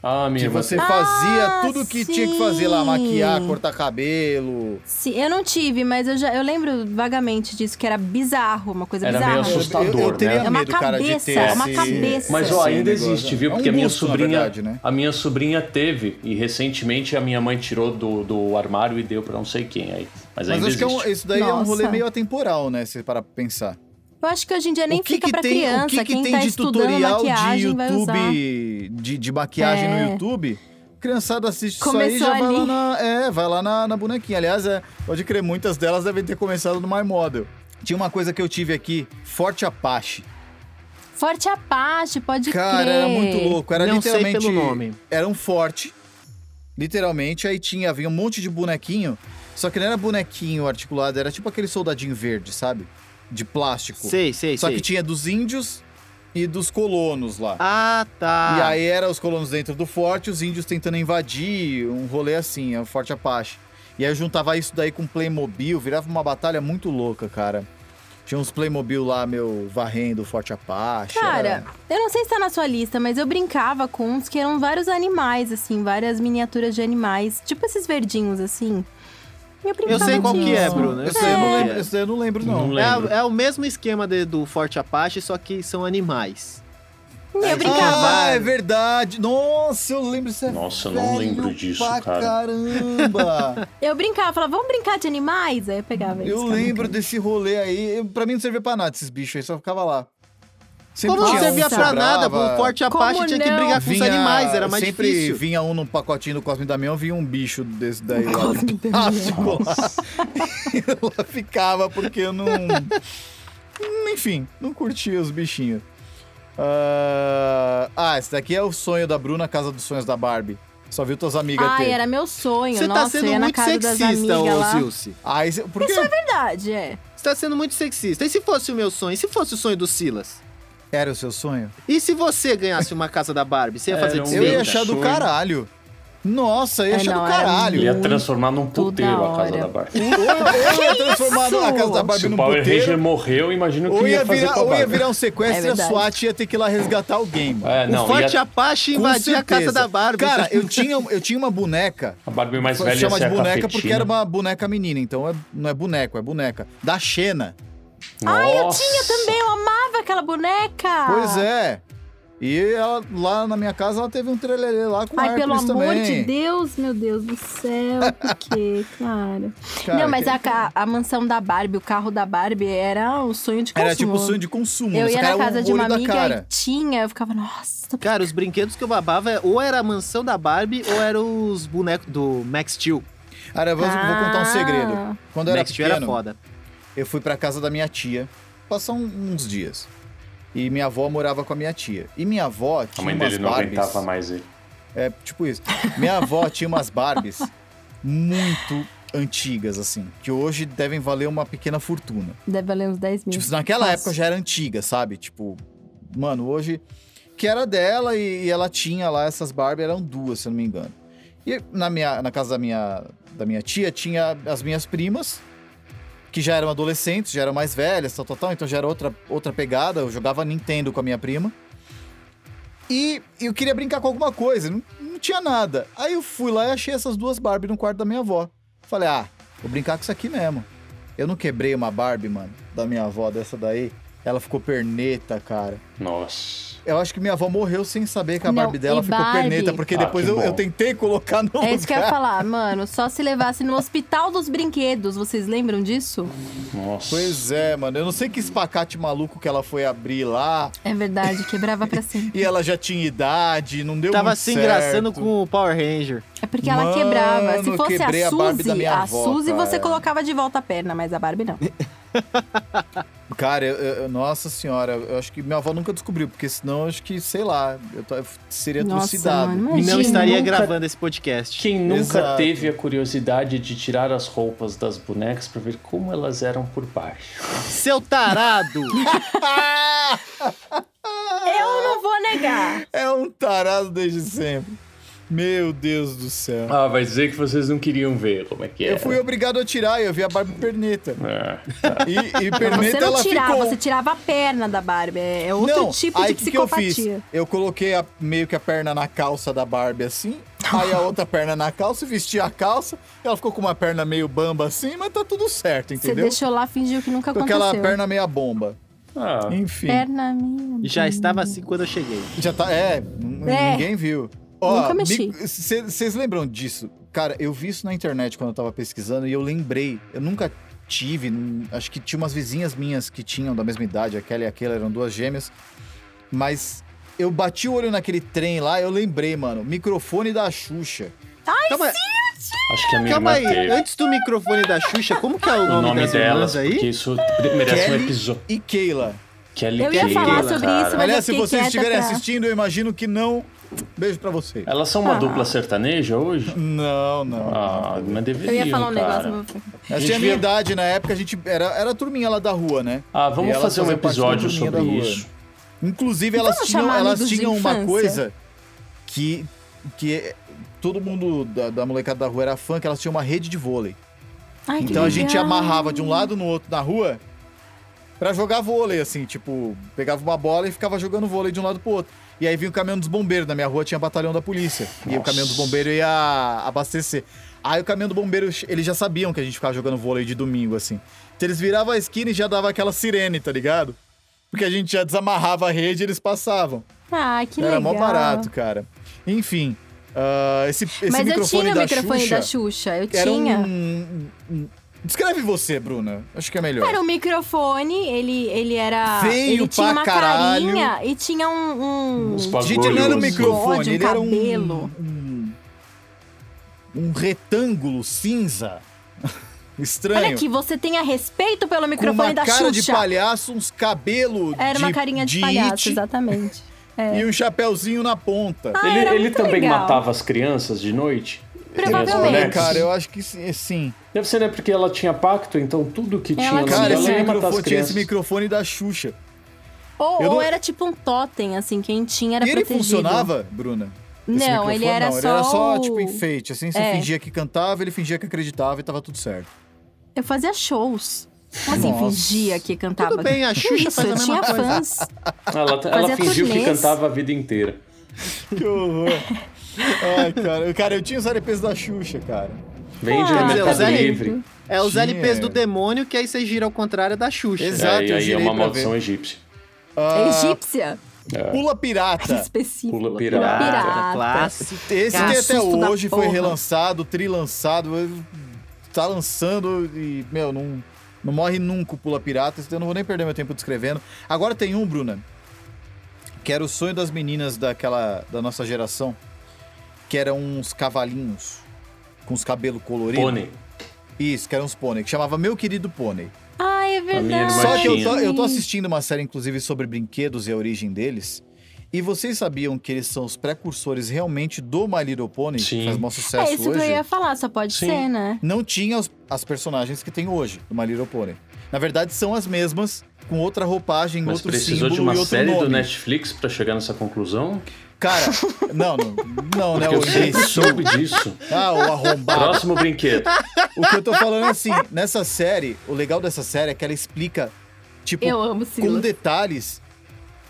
Ah, minha que você ah, fazia tudo o que tinha que fazer lá, maquiar, cortar cabelo. Sim, eu não tive, mas eu, já, eu lembro vagamente disso, que era bizarro, uma coisa era bizarra. Era meio assustador, eu, eu, eu teria né? É uma cabeça, é uma esse... cabeça. Mas ó, ainda existe, viu? É um Porque busto, a, minha sobrinha, verdade, né? a minha sobrinha teve, e recentemente a minha mãe tirou do, do armário e deu pra não sei quem aí. Mas, mas ainda acho existe. que é um, isso daí Nossa. é um rolê meio atemporal, né? Se parar pra pensar. Eu acho que hoje em dia nem fica pra criança. O que, que Quem tem tá de tutorial de YouTube, de, de maquiagem é. no YouTube, criançada assiste Começou isso aí e já ali. vai lá, na, é, vai lá na, na bonequinha. Aliás, é, pode crer, muitas delas devem ter começado no My Model. Tinha uma coisa que eu tive aqui, Forte Apache. Forte Apache, pode Cara, crer. Cara, era muito louco. Era Não literalmente, sei pelo nome. Era um forte, literalmente. Aí tinha, vinha um monte de bonequinho, só que não era bonequinho articulado, era tipo aquele soldadinho verde, sabe? De plástico. Sei, sei, Só sei. que tinha dos índios e dos colonos lá. Ah, tá. E aí eram os colonos dentro do forte, os índios tentando invadir, um rolê assim, um Forte Apache. E aí eu juntava isso daí com Playmobil, virava uma batalha muito louca, cara. Tinha uns Playmobil lá, meu, varrendo o Forte Apache. Cara, era... eu não sei se tá na sua lista, mas eu brincava com uns que eram vários animais, assim, várias miniaturas de animais. Tipo esses verdinhos, assim. Eu, eu sei qual que é, Bruno. Eu, é. Sei, eu, não, lembro, eu, sei, eu não lembro, não. não lembro. É, é o mesmo esquema de, do Forte Apache, só que são animais. Eu brincava. Ah, é verdade. Nossa, eu lembro disso. Nossa, eu não lembro disso, pra cara. Caramba. Eu brincava, falava, vamos brincar de animais? Aí eu pegava isso. Eu lembro desse rolê aí. Pra mim não servia pra nada esses bichos aí, só ficava lá. Sempre Como não servia pra nada, o Forte Apache Como tinha não? que brigar com vinha, os animais, era mais sempre difícil. Sempre vinha um num pacotinho do Cosme Damião, vinha um bicho desse daí lá. Cosme Damião. Eu lá ficava, porque eu não... Enfim, não curtia os bichinhos. Uh... Ah, esse daqui é o sonho da Bruna, Casa dos Sonhos da Barbie. Só viu tuas amigas Ai, ter. era meu sonho, Você nossa, tá sendo muito sexista, ô Zilce. Ah, isso... Por quê? Isso é verdade, é. Você tá sendo muito sexista. E se fosse o meu sonho? E se fosse o sonho do Silas? Era o seu sonho? E se você ganhasse uma casa da Barbie, você ia fazer desvenda? Eu ia achar do caralho. Nossa, eu ia é, achar não, do caralho. Ia transformar num puteiro a casa da Barbie. Ou eu ia transformar a casa da Barbie num puteiro. Se o Power Ranger morreu, imagino que ia, ia fazer virar, Ou ia virar um sequestro e é a SWAT ia ter que ir lá resgatar alguém. É, não, o Forte ia... Apache invadia a casa da Barbie. Cara, eu tinha, eu tinha uma boneca. A Barbie mais velha ia ser a cafetina. Chama de boneca porque era uma boneca menina. Então é, não é boneco, é boneca. Da Xena. Ah, eu tinha também, eu amava aquela boneca! Pois é! E ela, lá na minha casa, ela teve um trelelê lá com o Hércules também. Ai, pelo amor de Deus, meu Deus do céu, por quê, cara? cara? Não, mas que... a, a mansão da Barbie, o carro da Barbie, era um sonho de consumo. Era tipo um sonho de consumo. Eu ia na casa de uma amiga e tinha, eu ficava, nossa... Cara, os brinquedos que eu babava, ou era a mansão da Barbie, ou eram os bonecos do Max Steel. Cara, eu vou, ah. vou contar um segredo. Quando eu era pequeno... Max Steel era foda. Eu fui pra casa da minha tia, passar um, uns dias. E minha avó morava com a minha tia. E minha avó tinha umas Barbies... A mãe dele não aguentava mais ele. É, tipo isso. Minha avó tinha umas Barbies muito antigas, assim. Que hoje devem valer uma pequena fortuna. Deve valer uns dez mil. Tipo, naquela Nossa. época já era antiga, sabe? Tipo, mano, hoje... Que era dela e, e ela tinha lá essas Barbies, eram duas, se eu não me engano. E na, minha, na casa da minha, da minha tia tinha as minhas primas... que já eram adolescentes, já eram mais velhas, tal, tal, tal. Então já era outra, outra pegada. Eu jogava Nintendo com a minha prima. E eu queria brincar com alguma coisa, não, não tinha nada. Aí eu fui lá e achei essas duas Barbie no quarto da minha avó. Falei, ah, Vou brincar com isso aqui mesmo. Eu não quebrei uma Barbie, mano, da minha avó, dessa daí. Ela ficou perneta, cara. Nossa. Eu acho que minha avó morreu sem saber que a Barbie não, dela ficou Barbie. perneta, porque ah, depois eu, eu tentei colocar no é lugar. É isso que eu ia falar, mano. Só se levasse no Hospital dos Brinquedos. Vocês lembram disso? Nossa. Pois é, mano. Eu não sei que espacate maluco que ela foi abrir lá. É verdade, quebrava pra sempre. E ela já tinha idade, não deu Tava muito certo. Tava se engraçando com o Power Ranger. É porque mano, ela quebrava. Se fosse a Suzy, a, a avó, Suzy cara. Você colocava de volta a perna, mas a Barbie não. Cara, eu, eu, nossa senhora, eu acho que minha avó nunca descobriu, porque senão eu acho que, sei lá, eu t- seria trucidado. E não estaria nunca... gravando esse podcast. Quem nunca Exato. Teve a curiosidade de tirar as roupas das bonecas pra ver como elas eram por baixo? Seu tarado! Eu não vou negar! É um tarado desde sempre. Meu Deus do céu. Ah, vai dizer que vocês não queriam ver como é que é. Eu fui obrigado a tirar e eu vi a Barbie perneta. Ah, tá. E, e perneta ela ficou... Você não tirava, ficou... você tirava a perna da Barbie. É outro não, tipo de psicopatia. Que que eu fiz? Eu coloquei a, meio que a perna na calça da Barbie assim, aí a outra perna na calça, vesti a calça, ela ficou com uma perna meio bamba assim, mas tá tudo certo, entendeu? Você deixou lá, fingiu que nunca aconteceu. Aquela perna meia bomba. Ah. Enfim. Perna minha. Já estava assim quando eu cheguei. Já tá, é, é. Ninguém viu. Ó, nunca mexi. Vocês lembram disso? Cara, eu vi isso na internet quando eu tava pesquisando e eu lembrei. Eu nunca tive, acho que tinha umas vizinhas minhas que tinham da mesma idade, aquela e aquela, eram duas gêmeas. Mas eu bati o olho naquele trem lá e eu lembrei, mano, microfone da Xuxa. Ai, Calma. sim, tia. Acho que a minha Calma aí, teve. Antes do microfone da Xuxa, como que é o nome, o nome das delas aí? Porque isso merece um episódio. E Keila. Kelly eu ia falar Keila, sobre cara. isso, mas Aliás, se vocês estiverem pra... assistindo, eu imagino que não... Beijo pra vocês. Elas são uma ah. dupla sertaneja hoje? Não, não. Ah, mas deveria. Eu ia falar um cara. negócio. Mas tinha a minha idade na época, a gente. Era, era a turminha lá da rua, né? Ah, vamos fazer um episódio sobre isso. Inclusive, elas tinham, elas tinham uma coisa que, que todo mundo da, da molecada da rua era fã, que elas tinham uma rede de vôlei. Ai, então que a gente amarrava de um lado no outro na rua pra jogar vôlei, assim, tipo, pegava uma bola e ficava jogando vôlei de um lado pro outro. E aí vinha o caminhão dos bombeiros. Na minha rua tinha batalhão da polícia. Nossa. E o caminhão dos bombeiros ia abastecer. Aí o caminhão do bombeiro, eles já sabiam que a gente ficava jogando vôlei de domingo, assim. Então eles viravam a esquina e já dava aquela sirene, tá ligado? Porque a gente já desamarrava a rede e eles passavam. Ah, que Era legal. Era mó barato, cara. Enfim, uh, esse, esse Mas microfone da Xuxa... Mas eu tinha o microfone da Xuxa, eu tinha. Um... Descreve você, Bruna. Acho que é melhor. Era um microfone, ele, ele era... Feio ele tinha pra uma caralho. Carinha e tinha um... um... Uns Gente, ele era um microfone, ódio, um ele cabelo. Era um, um... Um retângulo cinza. Estranho. Olha aqui, você tenha respeito pelo microfone da Xuxa. Uma cara de palhaço, uns cabelos de Era uma carinha de, de palhaço, it. exatamente. É. E um chapéuzinho na ponta. Ah, ele ele também legal. matava as crianças de noite? Provavelmente. É, cara, eu acho que sim. Deve ser, né? Porque ela tinha pacto, então tudo que ela tinha... Cara, esse microfone, tinha esse microfone da Xuxa. Ou, ou não... era tipo um totem, assim, quem tinha era e protegido. Ele funcionava, Bruna? Não, ele era, não. Só... ele era só... tipo, enfeite, assim. Você é. fingia que cantava, ele fingia que acreditava e tava tudo certo. Eu fazia shows. Como assim, Nossa. fingia que cantava? Tudo bem, a Xuxa faz a mesma coisa. Fãs. Ela, ela fingiu turnês. que cantava a vida inteira. Que horror. Ai, cara. Cara, eu tinha os L Ps da Xuxa, cara. Vende ah, no Mercado é Livre. É os L Ps do demônio, que aí você gira ao contrário da Xuxa. Exato, é, e aí é uma maldição ver. egípcia. Ah, egípcia? É. Pula Pirata. Específico. Pula Pirata. Pula pirata. Clássico. Esse que até hoje foi relançado, trilançado. Tá lançando e, meu, não, não morre nunca o Pula Pirata. Eu não vou nem perder meu tempo descrevendo. Agora tem um, Bruna, que era o sonho das meninas daquela, da nossa geração. Que eram uns cavalinhos com os cabelos coloridos. Pônei. Isso, que eram uns pônei, que chamava Meu Querido Pônei. Ah, é verdade. Só que eu tô, eu tô assistindo uma série, inclusive, sobre brinquedos e a origem deles. E vocês sabiam que eles são os precursores realmente do My Little Pony, Sim. que faz o maior sucesso hoje? É isso hoje? que eu ia falar, só pode Sim. ser, né? Não tinha os, as personagens que tem hoje do My Little Pony. Na verdade, são as mesmas, com outra roupagem, Mas outro símbolo e outro nome. Mas precisou de uma série do Netflix pra chegar nessa conclusão? Cara, não, não, não, né? Eu sempre soube disso. Ah, o arrombado. Próximo brinquedo. O que eu tô falando é assim, nessa série, o legal dessa série é que ela explica, tipo, eu amo, com detalhes,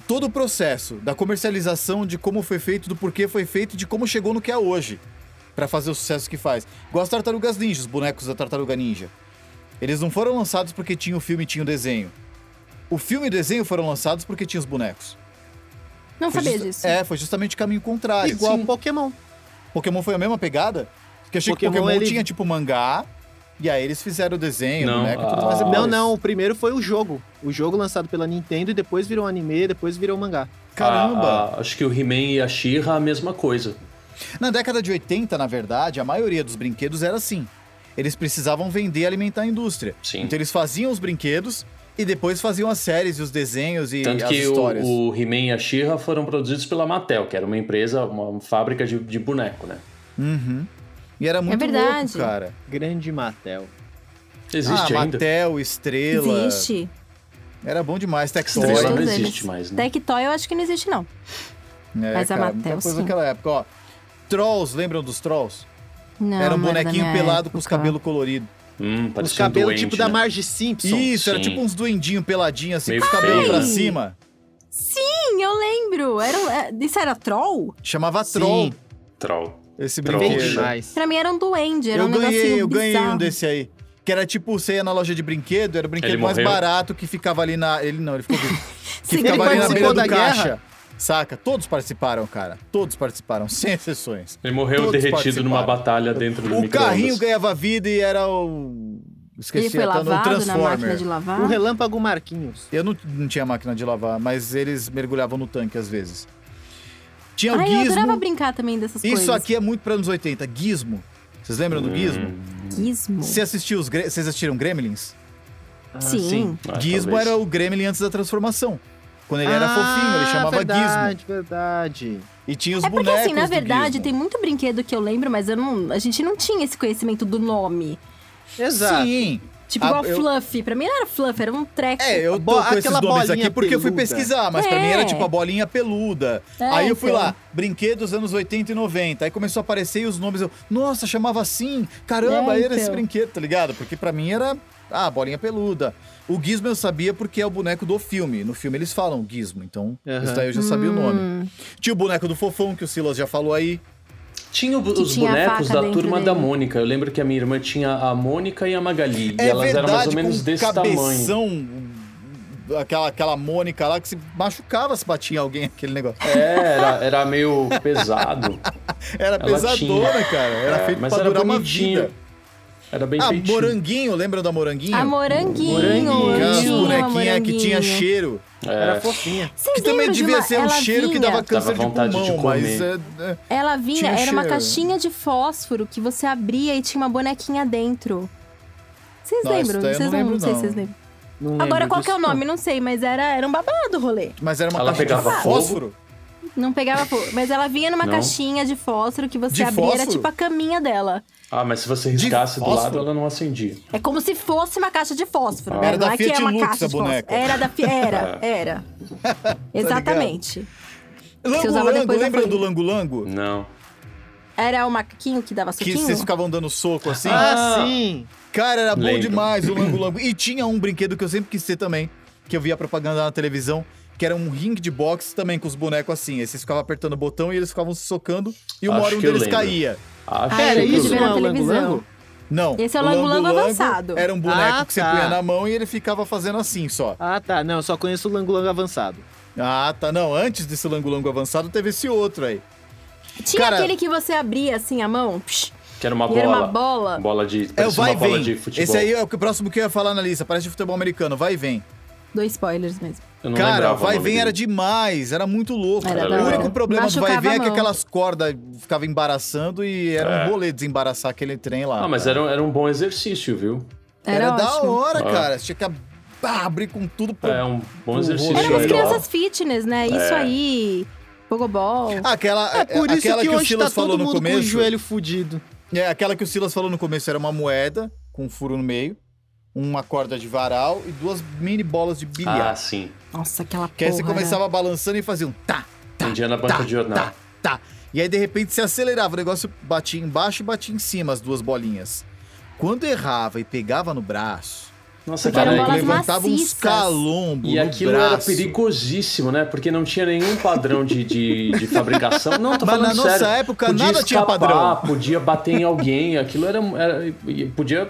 todo o processo da comercialização, de como foi feito, do porquê foi feito, de como chegou no que é hoje. pra fazer o sucesso que faz. Igual as Tartarugas Ninja, os bonecos da Tartaruga Ninja. Eles não foram lançados porque tinha o filme e tinha o desenho. O filme e o desenho foram lançados porque tinha os bonecos. Não foi sabia just... disso. É, foi justamente o caminho contrário. Igual o Pokémon. Pokémon foi a mesma pegada? Porque achei Pokémon que o Pokémon ele... tinha tipo mangá, e aí eles fizeram o desenho, não. o boneco e tudo mais. Ah. Não, não, o primeiro foi o jogo. O jogo lançado pela Nintendo e depois virou anime, depois virou mangá. Caramba! A, a, acho que o He-Man e a She-Ra, a mesma coisa. Na década de oitenta, na verdade, a maioria dos brinquedos era assim. Eles precisavam vender e alimentar a indústria. Sim. Então eles faziam os brinquedos e depois faziam as séries e os desenhos e Tanto as histórias. Tanto que o He-Man e a She-Ra foram produzidos pela Mattel, que era uma empresa, uma fábrica de, de boneco, né? Uhum. E era muito é louco, cara. Grande Mattel. Existe ah, ainda? Mattel, Estrela... Existe. Era bom demais. Tectoy. Estrela não existe mais, né? Tectoy eu acho que não existe, não. É, mas cara, a Mattel, sim. Daquela época, ó. Trolls, lembram dos Trolls? Não, era um bonequinho pelado época. Com os cabelos coloridos. Hum, os cabelos um tipo né? da Marge Simpson. Isso, sim. Era tipo uns duendinhos peladinhos assim, meio com os cabelos pra cima. Sim, eu lembro. Era, isso era troll? Chamava sim. Troll. Troll. Esse brinquedo. Pra mim era um duende, era eu um ganhei, negocinho Eu ganhei bizarro. Um desse aí. Que era tipo, você ia na loja de brinquedo, era o brinquedo ele mais morreu. Barato que ficava ali na... Ele não, ele ficou... que ficava ali na beira do caixa. Saca? Todos participaram, cara. Todos participaram, sem exceções. Ele morreu Todos derretido numa batalha dentro do micro-ondas. O carrinho ganhava vida e era o... Esqueci, ele foi lavado na máquina de lavar? O Relâmpago Marquinhos. Eu não, não tinha máquina de lavar, mas eles mergulhavam no tanque às vezes. Tinha o Gizmo. Ai, eu adorava brincar também dessas coisas. Isso aqui é muito para anos oitenta. Gizmo. Vocês lembram hum. do Gizmo? Gizmo. Você assistiu os... Vocês assistiram Gremlins? Ah, sim. sim. Ah, Gizmo talvez. Era o Gremlin antes da transformação. Quando ele ah, era fofinho, ele chamava verdade, Gizmo. Verdade, verdade. E tinha os é bonecos. É porque assim, na verdade, Gizmo. Tem muito brinquedo que eu lembro, mas eu não, a gente não tinha esse conhecimento do nome. Exato. Sim. Tipo a, igual eu... Fluffy. Pra mim não era Fluffy, era um treco. É, eu tô com esses nomes aqui porque peluda. Eu fui pesquisar, mas é. Pra mim era tipo a bolinha peluda. É, aí eu fui então. Lá, brinquedos anos oitenta e noventa. Aí começou a aparecer os nomes. Eu, nossa, chamava assim. Caramba, é, era então. Esse brinquedo, tá ligado? Porque pra mim era... Ah, bolinha peluda. O Gizmo eu sabia porque é o boneco do filme. No filme eles falam Gizmo, então uhum. isso daí eu já sabia hum. o nome. Tinha o boneco do Fofão, que o Silas já falou aí. Tinha o, os tinha bonecos da Turma dele. Da Mônica. Eu lembro que a minha irmã tinha a Mônica e a Magali. É e elas verdade, eram mais ou menos com desse cabeção, tamanho. Aquela, aquela Mônica lá que se machucava se batia em alguém, aquele negócio. É, era, era meio pesado. Era ela pesadona, tinha, cara. Era é, feito mas pra era durar bonitinho. Uma vida. Era bem ah, feitinho. Moranguinho, lembra da Moranguinho? A Moranguinho. Moranguinho. As bonequinhas que tinha cheiro. É. Era fofinha. Vocês que também devia de uma... ser um ela cheiro vinha... que dava câncer dava de pulmão, de comer. Mas... É, é... Ela vinha, era cheiro. Uma caixinha de fósforo que você abria e tinha uma bonequinha dentro. Vocês Nossa, lembram? Vocês não, lembram, não sei se vocês lembram. Não Agora, qual que é o nome? Não sei, mas era, era um babado o rolê. Mas era uma ela caixinha pegava de fósforo? Não pegava fogo, mas ela vinha numa não. caixinha de fósforo que você de abria, fósforo? Era tipo a caminha dela. Ah, mas se você riscasse do lado, ela não acendia. É como se fosse uma caixa de fósforo. Ah. Era não da é Fiat que é uma Lux, caixa a de boneca. Fósforo. Era da Fiat, era, era. Exatamente. Lango-lango, lembra do lango-lango? Não. Era o macaquinho que dava soquinho? Que vocês ficavam dando soco assim? Ah, ah sim! Cara, era lembro. Bom demais o lango-lango. E tinha um brinquedo que eu sempre quis ter também, que eu via propaganda na televisão, que era um ringue de boxe também com os bonecos assim. Aí vocês ficavam apertando o botão e eles ficavam se socando e uma Acho hora um deles lembro. Caía. Acho ah, era que isso? Não, lango-lango? Não. Esse é o lango-lango avançado. Era um boneco ah, que você tá. punha na mão e ele ficava fazendo assim só. Ah, tá. Não, eu só conheço o lango-lango avançado. Ah, tá. Não, antes desse lango-lango avançado teve esse outro aí. Tinha Cara... aquele que você abria assim a mão... Psh. Que era uma bola. Era uma bola. Bola de... É o vai e vem. Esse aí é o próximo que eu ia falar na lista. Parece de futebol americano. Vai e vem. Dois spoilers mesmo. Eu não Cara, o vai e vem era demais, era muito louco. Era o único problema Machucava do vai e vem é que aquelas cordas ficavam embaraçando e era é. Um rolê desembaraçar aquele trem lá. Ah, cara. Mas era, era um bom exercício, viu? Era, era da hora, ah. cara. Você tinha que abrir com tudo. Pra, é um bom exercício. Eram as crianças fitness, né? Isso é. Aí, pogobol. Aquela, é por isso aquela que, que o Silas tá falou no começo. Com o joelho fudido. É, aquela que o Silas falou no começo era uma moeda com um furo no meio. Uma corda de varal e duas mini bolas de bilhar. Ah, sim. Nossa, aquela porra. Que aí você começava balançando e fazia um tá, tá, Entendia na banca tá, de jornal. Tá, tá. E aí, de repente, você acelerava. O negócio batia embaixo e batia em cima as duas bolinhas. Quando errava e pegava no braço, Nossa, que levantava maciças. Uns calombos. E aquilo braço. Era perigosíssimo, né? Porque não tinha nenhum padrão de, de, de fabricação. Não, tô Mas falando na sério. Nossa época podia nada escapar, tinha padrão. Podia bater em alguém, aquilo era. era podia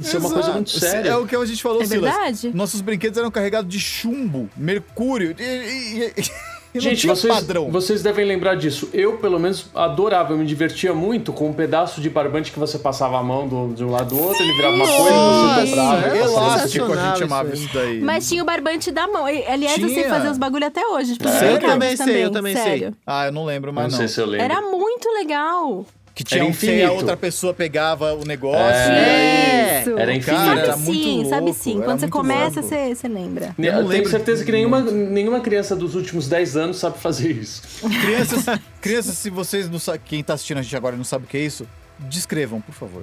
ser Exato. Uma coisa muito séria. É o que a gente falou, é Silas. Verdade? Nossos brinquedos eram carregados de chumbo, mercúrio. E, e, e... Eu gente, vocês, vocês devem lembrar disso. Eu, pelo menos, adorava. Eu me divertia muito com um pedaço de barbante que você passava a mão do, de um lado do outro, ele virava uma coisa e você dobrava. É elástico, a gente amava isso daí. Mas tinha o barbante da mão. Aliás, tinha. Eu sei fazer os bagulho até hoje. Tipo, é. eu, eu também sei, eu também sério. sei. Ah, eu não lembro mais não. Não sei se eu lembro. Era muito legal. Que tinha um feio, a outra pessoa pegava o negócio. É, isso. Era infinito. Cara, era muito sim, louco, sabe sim. Quando você começa, você, você lembra. Eu, eu tenho certeza que nenhuma, nenhuma criança dos últimos dez anos sabe fazer isso. Crianças, crianças, se vocês não sabem, quem tá assistindo a gente agora e não sabe o que é isso, descrevam, por favor.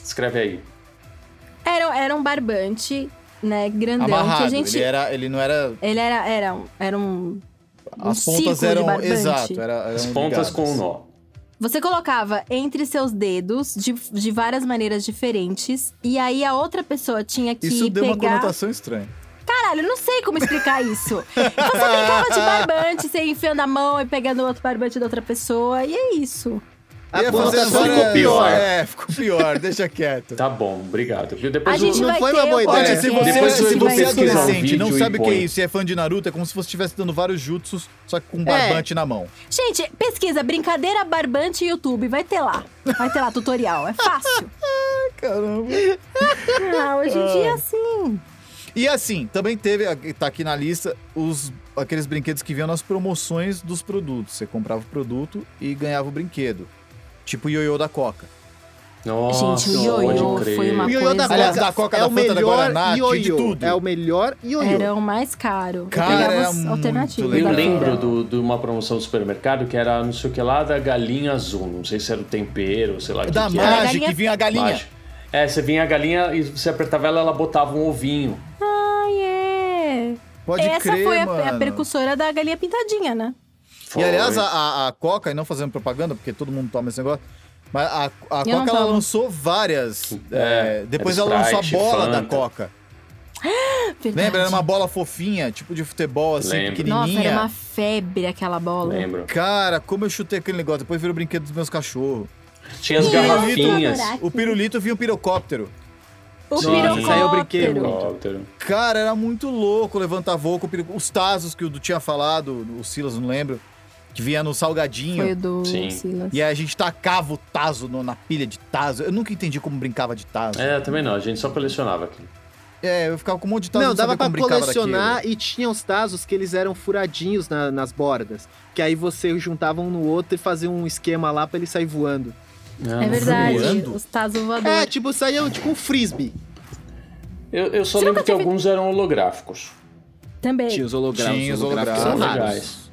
Descreve aí. Era, era um barbante, né, grandão. Amarrado. Que a gente... ele, era, ele não era... Ele era, era, era um, um As pontas eram... Exato. Era, eram As pontas ligadas. Com um nó. Você colocava entre seus dedos, de, de várias maneiras diferentes, e aí a outra pessoa tinha que pegar... Isso deu uma conotação estranha. Caralho, eu não sei como explicar isso. Você brincava de barbante, você enfiando a mão e pegando outro barbante da outra pessoa, e é isso. A conotação ficou pior. É, ficou pior, deixa quieto. Tá bom, obrigado. Depois a gente não vai foi ter uma boa ideia. Se você, depois se você é adolescente, um não sabe o que é isso e é fã de Naruto, é como se você estivesse dando vários jutsus, só que com um barbante é. na mão. Gente, pesquisa, brincadeira barbante YouTube, vai ter lá. Vai ter lá tutorial, é fácil. Caramba. Ah, hoje em dia é assim. E assim, também teve, tá aqui na lista, os, aqueles brinquedos que vinham nas promoções dos produtos. Você comprava o produto e ganhava o brinquedo. Tipo o ioiô da Coca. Nossa, gente, o ioiô foi uma coisa... O ioiô da Coca, aliás, da Coca é da Fanta, da Guaraná, tinha de tudo. É o melhor ioiô. Era o mais caro. Cara, era muito legal. Eu lembro de uma promoção do supermercado que era, não sei o que lá, da galinha azul. Não sei se era o tempero, sei lá o que era. Da Mágica, que vinha a galinha. Mágica. É, você vinha a galinha e você apertava ela, ela botava um ovinho. Ah, é. Pode crer, essa foi a, a precursora da galinha pintadinha, né? E, aliás, a, a, a Coca, e não fazendo propaganda, porque todo mundo toma esse negócio, mas a, a Coca, ela lançou várias. É, é, depois ela lançou a bola Fanta. Da Coca. Verdade. Lembra? Era uma bola fofinha, tipo de futebol, assim, Lembro. Pequenininha. Nossa, era uma febre aquela bola. Lembro. Cara, como eu chutei aquele negócio. Depois virou o brinquedo dos meus cachorros. Tinha as garrafinhas. O pirulito vinha o pirocóptero. O pirocóptero. Cara, era muito louco levantar voo com o pirocóptero. Os Tazos que o Du tinha falado, o Silas, não lembro. Que vinha no salgadinho. Foi o do Silas. E aí a gente tacava o tazo no, na pilha de tazo. Eu nunca entendi como brincava de tazo. É, também não. A gente só colecionava aquilo. É, eu ficava com um monte de tazo. Não, não dava pra colecionar daquilo. E tinha os tazos que eles eram furadinhos na, nas bordas. Que aí você juntava um no outro e fazia um esquema lá pra ele sair voando. Não, é verdade, voando? Os tazos voadores. É, tipo, saíam tipo um frisbee. Eu, eu só você lembro que teve... alguns eram holográficos. Também. Tinha os holográficos. Tinha os holográficos. holográficos.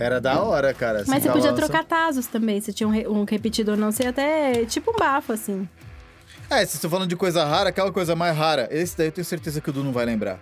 Era da hora, cara. Assim, mas você podia lança. trocar tazos também. Você tinha um, re- um repetidor, não sei, até tipo um bafo, assim. É, se você tá falando de coisa rara, aquela coisa mais rara. Esse daí eu tenho certeza que o Du não vai lembrar.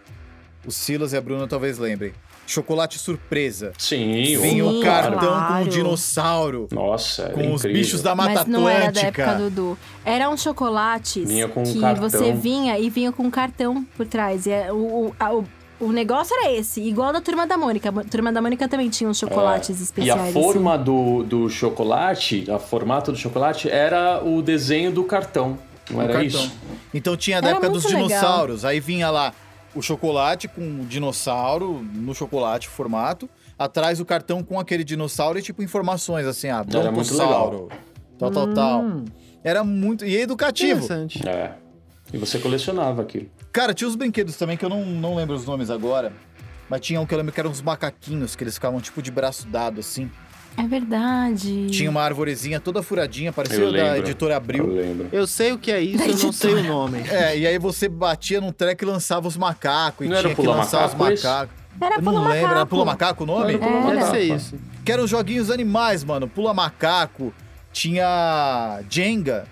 O Silas e a Bruna talvez lembrem. Chocolate surpresa. Sim, vinha o cartão claro. Com o dinossauro. Nossa, era com incrível. Os bichos da Mata Mas Atlântica. Não era da época do Du. Eram chocolates vinha com que um você vinha e vinha com um cartão por trás. E é, o... o, a, o O negócio era esse, igual da Turma da Mônica. A Turma da Mônica também tinha uns chocolates é. especiais. E a forma assim. do, do chocolate, a formato do chocolate, era o desenho do cartão. Não o era cartão. Isso? Então tinha da era época dos legal. Dinossauros. Aí vinha lá o chocolate com o dinossauro no chocolate, o formato. Atrás o cartão com aquele dinossauro e tipo informações assim, ah, era muito legal. Tal, tal, hum. tal. Era muito... E educativo. Interessante. É. E você colecionava aquilo. Cara, tinha os brinquedos também, que eu não, não lembro os nomes agora. Mas tinha um que eu lembro que eram uns macaquinhos, que eles ficavam tipo de braço dado, assim. É verdade. Tinha uma arvorezinha toda furadinha, parecia da Editora Abril. Eu lembro. Eu sei o que é isso, eu não sei o nome. É, e aí você batia num treco e lançava os macacos. E não tinha que lançar os macacos. Era eu não pula lembro, macaco. Era Pula Macaco o nome? Deve ser isso. Que eram joguinhos animais, mano. Pula Macaco, tinha Jenga.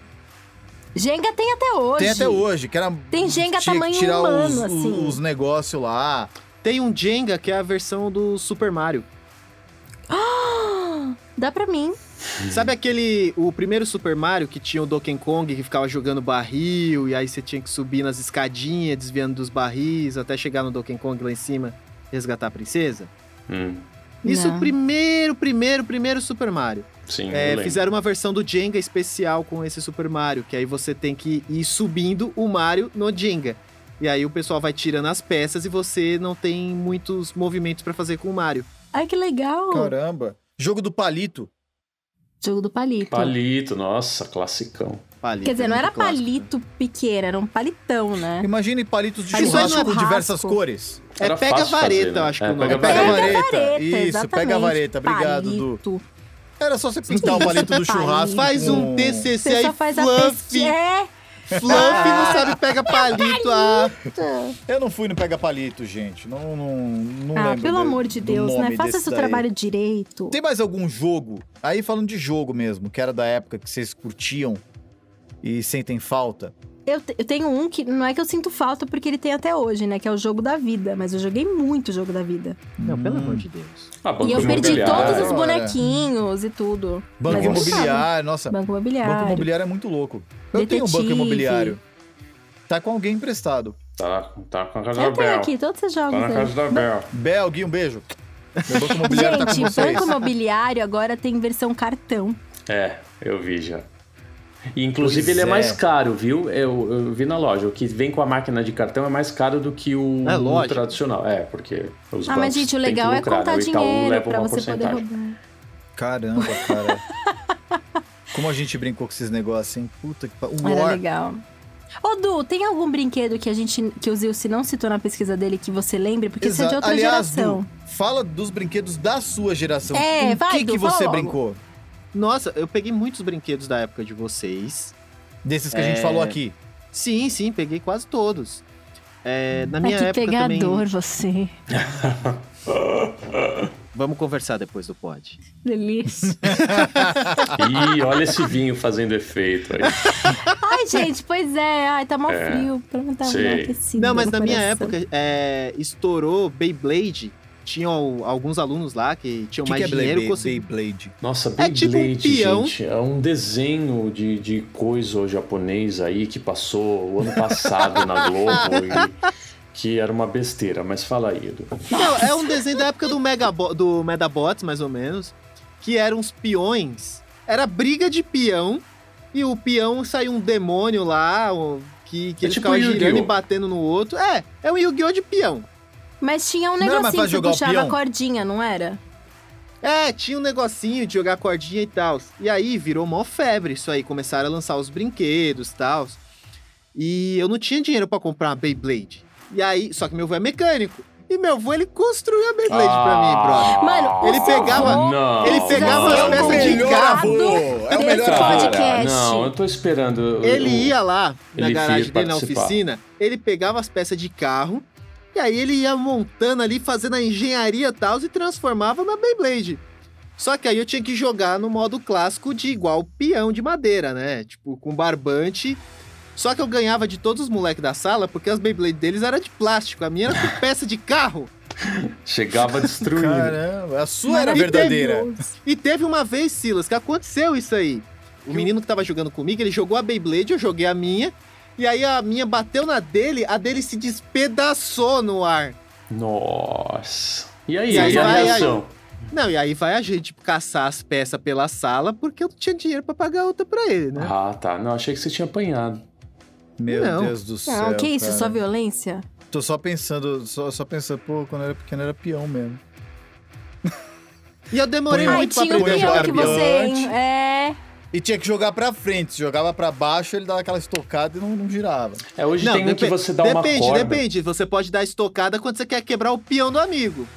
Jenga tem até hoje. Tem até hoje. Que era, tem Jenga tinha tamanho que tirar humano, os, assim. Os negócios lá. Tem um Jenga que é a versão do Super Mario. Ah! Dá pra mim. Uhum. Sabe aquele... O primeiro Super Mario que tinha o Donkey Kong, que ficava jogando barril, e aí você tinha que subir nas escadinhas, desviando dos barris, até chegar no Donkey Kong lá em cima, resgatar a princesa? Hum. Isso, o primeiro, primeiro, primeiro Super Mario. Sim, é, fizeram uma versão do Jenga especial com esse Super Mario, que aí você tem que ir subindo o Mario no Jenga. E aí o pessoal vai tirando as peças e você não tem muitos movimentos pra fazer com o Mario. Ai, que legal! Caramba! Jogo do palito. Jogo do palito. Palito, nossa, classicão. Palito. Quer dizer, não era clássico, palito, né? Pequeno, era um palitão, né? Imagine palitos de palito churrasco, é com diversas cores. Era é pega-vareta, né? acho é, que pega é pega-vareta. Pega-vareta. Isso, pega-vareta. Obrigado, Du. Era só você pintar o palito do churrasco. Faz um T C C você aí, só faz fluff. A Fluff ah, não sabe pega palito. Ah. Eu não fui no pega palito, gente. Não, não, não ah, lembro. Ah, pelo amor de Deus, né? Faça seu daí. trabalho direito. Tem mais algum jogo? Aí falando de jogo mesmo, que era da época que vocês curtiam e sentem falta. Eu, eu tenho um que não é que eu sinto falta porque ele tem até hoje, né? Que é o Jogo da Vida. Mas eu joguei muito o Jogo da Vida. Não, hum. pelo amor de Deus. Ah, banco e eu perdi todos os bonequinhos e tudo. Banco Imobiliário, nossa. Banco Imobiliário. Banco Imobiliário é muito louco. Eu Detetive. tenho um Banco Imobiliário. Tá com alguém emprestado. Tá, tá com a casa eu da Bel. Eu tenho aqui todos esses jogos. Tá na casa da Bel. Bel, Gui, um beijo. Meu Banco Imobiliário tá com vocês. Gente, Banco Imobiliário agora tem versão cartão. É, eu vi já. E, inclusive pois ele é. é mais caro, viu? Eu, eu vi na loja. O que vem com a máquina de cartão é mais caro do que o, é, o tradicional. É, porque os ah, bancos mas, gente, o legal é contar né? dinheiro pra você porcentagem. poder roubar. Caramba, cara. Como a gente brincou com esses negócios, hein? Puta que pariu. Era legal. Ô, Du, tem algum brinquedo que a gente, que o Zilce não citou na pesquisa dele que você lembre? Porque Exato. você é de outra Aliás, geração. Du, fala dos brinquedos da sua geração. É, vai, que Du, que você brincou? Nossa, eu peguei muitos brinquedos da época de vocês. Desses que é... a gente falou aqui? Sim, sim, peguei quase todos. É, na minha é que época pegador, também... você. Vamos conversar depois do pod. Delícia. Ih, olha esse vinho fazendo efeito aí. Ai, gente, pois é. Ai, tá mó é, frio. Pra não tá aquecido. Não, mas na minha época, é, estourou Beyblade. Tinham alguns alunos lá que tinham que mais que é dinheiro. Que consegui... Beyblade? Nossa, Beyblade, é tipo um peão. Gente, é um desenho de, de coisa japonês aí que passou o ano passado na Globo e que era uma besteira, mas fala aí, Edu. Não, é um desenho da época do, Megabo- do Medabots, mais ou menos, que eram uns peões. Era briga de peão e o peão saiu um demônio lá que, que é ele tipo ficava girando Yu-Gi-Oh! E batendo no outro. É, é um Yu-Gi-Oh! De peão. Mas tinha um negocinho que puxava a cordinha, não era? É, tinha um negocinho de jogar cordinha e tal. E aí, virou mó febre isso aí. Começaram a lançar os brinquedos e tal. E eu não tinha dinheiro pra comprar uma Beyblade. E aí, só que meu avô é mecânico. E meu avô, ele construiu a Beyblade ah, pra mim, brother. Mano, ele pegava, não, ele pegava não, as peças é de carro. É o melhor podcast. Não, eu tô esperando. Ele eu, ia lá, na garagem dele, na oficina. Ele pegava as peças de carro. E aí ele ia montando ali, fazendo a engenharia e tal, e transformava na Beyblade. Só que aí eu tinha que jogar no modo clássico de igual peão de madeira, né? Tipo, com barbante. Só que eu ganhava de todos os moleques da sala, porque as Beyblades deles eram de plástico. A minha era com peça de carro. Chegava destruindo. Caramba, a sua era verdadeira. E teve uma vez, Silas, que aconteceu isso aí. O menino que tava jogando comigo, ele jogou a Beyblade, eu joguei a minha. E aí a minha bateu na dele, a dele se despedaçou no ar. Nossa. E aí, e aí, e aí a reação? Aí, não, e aí vai a gente caçar as peças pela sala, porque eu não tinha dinheiro pra pagar outra pra ele, né? Ah, tá. Não, achei que você tinha apanhado. Meu não. Deus do céu, não, que isso? Cara. Só violência? Tô só pensando, só, só pensando, pô, quando eu era pequeno era peão mesmo. E eu demorei Ai, muito pra aprender a jogar peão. É... E tinha que jogar pra frente. Se jogava pra baixo, ele dava aquela estocada e não, não girava. É, hoje não, tem depende, um que você dá uma corda. Depende, depende. Você pode dar estocada quando você quer quebrar o peão do amigo.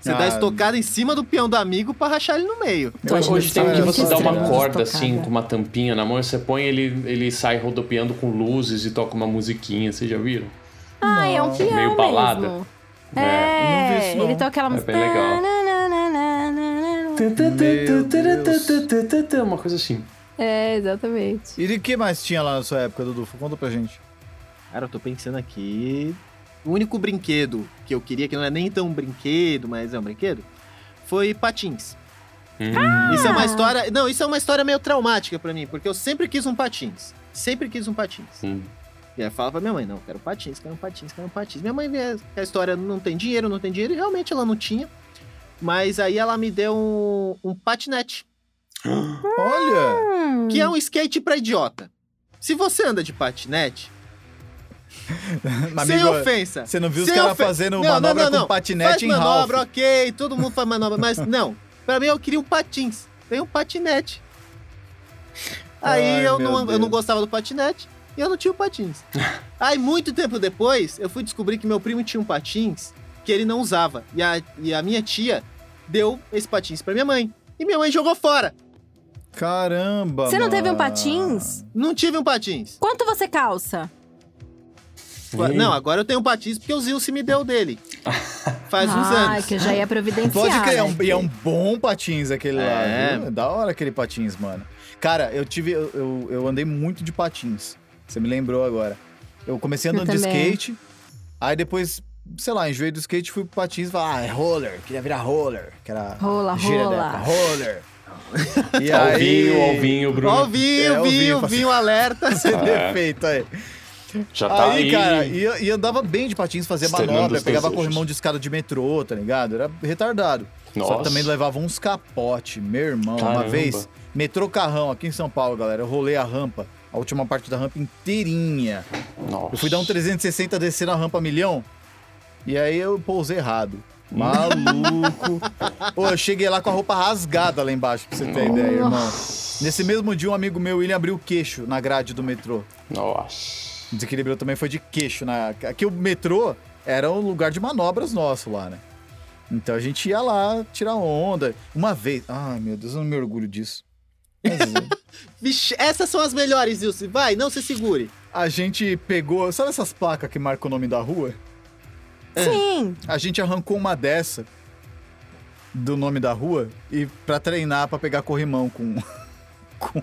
Você ah, dá estocada em cima do peão do amigo pra rachar ele no meio. Hoje, hoje tem um que você dá uma corda, assim, com uma tampinha na mão. E você põe ele, ele sai rodopiando com luzes e toca uma musiquinha. Vocês já viram? Ah, não. É um peão meio balada. Mesmo. É, é. Não vi isso, não. Ele toca aquela música. É bem legal. Uma coisa assim. É, exatamente. E o que mais tinha lá na sua época, Dudu? Conta pra gente. Cara, eu tô pensando aqui... O único brinquedo que eu queria, que não é nem tão brinquedo, mas é um brinquedo, foi patins. Hum. Ah. Isso é uma história... Não, isso é uma história meio traumática pra mim, porque eu sempre quis um patins. Sempre quis um patins. Hum. E aí eu falo pra minha mãe, não, quero patins, quero um patins, quero um patins. Minha mãe vê a história, não tem dinheiro, não tem dinheiro, e realmente ela não tinha. Mas aí ela me deu um, um patinete. Olha! Que é um skate pra idiota. Se você anda de patinete... Amigo, sem ofensa. Você não viu os caras ofen... fazendo não, manobra não, não, não. com patinete faz em half? Manobra, ok, todo mundo faz manobra, mas não. Pra mim, eu queria um patins. Tem um patinete. Aí Ai, eu, não, eu não gostava do patinete e eu não tinha o patins. Aí, muito tempo depois, eu fui descobrir que meu primo tinha um patins que ele não usava. E a, e a minha tia deu esse patins pra minha mãe. E minha mãe jogou fora. Caramba! Você não mano. teve um patins? Não tive um patins. Quanto você calça? Sim. Não, agora eu tenho um patins porque o Zilce me deu dele. Faz ah, uns anos. Ah, que eu já ia providenciar. Pode crer, é um, e é um bom patins aquele é. lá. É da hora aquele patins, mano. Cara, eu tive... Eu, eu, eu andei muito de patins. Você me lembrou agora. Eu comecei andando eu de skate. Aí depois, sei lá, enjoei do skate, fui pro patins e falei, ah, é roller. Queria virar roller. Que era rola, rola. Roller. E aí... Ó o vinho, ó o vinho, Bruno. Ó o vinho, é, o vinho, vinho, vinho alerta. Sem ah. defeito, aí. Já tá aí, aí, cara, e, e andava bem de patins, fazia manobra, pegava corrimão de escada de metrô, tá ligado? Era retardado. Nossa. Só que também levava uns capote, meu irmão. Caramba. Uma vez, metrô Carrão, aqui em São Paulo, galera, eu rolei a rampa, a última parte da rampa inteirinha. Nossa. Eu fui dar um trezentos e sessenta, descer na rampa milhão, e aí eu pousei errado. Maluco. Pô, eu cheguei lá com a roupa rasgada lá embaixo, pra você ter Nossa. ideia, irmão. Nesse mesmo dia, um amigo meu, ele abriu o queixo na grade do metrô. Nossa. Desequilibrou também, foi de queixo. Na... Aqui o metrô era um lugar de manobras nosso lá, né? Então a gente ia lá tirar onda. Uma vez... Ai, meu Deus, eu não me orgulho disso. Mas... Vixe, essas são as melhores, Wilson. Vai, não se segure. A gente pegou... Sabe essas placas que marcam o nome da rua? Sim! É. A gente arrancou uma dessa do nome da rua e pra treinar, pra pegar corrimão com... com...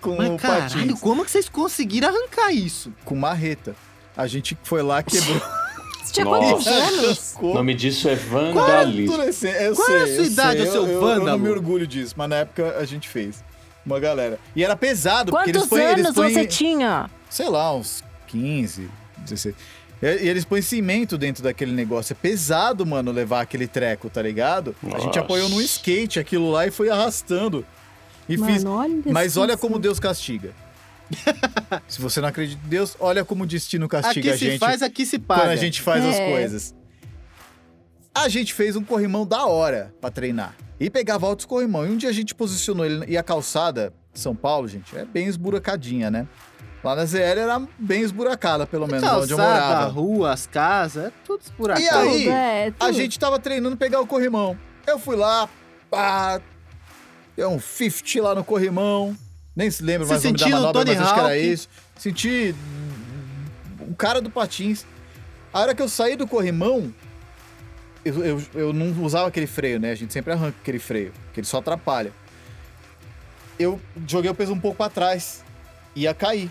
Com Mas, caralho, patins. Como que vocês conseguiram arrancar isso? Com marreta. A gente foi lá, quebrou. Você tinha quantos anos? O nome disso é vandalismo. Qual, eu Qual sei, é a sua idade, sei, o seu eu, vândalo? Eu não me orgulho disso, mas na época a gente fez. Uma galera. E era pesado. Quantos porque eles põem, anos eles põem, você tinha? Sei lá, uns quinze, dezesseis. E eles põem cimento dentro daquele negócio. É pesado, mano, levar aquele treco, tá ligado? Nossa. A gente apoiou no skate aquilo lá e foi arrastando. E Mano, fiz... olha Mas olha como Deus castiga. Se você não acredita em Deus, olha como o destino castiga aqui a gente. Aqui se faz, aqui se paga. Quando a gente faz é. as coisas. A gente fez um corrimão da hora pra treinar. E pegava altos corrimão. E um dia a gente posicionou ele... E a calçada de São Paulo, gente, é bem esburacadinha, né? Lá na Z L era bem esburacada, pelo menos, calçada, onde eu morava. A rua, as casas, é tudo esburacado. E aí, é, é tudo. A gente tava treinando pegar o corrimão. Eu fui lá, pá... Deu um cinquenta lá no corrimão. Nem se lembra mais o nome da manobra, mas acho que era isso. Senti o cara do patins. A hora que eu saí do corrimão, eu, eu, eu não usava aquele freio, né? A gente sempre arranca aquele freio, porque ele só atrapalha. Eu joguei o peso um pouco pra trás. Ia cair.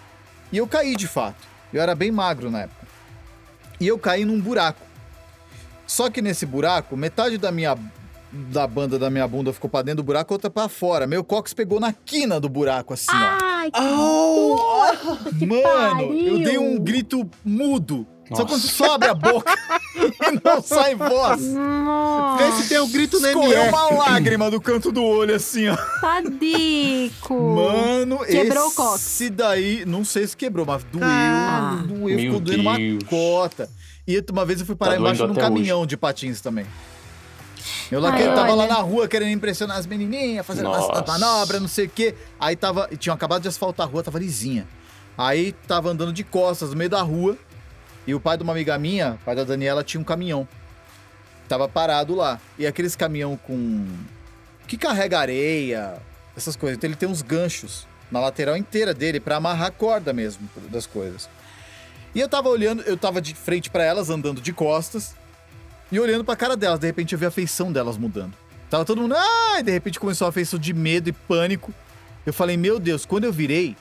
E eu caí, de fato. Eu era bem magro na época. E eu caí num buraco. Só que nesse buraco, metade da minha... da banda da minha bunda ficou pra dentro do buraco, outra pra fora. Meu cóccix pegou na quina do buraco, assim, Ai, ó. Ai, que... Oh, que Mano, pariu. Eu dei um grito mudo. Nossa. Só quando sobe a boca e não sai voz. Nossa. Vê se tem um grito nele. Escorreu uma lágrima do canto do olho, assim, ó. Padico. Mano, quebrou esse o cóccix. daí, não sei se quebrou, mas doeu, ah. doeu. Ficou doendo uma cota. E uma vez eu fui parar tá embaixo de um caminhão hoje. de patins também. Eu lá, Ai, tava olha. lá na rua querendo impressionar as menininhas, fazendo umas manobras, não sei o quê. Aí tava... Tinham acabado de asfaltar a rua, tava lisinha. Aí tava andando de costas no meio da rua. E o pai de uma amiga minha, o pai da Daniela, tinha um caminhão. Tava parado lá. E aqueles caminhão com... Que carrega areia, essas coisas. Então ele tem uns ganchos na lateral inteira dele pra amarrar a corda mesmo das coisas. E eu tava olhando, eu tava de frente pra elas, andando de costas. E olhando pra cara delas, de repente eu vi a feição delas mudando. Tava todo mundo... Ah! E de repente começou a feição de medo e pânico. Eu falei, meu Deus, quando eu virei...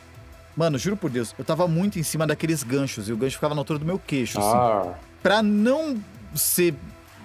Mano, juro por Deus, eu tava muito em cima daqueles ganchos. E o gancho ficava na altura do meu queixo, assim. Ah. Pra não ser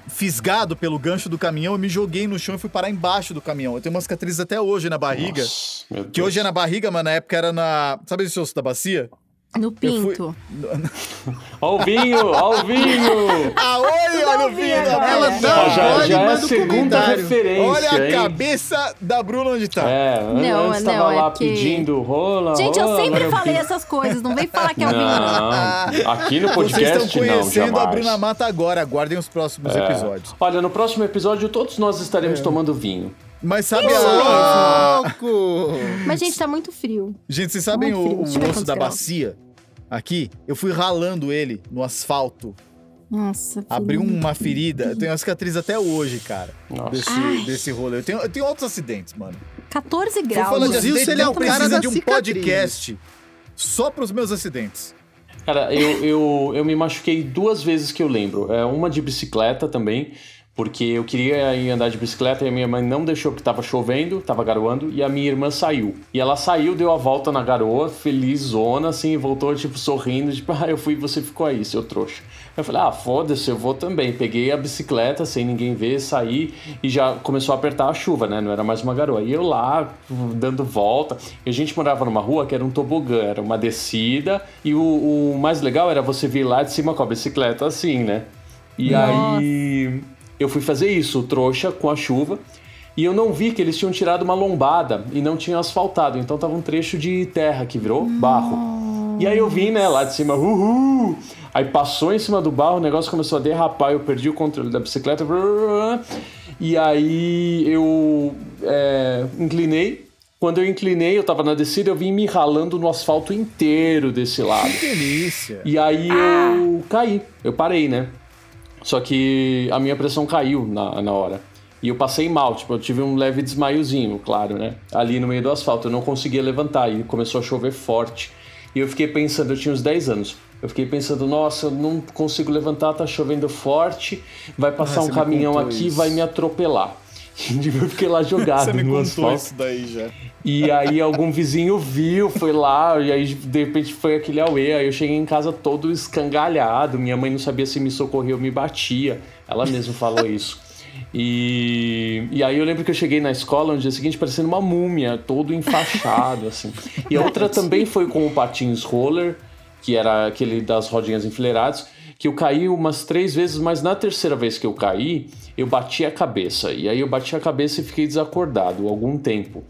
fisgado pelo gancho do caminhão, eu me joguei no chão e fui parar embaixo do caminhão. Eu tenho uma cicatriz até hoje na barriga. Nossa, que hoje é na barriga, mas na época era na... Sabe esse osso da bacia? No pinto. Fui... Ó o vinho, ó o vinho! Aoi, olha o vinho! Ela tá, já, olha, já é a segunda referência. Olha a hein? Cabeça da Bruna onde tá. É, não, antes não, tava é lá que... pedindo rola, gente, rola, eu sempre rola, falei eu... essas coisas, não vem falar que é o vinho. Aqui no podcast não, vocês estão conhecendo não, a Bruna Mata agora, aguardem os próximos é. episódios. Olha, no próximo episódio todos nós estaremos é. tomando vinho. Mas sabe a... louco! Mas, gente, tá muito frio. Gente, vocês sabem tá o, o osso da bacia? Aqui, eu fui ralando ele no asfalto. Nossa, abriu uma ferida. Eu tenho uma cicatriz até hoje, cara. Nossa. Desse, desse rolê. Eu tenho, eu tenho outros acidentes, mano. catorze graus. Falando de acidente, ele é o cara da de um cicatriz. Podcast só pros meus acidentes. Cara, eu, eu, eu me machuquei duas vezes que eu lembro. É, uma de bicicleta também. Porque eu queria ir andar de bicicleta e a minha mãe não deixou, porque tava chovendo, tava garoando, e a minha irmã saiu. E ela saiu, deu a volta na garoa, felizona, assim, e voltou, tipo, sorrindo, tipo, ah, eu fui e você ficou aí, seu trouxa. Eu falei, ah, foda-se, eu vou também. Peguei a bicicleta, sem ninguém ver, saí, e já começou a apertar a chuva, né, não era mais uma garoa. E eu lá, dando volta, e a gente morava numa rua que era um tobogã, era uma descida, e o, o mais legal era você vir lá de cima com a bicicleta, assim, né. E Nossa. aí... Eu fui fazer isso, trouxa, com a chuva, e eu não vi que eles tinham tirado uma lombada e não tinham asfaltado, então tava um trecho de terra que virou barro. E aí eu vim, né, lá de cima, uhul! Aí passou em cima do barro, o negócio começou a derrapar, eu perdi o controle da bicicleta, e aí eu é, inclinei. Quando eu inclinei, eu tava na descida, eu vim me ralando no asfalto inteiro desse lado. Que delícia! E aí eu caí, eu parei, né? Só que a minha pressão caiu na, na hora. E eu passei mal, tipo, eu tive um leve desmaiozinho, claro, né? Ali no meio do asfalto, eu não conseguia levantar e começou a chover forte. E eu fiquei pensando, eu tinha uns dez anos. Eu fiquei pensando, nossa, eu não consigo levantar, tá chovendo forte. Vai passar ah, um caminhão aqui e vai me atropelar. Eu fiquei lá jogado no asfalto. Isso daí já. E aí algum vizinho viu, foi lá, e aí de repente foi aquele auê. Aí eu cheguei em casa todo escangalhado, minha mãe não sabia se me socorria ou me batia. Ela mesma falou isso. E, e aí eu lembro que eu cheguei na escola no dia seguinte parecendo uma múmia, todo enfaixado, assim. E a outra também foi com o patins roller, que era aquele das rodinhas enfileiradas, que eu caí umas três vezes, mas na terceira vez que eu caí, eu bati a cabeça. E aí eu bati a cabeça e fiquei desacordado algum tempo.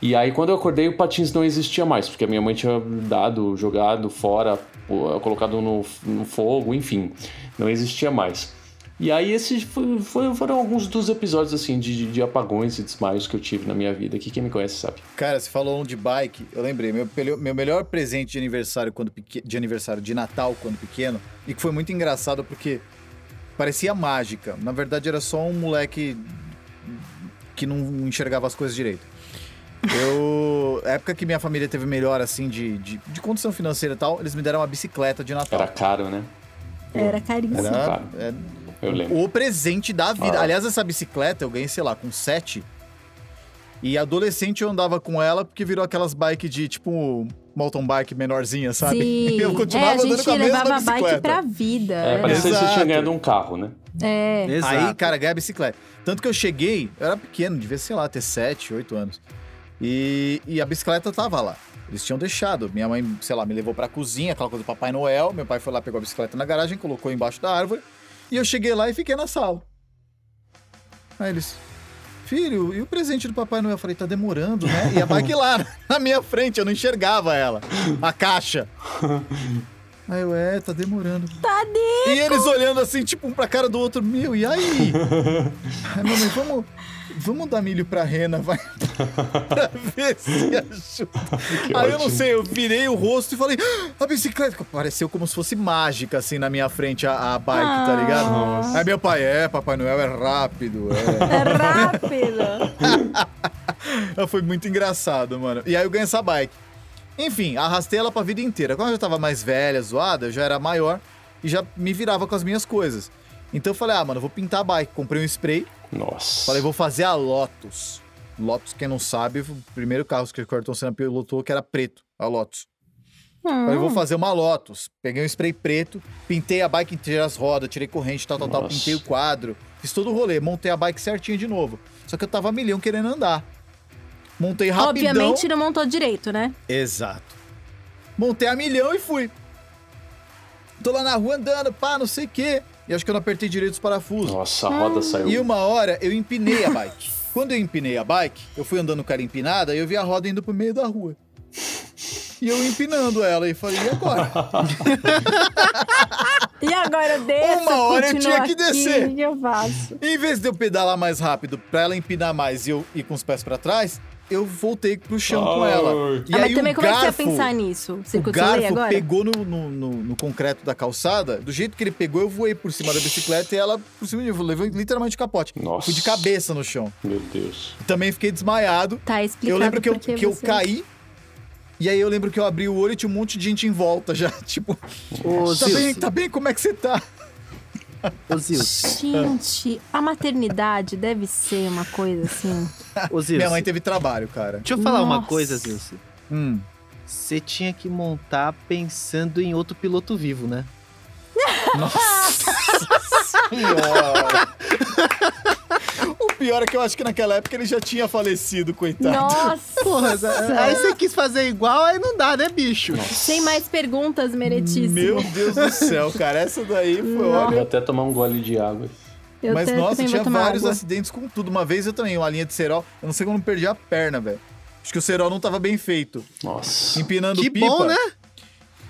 E aí quando eu acordei, o patins não existia mais, porque a minha mãe tinha dado, jogado fora, colocado no, no fogo, enfim, não existia mais. E aí esses foi, foi, foram alguns dos episódios, assim, de, de apagões e desmaios que eu tive na minha vida. Que quem me conhece sabe. Cara, você falou um de bike, eu lembrei. Meu, meu melhor presente de aniversário, quando pequeno, de aniversário de Natal, quando pequeno, e que foi muito engraçado porque parecia mágica. Na verdade, era só um moleque que não enxergava as coisas direito. Eu... A época que minha família teve melhor, assim, de, de, de condição financeira e tal, eles me deram uma bicicleta de Natal. Era caro, né? Era caríssimo. Era caro. É... Eu lembro. O presente da vida. Ah. Aliás, essa bicicleta eu ganhei, sei lá, com sete. E adolescente eu andava com ela porque virou aquelas bikes de, tipo, mountain bike menorzinha, sabe? Sim. Eu continuava é, andando com a mesma bicicleta. A gente levava bike pra vida. É, parecia que você tinha ganhado um carro, né? É. Exato. Aí, cara, ganhei a bicicleta. Tanto que eu cheguei, eu era pequeno, devia, sei lá, ter sete, oito anos. E, e a bicicleta tava lá. Eles tinham deixado. Minha mãe, sei lá, me levou pra cozinha, aquela coisa do Papai Noel. Meu pai foi lá, pegou a bicicleta na garagem, colocou embaixo da árvore. E eu cheguei lá e fiquei na sala. Aí eles... Filho, e o presente do Papai Noel? Eu falei, tá demorando, né? E a bike lá, na minha frente, eu não enxergava ela. A caixa. Aí eu, é, tá demorando. Tá dico. E eles olhando assim, tipo, um pra cara do outro. Meu, e aí? Aí, mamãe, vamos... Vamos dar milho pra rena, vai. Pra ver se ajuda. Que Aí ótimo. Eu não sei, eu virei o rosto e falei... Ah, a bicicleta! Pareceu como se fosse mágica, assim, na minha frente, a, a bike, ah, tá ligado? Nossa. Aí meu pai, é, Papai Noel é rápido. É, é rápido! Foi muito engraçado, mano. E aí eu ganhei essa bike. Enfim, arrastei ela pra vida inteira. Quando eu já tava mais velha, zoada, eu já era maior e já me virava com as minhas coisas. Então eu falei, ah, mano, vou pintar a bike. Comprei um spray. Nossa. Falei, vou fazer a Lotus. Lotus, quem não sabe, o primeiro carro que o Ayrton Senna pilotou que era preto, a Lotus. Hum. Falei, vou fazer uma Lotus. Peguei um spray preto, pintei a bike inteira, as rodas, tirei corrente, tal, tal, Nossa. tal, pintei o quadro. Fiz todo o rolê, montei a bike certinha de novo. Só que eu tava milhão querendo andar. Montei rapidão. Obviamente não montou direito, né? Exato. Montei a milhão e fui. Tô lá na rua andando, pá, não sei o quê. E acho que eu não apertei direito os parafusos. Nossa, a roda hum. saiu. E uma hora eu empinei a bike. Quando eu empinei a bike, eu fui andando com ela empinada e eu vi a roda indo pro meio da rua. E eu empinando ela e falei, e agora? E agora eu desço, uma hora eu tinha que descer. Aqui, eu faço. Em vez de eu pedalar mais rápido pra ela empinar mais e eu ir com os pés pra trás, eu voltei pro chão oh. com ela. E ah, aí mas também o garfo, como é que você ia pensar nisso? Você o garfo agora? Pegou no, no, no, no concreto da calçada. Do jeito que ele pegou, eu voei por cima da bicicleta e ela por cima de mim. Eu levei literalmente o capote. Nossa. Fui de cabeça no chão. Meu Deus. Também fiquei desmaiado. Tá explicado. Eu lembro que, eu, que você... eu caí. E aí eu lembro que eu abri o olho e tinha um monte de gente em volta já. Tipo, oh, tá Deus. bem, tá bem? Como é que você tá? Osiris. Gente, a maternidade deve ser uma coisa assim. Osiris. Minha mãe teve trabalho, cara. Deixa eu falar Nossa. uma coisa, Osiris. Hum. Você tinha que montar pensando em outro piloto vivo, né? Nossa senhora! O pior é que eu acho que naquela época ele já tinha falecido, coitado. Nossa! Porra, aí você quis fazer igual, aí não dá, né, bicho? Nossa. Tem mais perguntas, meretíssimas. Meu Deus do céu, cara. Essa daí foi... Olha... Eu vou até tomar um gole de água. Eu Mas, nossa, tinha vários água. acidentes com tudo. Uma vez eu também, uma linha de cerol. Eu não sei como eu não perdi a perna, velho. Acho que o cerol não tava bem feito. Nossa. Empinando que pipa. Que bom, né?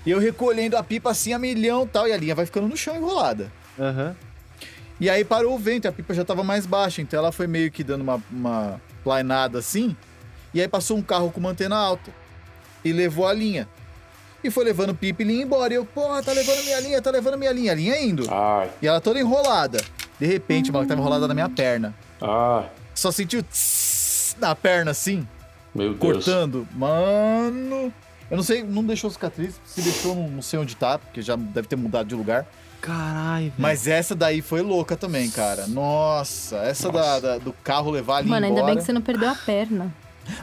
E eu recolhendo a pipa assim a milhão e tal. E a linha vai ficando no chão enrolada. Aham. Uhum. E aí parou o vento, a pipa já tava mais baixa, então ela foi meio que dando uma, uma plainada assim. E aí passou um carro com uma antena alta e levou a linha. E foi levando pipa e linha embora. E eu, porra, tá levando minha linha, tá levando minha linha. A linha indo. Ai. E ela toda enrolada. De repente, hum. ela tava enrolada na minha perna. Ai. Só sentiu tss na perna assim. Meu Deus. Cortando. Mano... Eu não sei, não deixou cicatriz, se deixou, não sei onde tá, porque já deve ter mudado de lugar. Caralho, velho. Mas essa daí foi louca também, cara. Nossa, essa Nossa. Da, da, do carro levar ali Mano, embora. Ainda bem que você não perdeu a perna.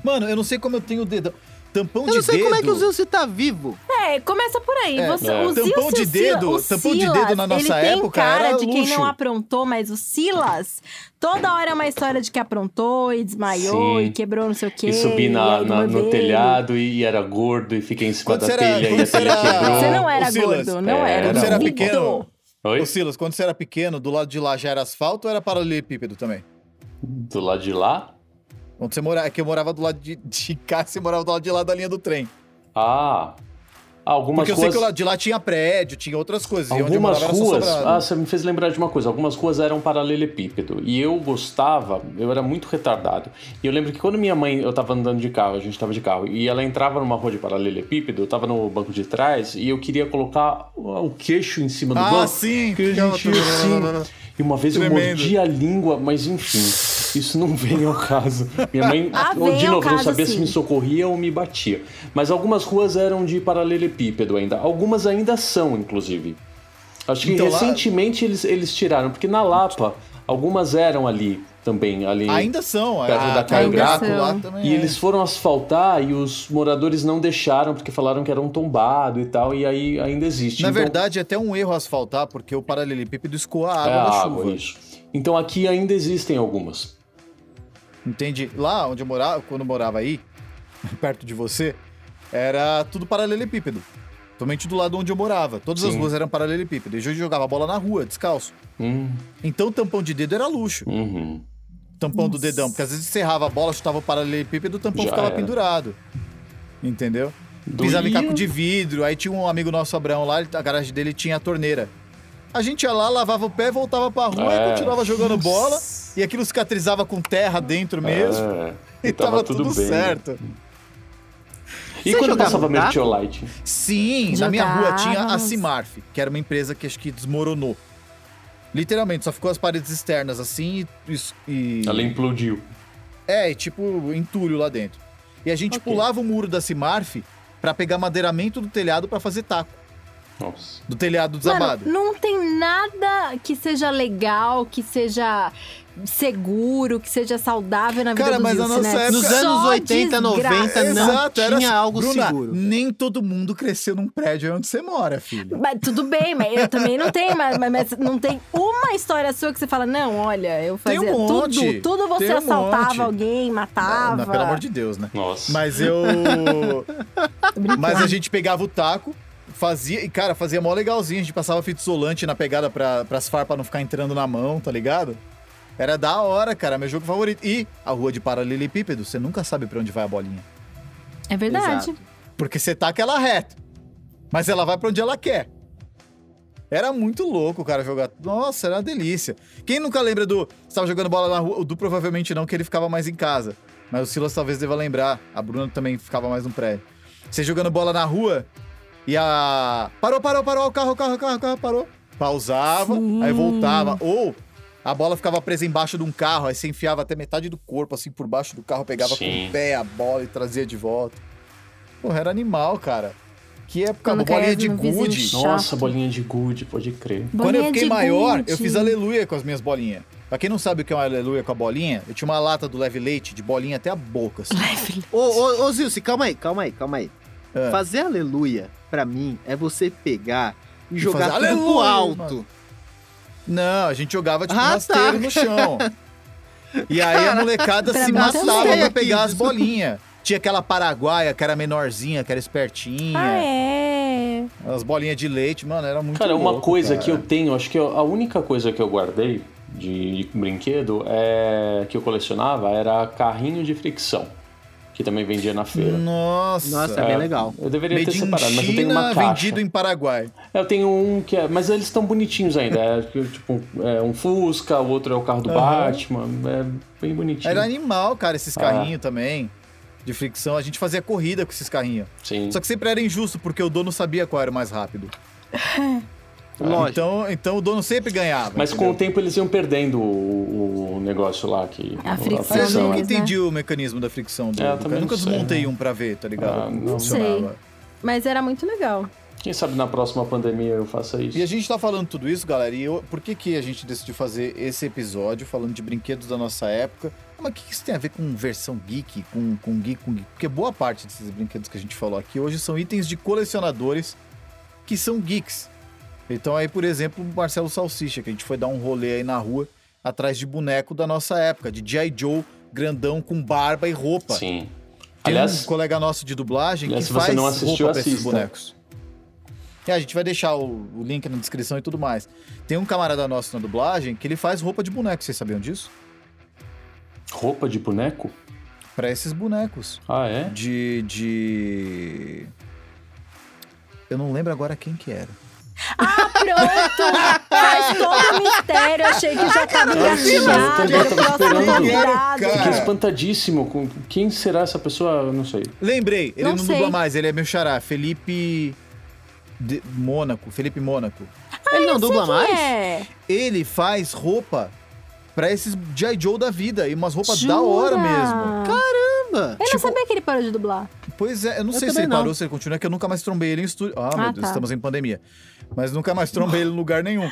Mano, eu não sei como eu tenho o dedão. Tampão de dedo... Eu não sei dedo. como é que o Zilce tá vivo. É, começa por aí. É. Você, é. O tampão de dedo, o tampão Silas, de dedo na nossa época, ele tem época, cara de luxo. Quem não aprontou, mas o Silas... Toda hora é uma história de que aprontou e desmaiou Sim. e quebrou não sei o quê. E subi na, e na, no telhado e era gordo e fiquei em cima quando da era, telha e a telha quebrou. Você não era Silas, gordo, não é, era. Quando você era pequeno... Oi? Ô Silas, quando você era pequeno, do lado de lá já era asfalto ou era paralelepípedo também? Do lado de lá? Onde você morava, é que eu morava do lado de, de cá, você morava do lado de lá da linha do trem. Ah... Algumas Porque eu ruas... sei que lá, de lá tinha prédio, tinha outras coisas. Algumas e onde eu morava ruas... Era só ah, você me fez lembrar de uma coisa. Algumas ruas eram paralelepípedo. E eu gostava... Eu era muito retardado. E eu lembro que quando minha mãe... Eu tava andando de carro, a gente tava de carro. E ela entrava numa rua de paralelepípedo. Eu tava no banco de trás. E eu queria colocar o queixo em cima do ah, banco. Ah, sim! Que a gente... Não, não, não. E uma vez Tremendo. eu mordi a língua. Mas enfim, isso não vem ao caso. Minha mãe... ah, de novo, eu não sabia sim. se me socorria ou me batia. Mas algumas ruas eram de paralelepípedo. Bípedo ainda. Algumas ainda são, inclusive. Acho que então, recentemente lá... eles, eles tiraram, porque na Lapa algumas eram ali também. Ali ainda são. Perto ah, da Caio Graco. E é. eles foram asfaltar e os moradores não deixaram, porque falaram que era um tombado e tal, e aí ainda existe. Na então... verdade, é até um erro asfaltar, porque o paralelepípedo escoa a água é da a chuva. Água, isso. Então aqui ainda existem algumas. Entendi. Lá onde eu morava, quando eu morava aí, perto de você... Era tudo paralelepípedo. Somente do lado onde eu morava. Todas Sim. as ruas eram paralelepípedo. E eu jogava bola na rua, descalço. Hum. Então, tampão de dedo era luxo. Uhum. Tampão Nossa. do dedão. Porque às vezes encerrava a bola, chutava o paralelepípedo, o tampão Já ficava era. pendurado. Entendeu? Doía. Pisava em caco de vidro. Aí tinha um amigo nosso, Abraão, lá. A garagem dele tinha a torneira. A gente ia lá, lavava o pé, voltava pra rua é. e continuava jogando Nossa. bola. E aquilo cicatrizava com terra dentro mesmo. É. E, e tava, tava tudo, tudo bem. certo. E Você quando eu passava Mertiolite? Sim, jogava. Na minha rua tinha a Cimarf, que era uma empresa que acho que desmoronou. Literalmente, só ficou as paredes externas assim e... e... Ela implodiu. É, e tipo, entulho lá dentro. E a gente okay. pulava o muro da Cimarf pra pegar madeiramento do telhado pra fazer taco. Nossa. Do telhado desabado. Mano, não tem nada que seja legal, que seja... seguro, que seja saudável na vida Cara, dos idosos, né? Época... Nos anos Só oitenta, desgraça. noventa, Exato, não era... tinha algo Bruna, seguro. Nem todo mundo cresceu num prédio onde você mora, filho. Mas tudo bem, mas eu também não tenho, mas, mas não tem uma história sua que você fala, não, olha, eu fazia um tudo, monte, tudo você um assaltava monte. alguém, matava. Não, não, pelo amor de Deus, né? Nossa. Mas eu... mas a gente pegava o taco, fazia, e cara, fazia mó legalzinho, a gente passava fita isolante na pegada pra, pras farpas não ficar entrando na mão, tá ligado? Era da hora, cara, meu jogo favorito. E a rua de paralelepípedo, você nunca sabe pra onde vai a bolinha. É verdade. Exato. Porque você taca ela reta, mas ela vai pra onde ela quer. Era muito louco, cara, jogar. Nossa, era uma delícia. Quem nunca lembra do... Você tava jogando bola na rua? O Du provavelmente não, que ele ficava mais em casa. Mas o Silas talvez deva lembrar. A Bruna também ficava mais no prédio. Você jogando bola na rua... E a... Parou, parou, parou, o carro, o carro, o carro, o carro, parou. Pausava, Sim. aí voltava. Ou a bola ficava presa embaixo de um carro, aí você enfiava até metade do corpo, assim, por baixo do carro, pegava Sim. com o pé a bola e trazia de volta. Porra, era animal, cara. Que época, Quando bolinha de gude. Nossa, bolinha de gude, pode crer. Bolinha Quando eu fiquei maior, gude. eu fiz aleluia com as minhas bolinhas. Pra quem não sabe o que é uma aleluia com a bolinha, eu tinha uma lata do Leve Leite de bolinha até a boca, assim. Leve Ô, ô, ô, Zilce, calma aí, calma aí, calma aí. É. Fazer aleluia... Pra mim, é você pegar e jogar tudo pro alto. Não, a gente jogava de tipo, ah, rasteiro tá. no chão. E aí a molecada se matava pra pegar as bolinhas. Tinha aquela paraguaia que era menorzinha, que era espertinha. Ah, é? As bolinhas de leite, mano, era muito Cara, louco, uma coisa cara. que eu tenho, acho que eu, a única coisa que eu guardei de brinquedo é, que eu colecionava era carrinho de fricção. Que também vendia na feira. Nossa, Nossa é bem legal. Eu deveria Made ter separado, mas eu tenho uma caixa. Vendido em Paraguai. Eu tenho um que é... Mas eles estão bonitinhos ainda. É, tipo, é um Fusca, o outro é o carro do uhum. Batman. É bem bonitinho. Era animal, cara, esses ah. carrinhos também. De fricção. A gente fazia corrida com esses carrinhos. Sim. Só que sempre era injusto, porque o dono sabia qual era o mais rápido. Lógico. Então, então o dono sempre ganhava. Mas entendeu? Com o tempo eles iam perdendo o, o negócio lá que a fricção. Eu nunca né? entendi o mecanismo da fricção dele. É, eu, eu nunca sei, desmontei né? um pra ver, tá ligado? Ah, não sei. Mas era muito legal. Quem sabe na próxima pandemia eu faça isso. E a gente tá falando tudo isso, galera. E eu, por que, que a gente decidiu fazer esse episódio falando de brinquedos da nossa época? Mas o que isso tem a ver com versão geek, com, com geek, com geek? Porque boa parte desses brinquedos que a gente falou aqui hoje são itens de colecionadores que são geeks. Então aí, por exemplo, o Marcelo Salsicha, que a gente foi dar um rolê aí na rua, atrás de boneco da nossa época, de G I. Joe, grandão, com barba e roupa. Sim. Tem aliás, um colega nosso de dublagem aliás, que faz você não assistiu, roupa pra esses bonecos. É, a gente vai deixar o, o link na descrição e tudo mais. Tem um camarada nosso na dublagem que ele faz roupa de boneco, vocês sabiam disso? Roupa de boneco? Pra esses bonecos. Ah, é? De... de... Eu não lembro agora quem que era. Ah, pronto! Faz todo o mistério. Eu achei que já tava engatilhado. Eu tava esperando. Fiquei espantadíssimo. Com... Quem será essa pessoa? Eu não sei. Lembrei. Ele não, não dubla mais. Ele é meu xará. Felipe... De... Mônaco. Felipe Mônaco. Ah, ele não dubla mais? É. Ele faz roupa pra esses G I. Joe da vida. E umas roupas Jura? da hora mesmo. Caramba! Eu tipo... não sabia que ele parou de dublar. Pois é. Eu não eu sei se ele não. parou, se ele continua. Que eu nunca mais trombei ele em estúdio. Ah, ah meu tá. Deus. Estamos em pandemia. Mas nunca mais trombei ele em lugar nenhum.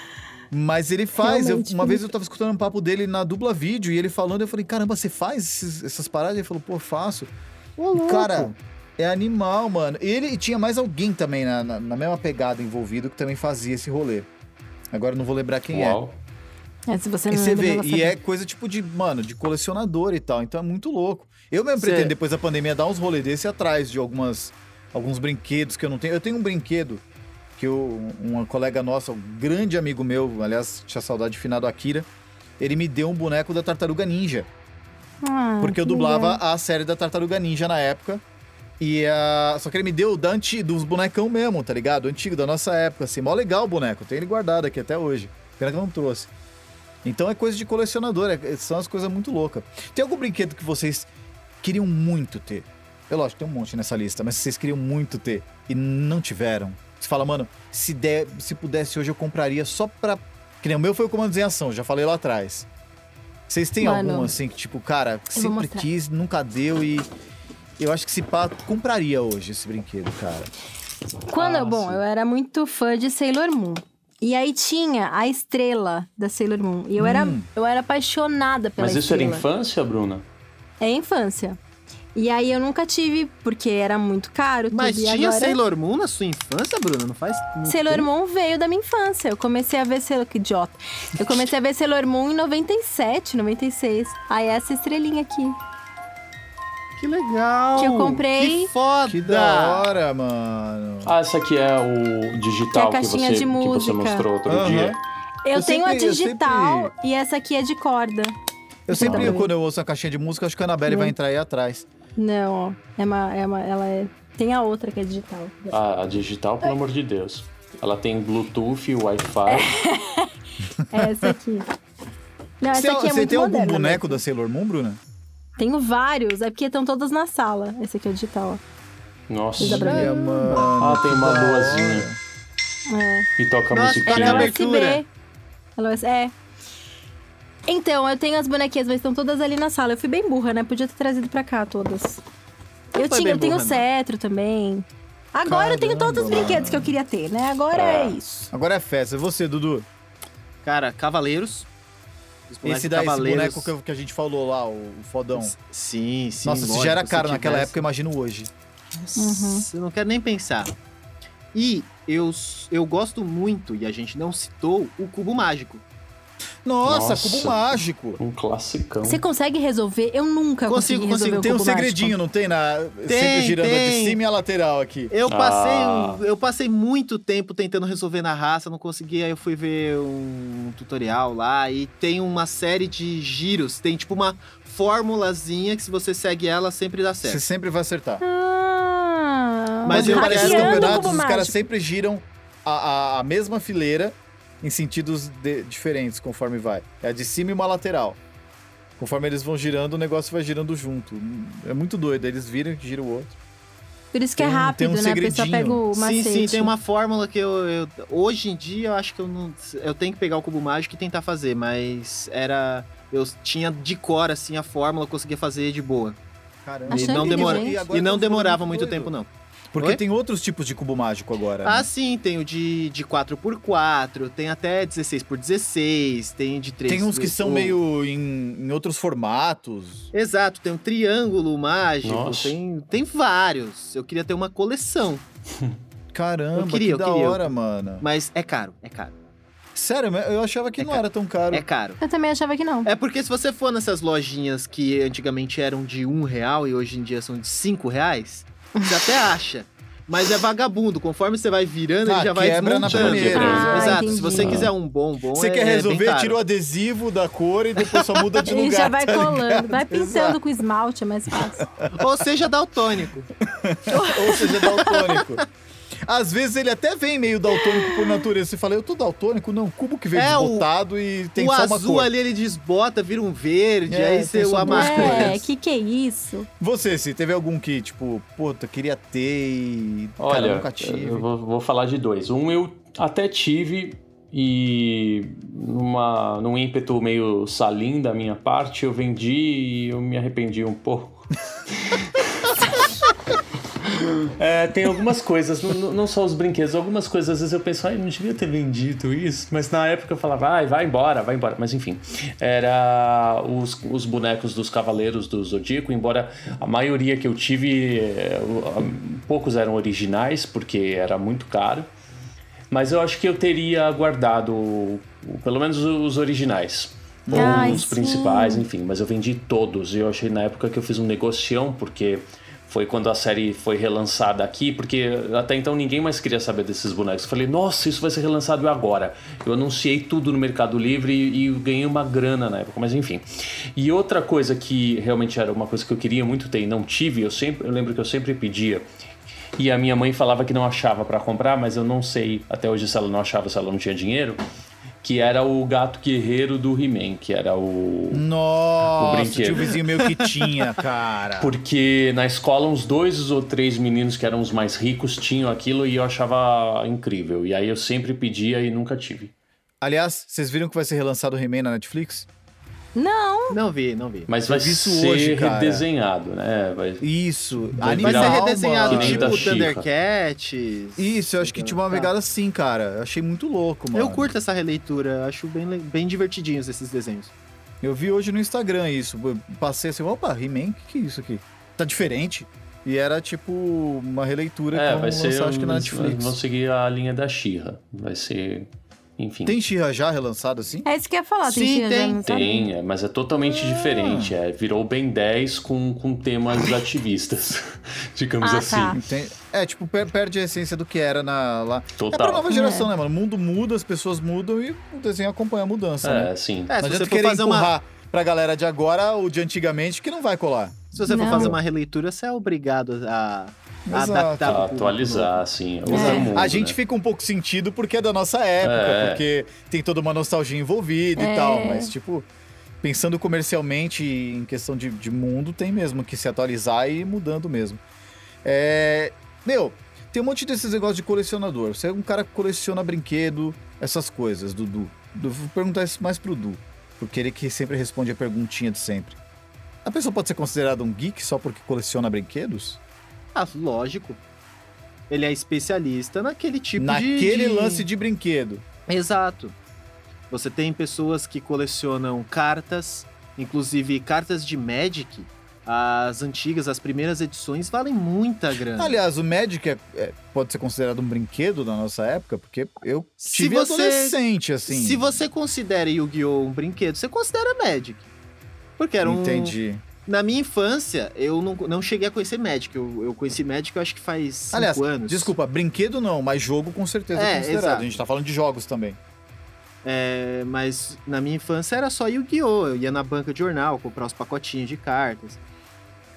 Mas ele faz. Eu, uma vez eu tava escutando um papo dele na dupla vídeo e ele falando, eu falei, caramba, você faz esses, essas paradas? Ele falou, pô, faço. Ô, cara, é animal, mano. Ele e tinha mais alguém também na, na, na mesma pegada envolvido que também fazia esse rolê. Agora eu não vou lembrar quem Uau. é. É, se você não e você vê, você e é coisa tipo de, mano, de colecionador e tal. Então é muito louco. Eu mesmo você... pretendo, depois da pandemia, dar uns rolês desse atrás de algumas, alguns brinquedos que eu não tenho. Eu tenho um brinquedo que eu, um colega nosso, um grande amigo meu, aliás, tinha saudade, finado Akira, ele me deu um boneco da Tartaruga Ninja. Ah, porque eu dublava legal. a série da Tartaruga Ninja na época. E a... Só que ele me deu da anti... dos bonecão mesmo, tá ligado? Antigo, da nossa época, assim. Mó legal o boneco, eu tenho ele guardado aqui até hoje. Pena que eu não trouxe. Então é coisa de colecionador, é... são as coisas muito loucas. Tem algum brinquedo que vocês queriam muito ter? É lógico, tem um monte nessa lista, mas vocês queriam muito ter e não tiveram? Você fala, mano, se, der, se pudesse hoje eu compraria só pra... Que nem o meu foi o Comandos em Ação, já falei lá atrás. Vocês têm mano, algum, assim, que tipo, cara, sempre quis, nunca deu e... Eu acho que esse pato compraria hoje esse brinquedo, cara. Quando, ah, bom, assim. eu era muito fã de Sailor Moon. E aí tinha a estrela da Sailor Moon. E eu, hum. era, eu era apaixonada pela estrela. Mas isso estrela. Era infância, Bruna? É infância. E aí eu nunca tive, porque era muito caro. Mas tudo. Tinha agora... Sailor Moon na sua infância, Bruna? Não faz Sailor tempo. Moon veio da minha infância. Eu comecei a ver Sailor... Que idiota. Eu comecei a ver Sailor Moon em noventa e sete, noventa e seis. Aí essa estrelinha aqui. Que legal! Que eu comprei. Que foda! Que da hora, mano! Ah, essa aqui é o digital que, é a que, você, de música. Que você mostrou outro uhum. dia. Eu, eu tenho sempre, a digital sempre... e essa aqui é de corda. Eu sempre, eu, quando eu ouço a caixinha de música, acho que a Annabelle hum. vai entrar aí atrás. Não, ó. É uma, é uma, ela é... tem a outra que é digital. Ah, a digital, pelo amor de Deus. Ela tem Bluetooth, Wi-Fi. É essa aqui. Não, essa você aqui é você muito tem algum boneco mesmo. Da Sailor Moon, Bruna? Tenho vários, é porque estão todas na sala. Esse aqui é o digital, ó. Nossa. É, mano. Ah, tem uma luazinha. É. E toca a musiquinha. Ela é abertura. Ela é... Então, eu tenho as bonequinhas, mas estão todas ali na sala. Eu fui bem burra, né? Podia ter trazido pra cá todas. Não eu tinha, eu burra, tenho o cetro também. Agora Caramba, eu tenho todos os brinquedos mano. Que eu queria ter, né? Agora é, é isso. Agora é festa. Você, Dudu? Cara, Cavaleiros. Esse daí, esse boneco que a gente falou lá, o fodão. Sim, sim. Nossa, se já era caro naquela tivesse... época, eu imagino hoje. Uhum. Eu não quero nem pensar. E eu, eu gosto muito, e a gente não citou, o Cubo Mágico. Nossa, Nossa, Cubo Mágico. Um classicão. Você consegue resolver? Eu nunca consigo, consegui resolver consigo. O Tem um segredinho, mágico. Não tem? Na... Tem, sempre girando tem. De cima e a lateral aqui. Eu, ah. passei um, eu passei muito tempo tentando resolver na raça, não consegui. Aí eu fui ver um tutorial lá e tem uma série de giros. Tem tipo uma formulazinha que se você segue ela, sempre dá certo. Você sempre vai acertar. Ah, mas eu parece que nos campeonatos os caras sempre giram a, a, a mesma fileira. Em sentidos de, diferentes, conforme vai. É a de cima e uma lateral. Conforme eles vão girando, o negócio vai girando junto. É muito doido. Eles viram que gira o outro. Por isso que tem, é rápido, um né? Segredinho. A pessoa pega o macete. Sim, sim. Tem uma fórmula que eu... eu hoje em dia, eu acho que eu não... Eu tenho que pegar o Cubo Mágico e tentar fazer. Mas era... Eu tinha de cor, assim, a fórmula. Eu conseguia fazer de boa. Caramba. E não, demora, e e não demorava muito, muito tempo, não. Porque Oi? Tem outros tipos de cubo mágico agora. Ah, né? Sim, tem o de, de quatro por quatro, tem até dezesseis por dezesseis, tem de três por três. Tem uns que são meio em, em outros formatos. Exato, tem um triângulo mágico, tem, tem vários. Eu queria ter uma coleção. Caramba, eu queria, que eu da queria, hora, eu... mano. Mas é caro, é caro. Sério, eu achava que é não caro. Era tão caro. É caro. Eu também achava que não. É porque se você for nessas lojinhas que antigamente eram de um real e hoje em dia são de cinco reais... Você até acha, mas é vagabundo. Conforme você vai virando, ah, ele já vai quebra desmontando. Na ah, Exato, entendi. Se você quiser um bom, bom Você é, quer resolver, é tira o adesivo da cor e depois só muda de ele lugar. Ele já vai tá colando, ligado? Vai pintando Exato. Com esmalte, é mais fácil. Ou seja, daltônico. Ou seja, daltônico. Às vezes ele até vem meio daltônico por natureza. Você fala, eu tô daltônico? Não, cubo que veio é, desbotado o, e tem só uma cor. O azul ali, ele desbota, vira um verde, é, aí você o amarra. É, que que é isso? Você, se teve algum que, tipo, puta, queria ter e... Olha, cara, nunca tive. Eu vou, vou falar de dois. Um eu até tive e numa, num ímpeto meio salim da minha parte, eu vendi e eu me arrependi um pouco. É, tem algumas coisas, não, não só os brinquedos, algumas coisas, às vezes eu penso, ai, ah, não devia ter vendido isso, mas na época eu falava, ai, ah, vai embora, vai embora, mas enfim, era os, os bonecos dos Cavaleiros do Zodíaco, embora a maioria que eu tive, poucos eram originais, porque era muito caro, mas eu acho que eu teria guardado, pelo menos os originais. Ou ai, os principais, sim. Enfim, mas eu vendi todos, e eu achei na época que eu fiz um negocião, porque... Foi quando a série foi relançada aqui, porque até então ninguém mais queria saber desses bonecos. Eu falei, nossa, isso vai ser relançado agora. Eu anunciei tudo no Mercado Livre e, e ganhei uma grana na época, mas enfim. E outra coisa que realmente era uma coisa que eu queria muito ter e não tive, eu, sempre, eu lembro que eu sempre pedia. E a minha mãe falava que não achava pra comprar, mas eu não sei até hoje se ela não achava, se ela não tinha dinheiro. Que era o gato guerreiro do He-Man, que era o... Nossa, o brinquedo. Tinha o vizinho meio que tinha, cara. Porque na escola uns dois ou três meninos que eram os mais ricos tinham aquilo e eu achava incrível. E aí eu sempre pedia e nunca tive. Aliás, vocês viram que vai ser relançado o He-Man na Netflix? Não. Não vi, não vi. Mas, mas vai ser hoje, redesenhado, né? Vai... Isso. Vai, vai ser redesenhado alma, tipo o Thundercats. Isso, eu acho que tinha uma pegada assim, cara. Eu achei muito louco, mano. Eu curto essa releitura. Acho bem, bem divertidinhos esses desenhos. Eu vi hoje no Instagram isso. Passei assim, opa, He-Man, o que, que é isso aqui? Tá diferente. E era tipo uma releitura é, que vai ser lançar, um, acho que na Netflix. Vão seguir a linha da She-Ra. Vai ser... Enfim. Tem She-Ra já relançado assim? É isso que eu ia falar. Sim, tem. Tem, tem é, mas é totalmente ah. diferente. É, virou Ben dez com, com temas ativistas, digamos ah, assim. Tá. É, tipo, per- perde a essência do que era na, lá. Total. É pra nova geração, é. né, mano? O mundo muda, as pessoas mudam e o desenho acompanha a mudança, é, né? Sim. É, se você for fazer empurrar uma... pra galera de agora ou de antigamente, que não vai colar. Se você não. for fazer uma releitura, você é obrigado a... adaptar, ah, atualizar, assim. É. Mundo, a gente né? fica um pouco sentido porque é da nossa época, é. porque tem toda uma nostalgia envolvida é. e tal, mas tipo, pensando comercialmente em questão de, de mundo, tem mesmo que se atualizar e ir mudando mesmo. É, meu, tem um monte desses negócios de colecionador. Você é um cara que coleciona brinquedo, essas coisas, Dudu. Du, vou perguntar isso mais pro Dudu, porque ele que sempre responde a perguntinha de sempre. A pessoa pode ser considerada um geek só porque coleciona brinquedos? Ah, lógico. Ele é especialista naquele tipo naquele de... Naquele lance de brinquedo. Exato. Você tem pessoas que colecionam cartas, inclusive cartas de Magic. As antigas, as primeiras edições, valem muita grana. Aliás, o Magic é, é, pode ser considerado um brinquedo na nossa época, porque eu tive você, adolescente, assim. Se você considera Yu-Gi-Oh! Um brinquedo, você considera Magic. Porque era um... Entendi. Na minha infância, eu não, não cheguei a conhecer Magic. Eu, eu conheci Magic, eu acho que faz cinco Aliás, anos. Desculpa, brinquedo não, mas jogo com certeza é, é considerado. Exato. A gente tá falando de jogos também. É, mas na minha infância era só Yu-Gi-Oh! Eu ia na banca de jornal, comprar os pacotinhos de cartas.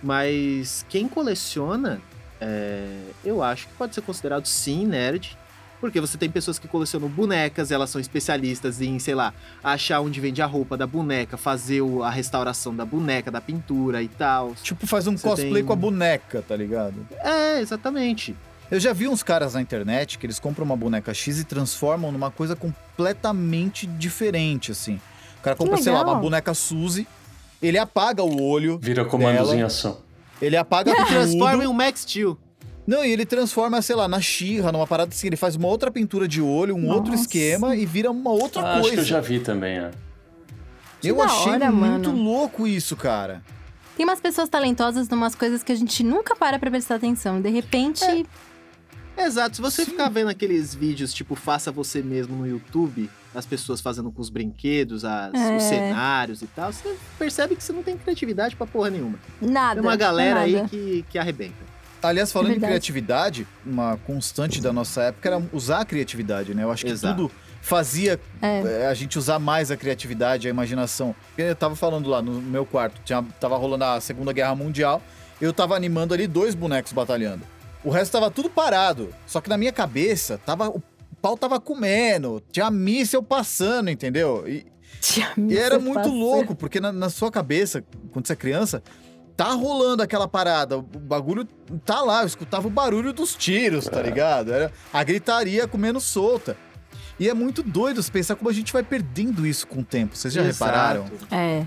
Mas quem coleciona, é, eu acho que pode ser considerado sim nerd. Porque você tem pessoas que colecionam bonecas, elas são especialistas em, sei lá, achar onde vende a roupa da boneca, fazer a restauração da boneca, da pintura e tal. Tipo, faz um você cosplay tem... com a boneca, tá ligado? É, exatamente. Eu já vi uns caras na internet que eles compram uma boneca X e transformam numa coisa completamente diferente, assim. O cara compra, sei lá, uma boneca Suzy, ele apaga o olho Vira comandos dela, em ação. Ele apaga tudo. Transforma em um Max Steel. Não, e ele transforma, sei lá, na She-Ra, numa parada assim, ele faz uma outra pintura de olho, um Nossa. outro esquema e vira uma outra ah, coisa. Acho que eu já vi também, é. Eu da achei hora, muito mano. louco isso, cara. Tem umas pessoas talentosas numas coisas que a gente nunca para pra prestar atenção. De repente... É. Exato, se você Sim. ficar vendo aqueles vídeos, tipo, faça você mesmo no YouTube, as pessoas fazendo com os brinquedos, as, é. os cenários e tal, você percebe que você não tem criatividade pra porra nenhuma. Nada. Tem uma galera nada. aí que, que arrebenta. Aliás, falando é em criatividade, uma constante da nossa época era usar a criatividade, né? Eu acho que Exato. tudo fazia é. a gente usar mais a criatividade, a imaginação. Eu tava falando lá no meu quarto, tinha, tava rolando a Segunda Guerra Mundial, eu tava animando ali dois bonecos batalhando. O resto tava tudo parado, só que na minha cabeça, tava, o pau tava comendo, tinha míssel passando, entendeu? E, e era muito passando. louco, porque na, na sua cabeça, quando você é criança... Tá rolando aquela parada, o bagulho tá lá, eu escutava o barulho dos tiros, tá ligado? Era a gritaria comendo solta. E é muito doido pensar como a gente vai perdendo isso com o tempo, vocês já Exato. repararam? É.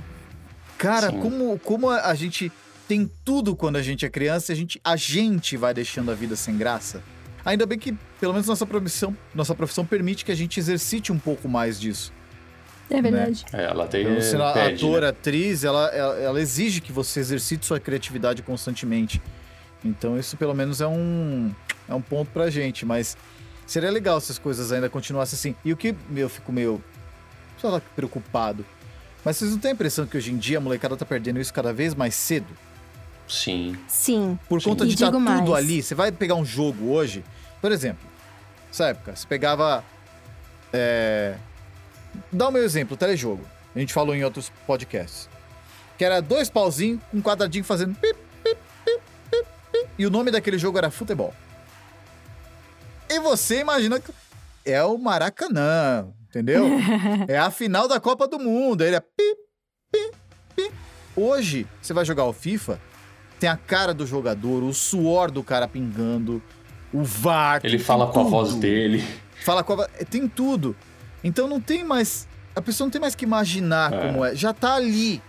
Cara, como, como a gente tem tudo quando a gente é criança, a gente, a gente vai deixando a vida sem graça. Ainda bem que, pelo menos, nossa profissão, nossa profissão permite que a gente exercite um pouco mais disso. É verdade. Né? É, ela tem... Então, se ela pede, ator, né? atriz, ela, ela, ela exige que você exercite sua criatividade constantemente. Então, isso pelo menos é um, é um ponto pra gente. Mas seria legal se as coisas ainda continuassem assim. E o que eu fico meio... Sei lá, preocupado. Mas vocês não têm a impressão que hoje em dia a molecada tá perdendo isso cada vez mais cedo? Sim. Sim. Por Sim. conta e de estar tá tudo mais. ali. Você vai pegar um jogo hoje... Por exemplo, nessa época, você pegava... É... Dá o meu exemplo, o telejogo. A gente falou em outros podcasts. Que era dois pauzinhos, um quadradinho fazendo pip, pip, pip, pip, pip. E o nome daquele jogo era futebol. E você imagina que é o Maracanã, entendeu? É a final da Copa do Mundo. Ele é pip, pip, pip. Hoje, você vai jogar o FIFA, tem a cara do jogador, o suor do cara pingando, o V A R. Ele fala com a voz dele. Fala com a voz... Tem tudo. Então não tem mais a pessoa não tem mais que imaginar é. como é. Já tá ali.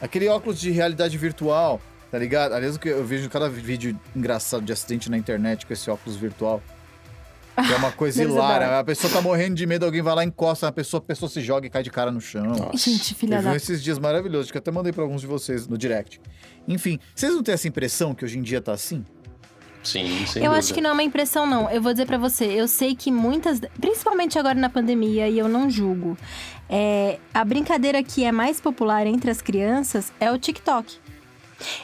Aquele óculos de realidade virtual, tá ligado? Aliás, eu vejo cada vídeo engraçado de acidente na internet com esse óculos virtual. Que é uma coisa hilária. A pessoa tá morrendo de medo, alguém vai lá, encosta na pessoa, a pessoa se joga e cai de cara no chão. Nossa. Gente, filha da... Teve esses dias maravilhosos, que eu até mandei pra alguns de vocês no direct. Enfim, vocês não têm essa impressão que hoje em dia tá assim? Sim, sem dúvida. Eu acho que não é uma impressão, não. Eu vou dizer pra você, eu sei que muitas... Principalmente agora na pandemia, e eu não julgo. É, a brincadeira que é mais popular entre as crianças é o TikTok.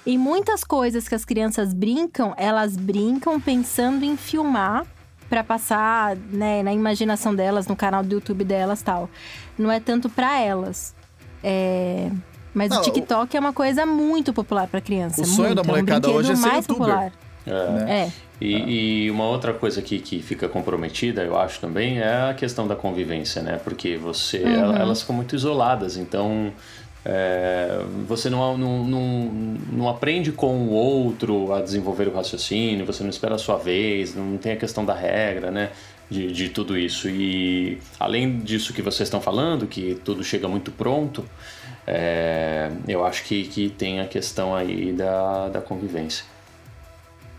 E muitas coisas que as crianças brincam, elas brincam pensando em filmar pra passar, né, na imaginação delas, no canal do YouTube delas e tal. Não é tanto pra elas. É... Mas não, o TikTok o... é uma coisa muito popular pra criança. O sonho muito. da molecada é um hoje é ser mais youtuber. Popular. É. Né? é. E, ah. e uma outra coisa que, que fica comprometida, eu acho também, é a questão da convivência, né? Porque você, uhum. elas ficam muito isoladas, então... É, você não, não, não, não aprende com o outro a desenvolver o raciocínio, você não espera a sua vez, não tem a questão da regra, né, de, de tudo isso. E além disso que vocês estão falando, que tudo chega muito pronto, é, eu acho que, que tem a questão aí da, da convivência.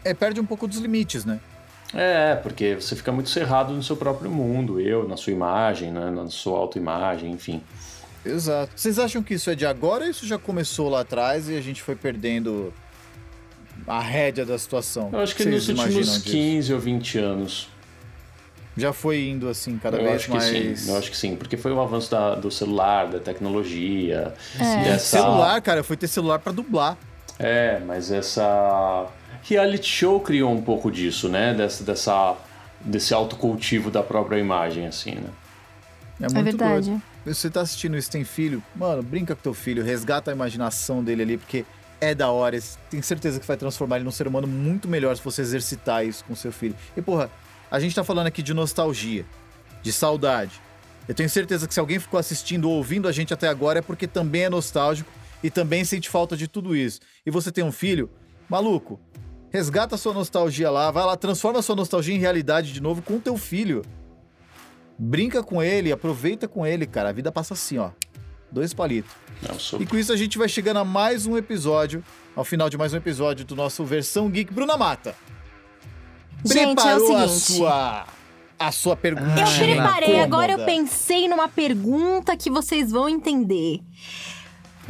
É, perde um pouco dos limites, né? É, porque você fica muito cerrado no seu próprio mundo, eu, na sua imagem, né, na sua autoimagem, enfim... Exato. Vocês acham que isso é de agora ou isso já começou lá atrás e a gente foi perdendo a rédea da situação? Eu acho que nos últimos quinze ou vinte anos. Já foi indo assim, cada eu vez acho mais... Que sim. Eu acho que sim, porque foi o avanço da, do celular, da tecnologia... É. Dessa... Celular, cara, eu fui ter celular pra dublar. É, mas essa... Reality show criou um pouco disso, né? Dessa, dessa, desse autocultivo da própria imagem, assim, né? É, muito é verdade. Doido. Você tá assistindo isso, tem filho? Mano, brinca com teu filho, resgata a imaginação dele ali, porque é da hora. Tenho certeza que vai transformar ele num ser humano muito melhor se você exercitar isso com seu filho. E, porra, a gente tá falando aqui de nostalgia, de saudade. Eu tenho certeza que se alguém ficou assistindo ou ouvindo a gente até agora é porque também é nostálgico e também sente falta de tudo isso. E você tem um filho, maluco, resgata a sua nostalgia lá, vai lá, transforma a sua nostalgia em realidade de novo com teu filho. Brinca com ele, aproveita com ele, cara. A vida passa assim, ó. Dois palitos. Não, e com isso a gente vai chegando a mais um episódio, ao final de mais um episódio do nosso Versão Geek. Bruna Mata, gente, preparou é o seguinte, a sua, a sua pergunta. Eu preparei, agora eu pensei numa pergunta que vocês vão entender.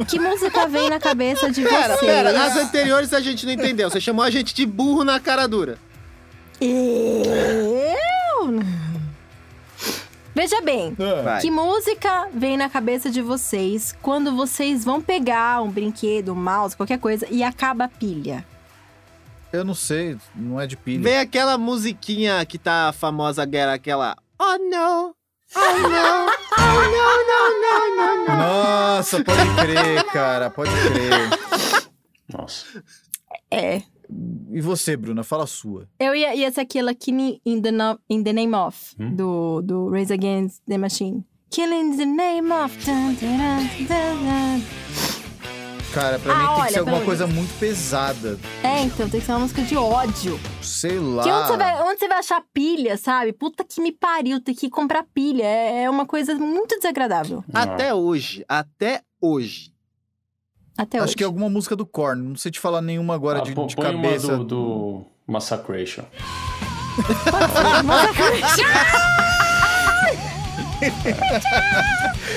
Que música vem na cabeça de vocês? Pera, pera, nas anteriores a gente não entendeu. Você chamou a gente de burro na cara dura. Eu... Veja bem, Vai. que música vem na cabeça de vocês quando vocês vão pegar um brinquedo, um mouse, qualquer coisa, e acaba a pilha? Eu não sei, não é de pilha. Vem aquela musiquinha que tá famosa, aquela... Oh, não! Oh, não! Oh, não, não, não, não, não! Nossa, pode crer, cara, pode crer. Nossa. É. E você, Bruna? Fala a sua. Eu ia, ia ser aquela Killing in the, no, in the Name of, hum? do, do Rage Against the Machine. Killing in the Name of. Dun, dun, dun, dun. Cara, pra ah, mim tem olha, que ser alguma coisa isso. muito pesada. É, então, tem que ser uma música de ódio. Sei lá. Que onde, você vai, onde você vai achar pilha, sabe? Puta que me pariu, ter que comprar pilha. É, é uma coisa muito desagradável. Ah. Até hoje, até hoje. Até Acho hoje. que é alguma música do Korn. Não sei te falar nenhuma agora ah, de, pô, de cabeça. Põe uma do, do Massacration. Massacration!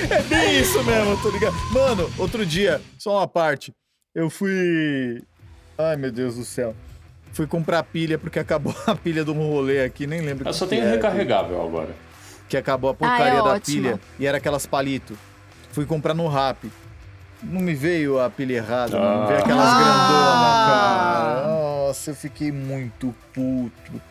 É bem isso mesmo, tô ligado. Mano, outro dia, só uma parte. Eu fui... Ai, meu Deus do céu. Fui comprar pilha porque acabou a pilha de um rolê aqui. Nem lembro. Eu só tenho recarregável que... agora. Que acabou a porcaria ah, é da ótimo. pilha. E era aquelas palito. Fui comprar no Rappi. Não me veio a pilha errada, ah. não veio aquelas ah. grandonas, cara. Nossa, eu fiquei muito puto.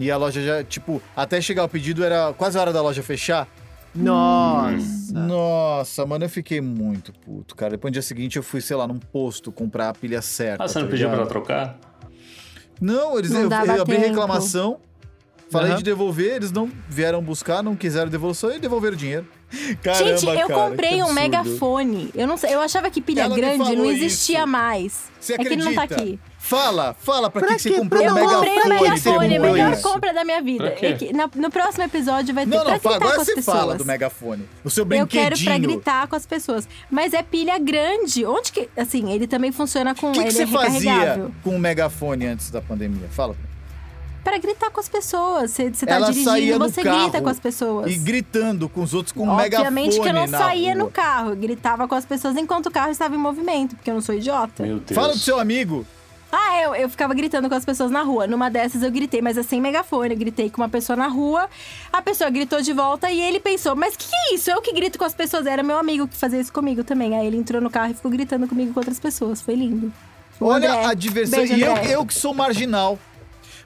E a loja já, tipo, até chegar o pedido era quase a hora da loja fechar. Nossa! Nossa, mano, eu fiquei muito puto, cara. Depois no dia seguinte eu fui, sei lá, num posto comprar a pilha certa. Ah, você não tá pediu pra ela trocar? Não, eles não eu, eu abri reclamação, falei uhum. de devolver, eles não vieram buscar, não quiseram devolução e devolveram o dinheiro. Caramba, gente, eu cara, comprei um megafone. Eu, não, eu achava que pilha ela grande não existia isso. mais. Você acredita? É que ele não tá aqui. Fala, fala, pra, pra que, que você comprou um megafone? Eu comprei um megafone, a melhor compra da minha vida. Que, na, no próximo episódio vai ter não, não, pra gritar agora com as você pessoas. Fala do megafone, o seu brinquedinho. Eu quero pra gritar com as pessoas. Mas é pilha grande. Onde que... Assim, ele também funciona com... O que, que você fazia com o megafone antes da pandemia? Fala pra mim. Pra gritar com as pessoas. Você tá ela dirigindo, você grita com as pessoas. E gritando com os outros com um megafone. Obviamente que eu não saía rua. No carro. Eu gritava com as pessoas enquanto o carro estava em movimento, porque eu não sou idiota. Meu Deus. Fala do seu amigo. Ah, eu, eu ficava gritando com as pessoas na rua. Numa dessas eu gritei, mas é sem megafone. Eu gritei com uma pessoa na rua, a pessoa gritou de volta e ele pensou: mas que que é isso? Eu que grito com as pessoas. Era meu amigo que fazia isso comigo também. Aí ele entrou no carro e ficou gritando comigo com outras pessoas. Foi lindo. Foi Olha André. A diversão. E eu, eu que sou marginal.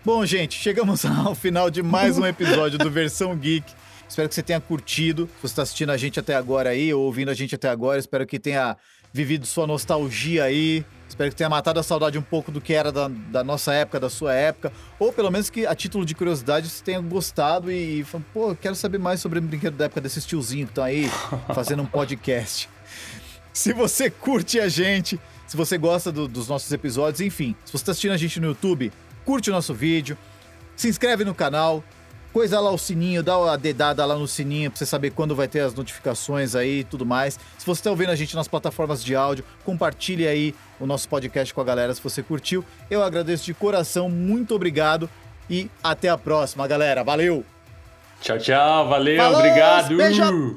Bom, gente, chegamos ao final de mais um episódio do Versão Geek. Espero que você tenha curtido. Se você está assistindo a gente até agora aí, ou ouvindo a gente até agora, espero que tenha vivido sua nostalgia aí. Espero que tenha matado a saudade um pouco do que era da, da nossa época, da sua época. Ou pelo menos que, a título de curiosidade, você tenha gostado e, e pô, quero saber mais sobre o brinquedo da época desses tiozinhos que estão aí fazendo um podcast. Se você curte a gente, se você gosta do, dos nossos episódios, enfim, se você está assistindo a gente no YouTube... Curte o nosso vídeo, se inscreve no canal, coisa lá o sininho, dá a dedada lá no sininho pra você saber quando vai ter as notificações aí e tudo mais. Se você tá ouvindo a gente nas plataformas de áudio, compartilhe aí o nosso podcast com a galera se você curtiu. Eu agradeço de coração, muito obrigado e até a próxima, galera. Valeu! Tchau, tchau, valeu, falou, obrigado! Beijo.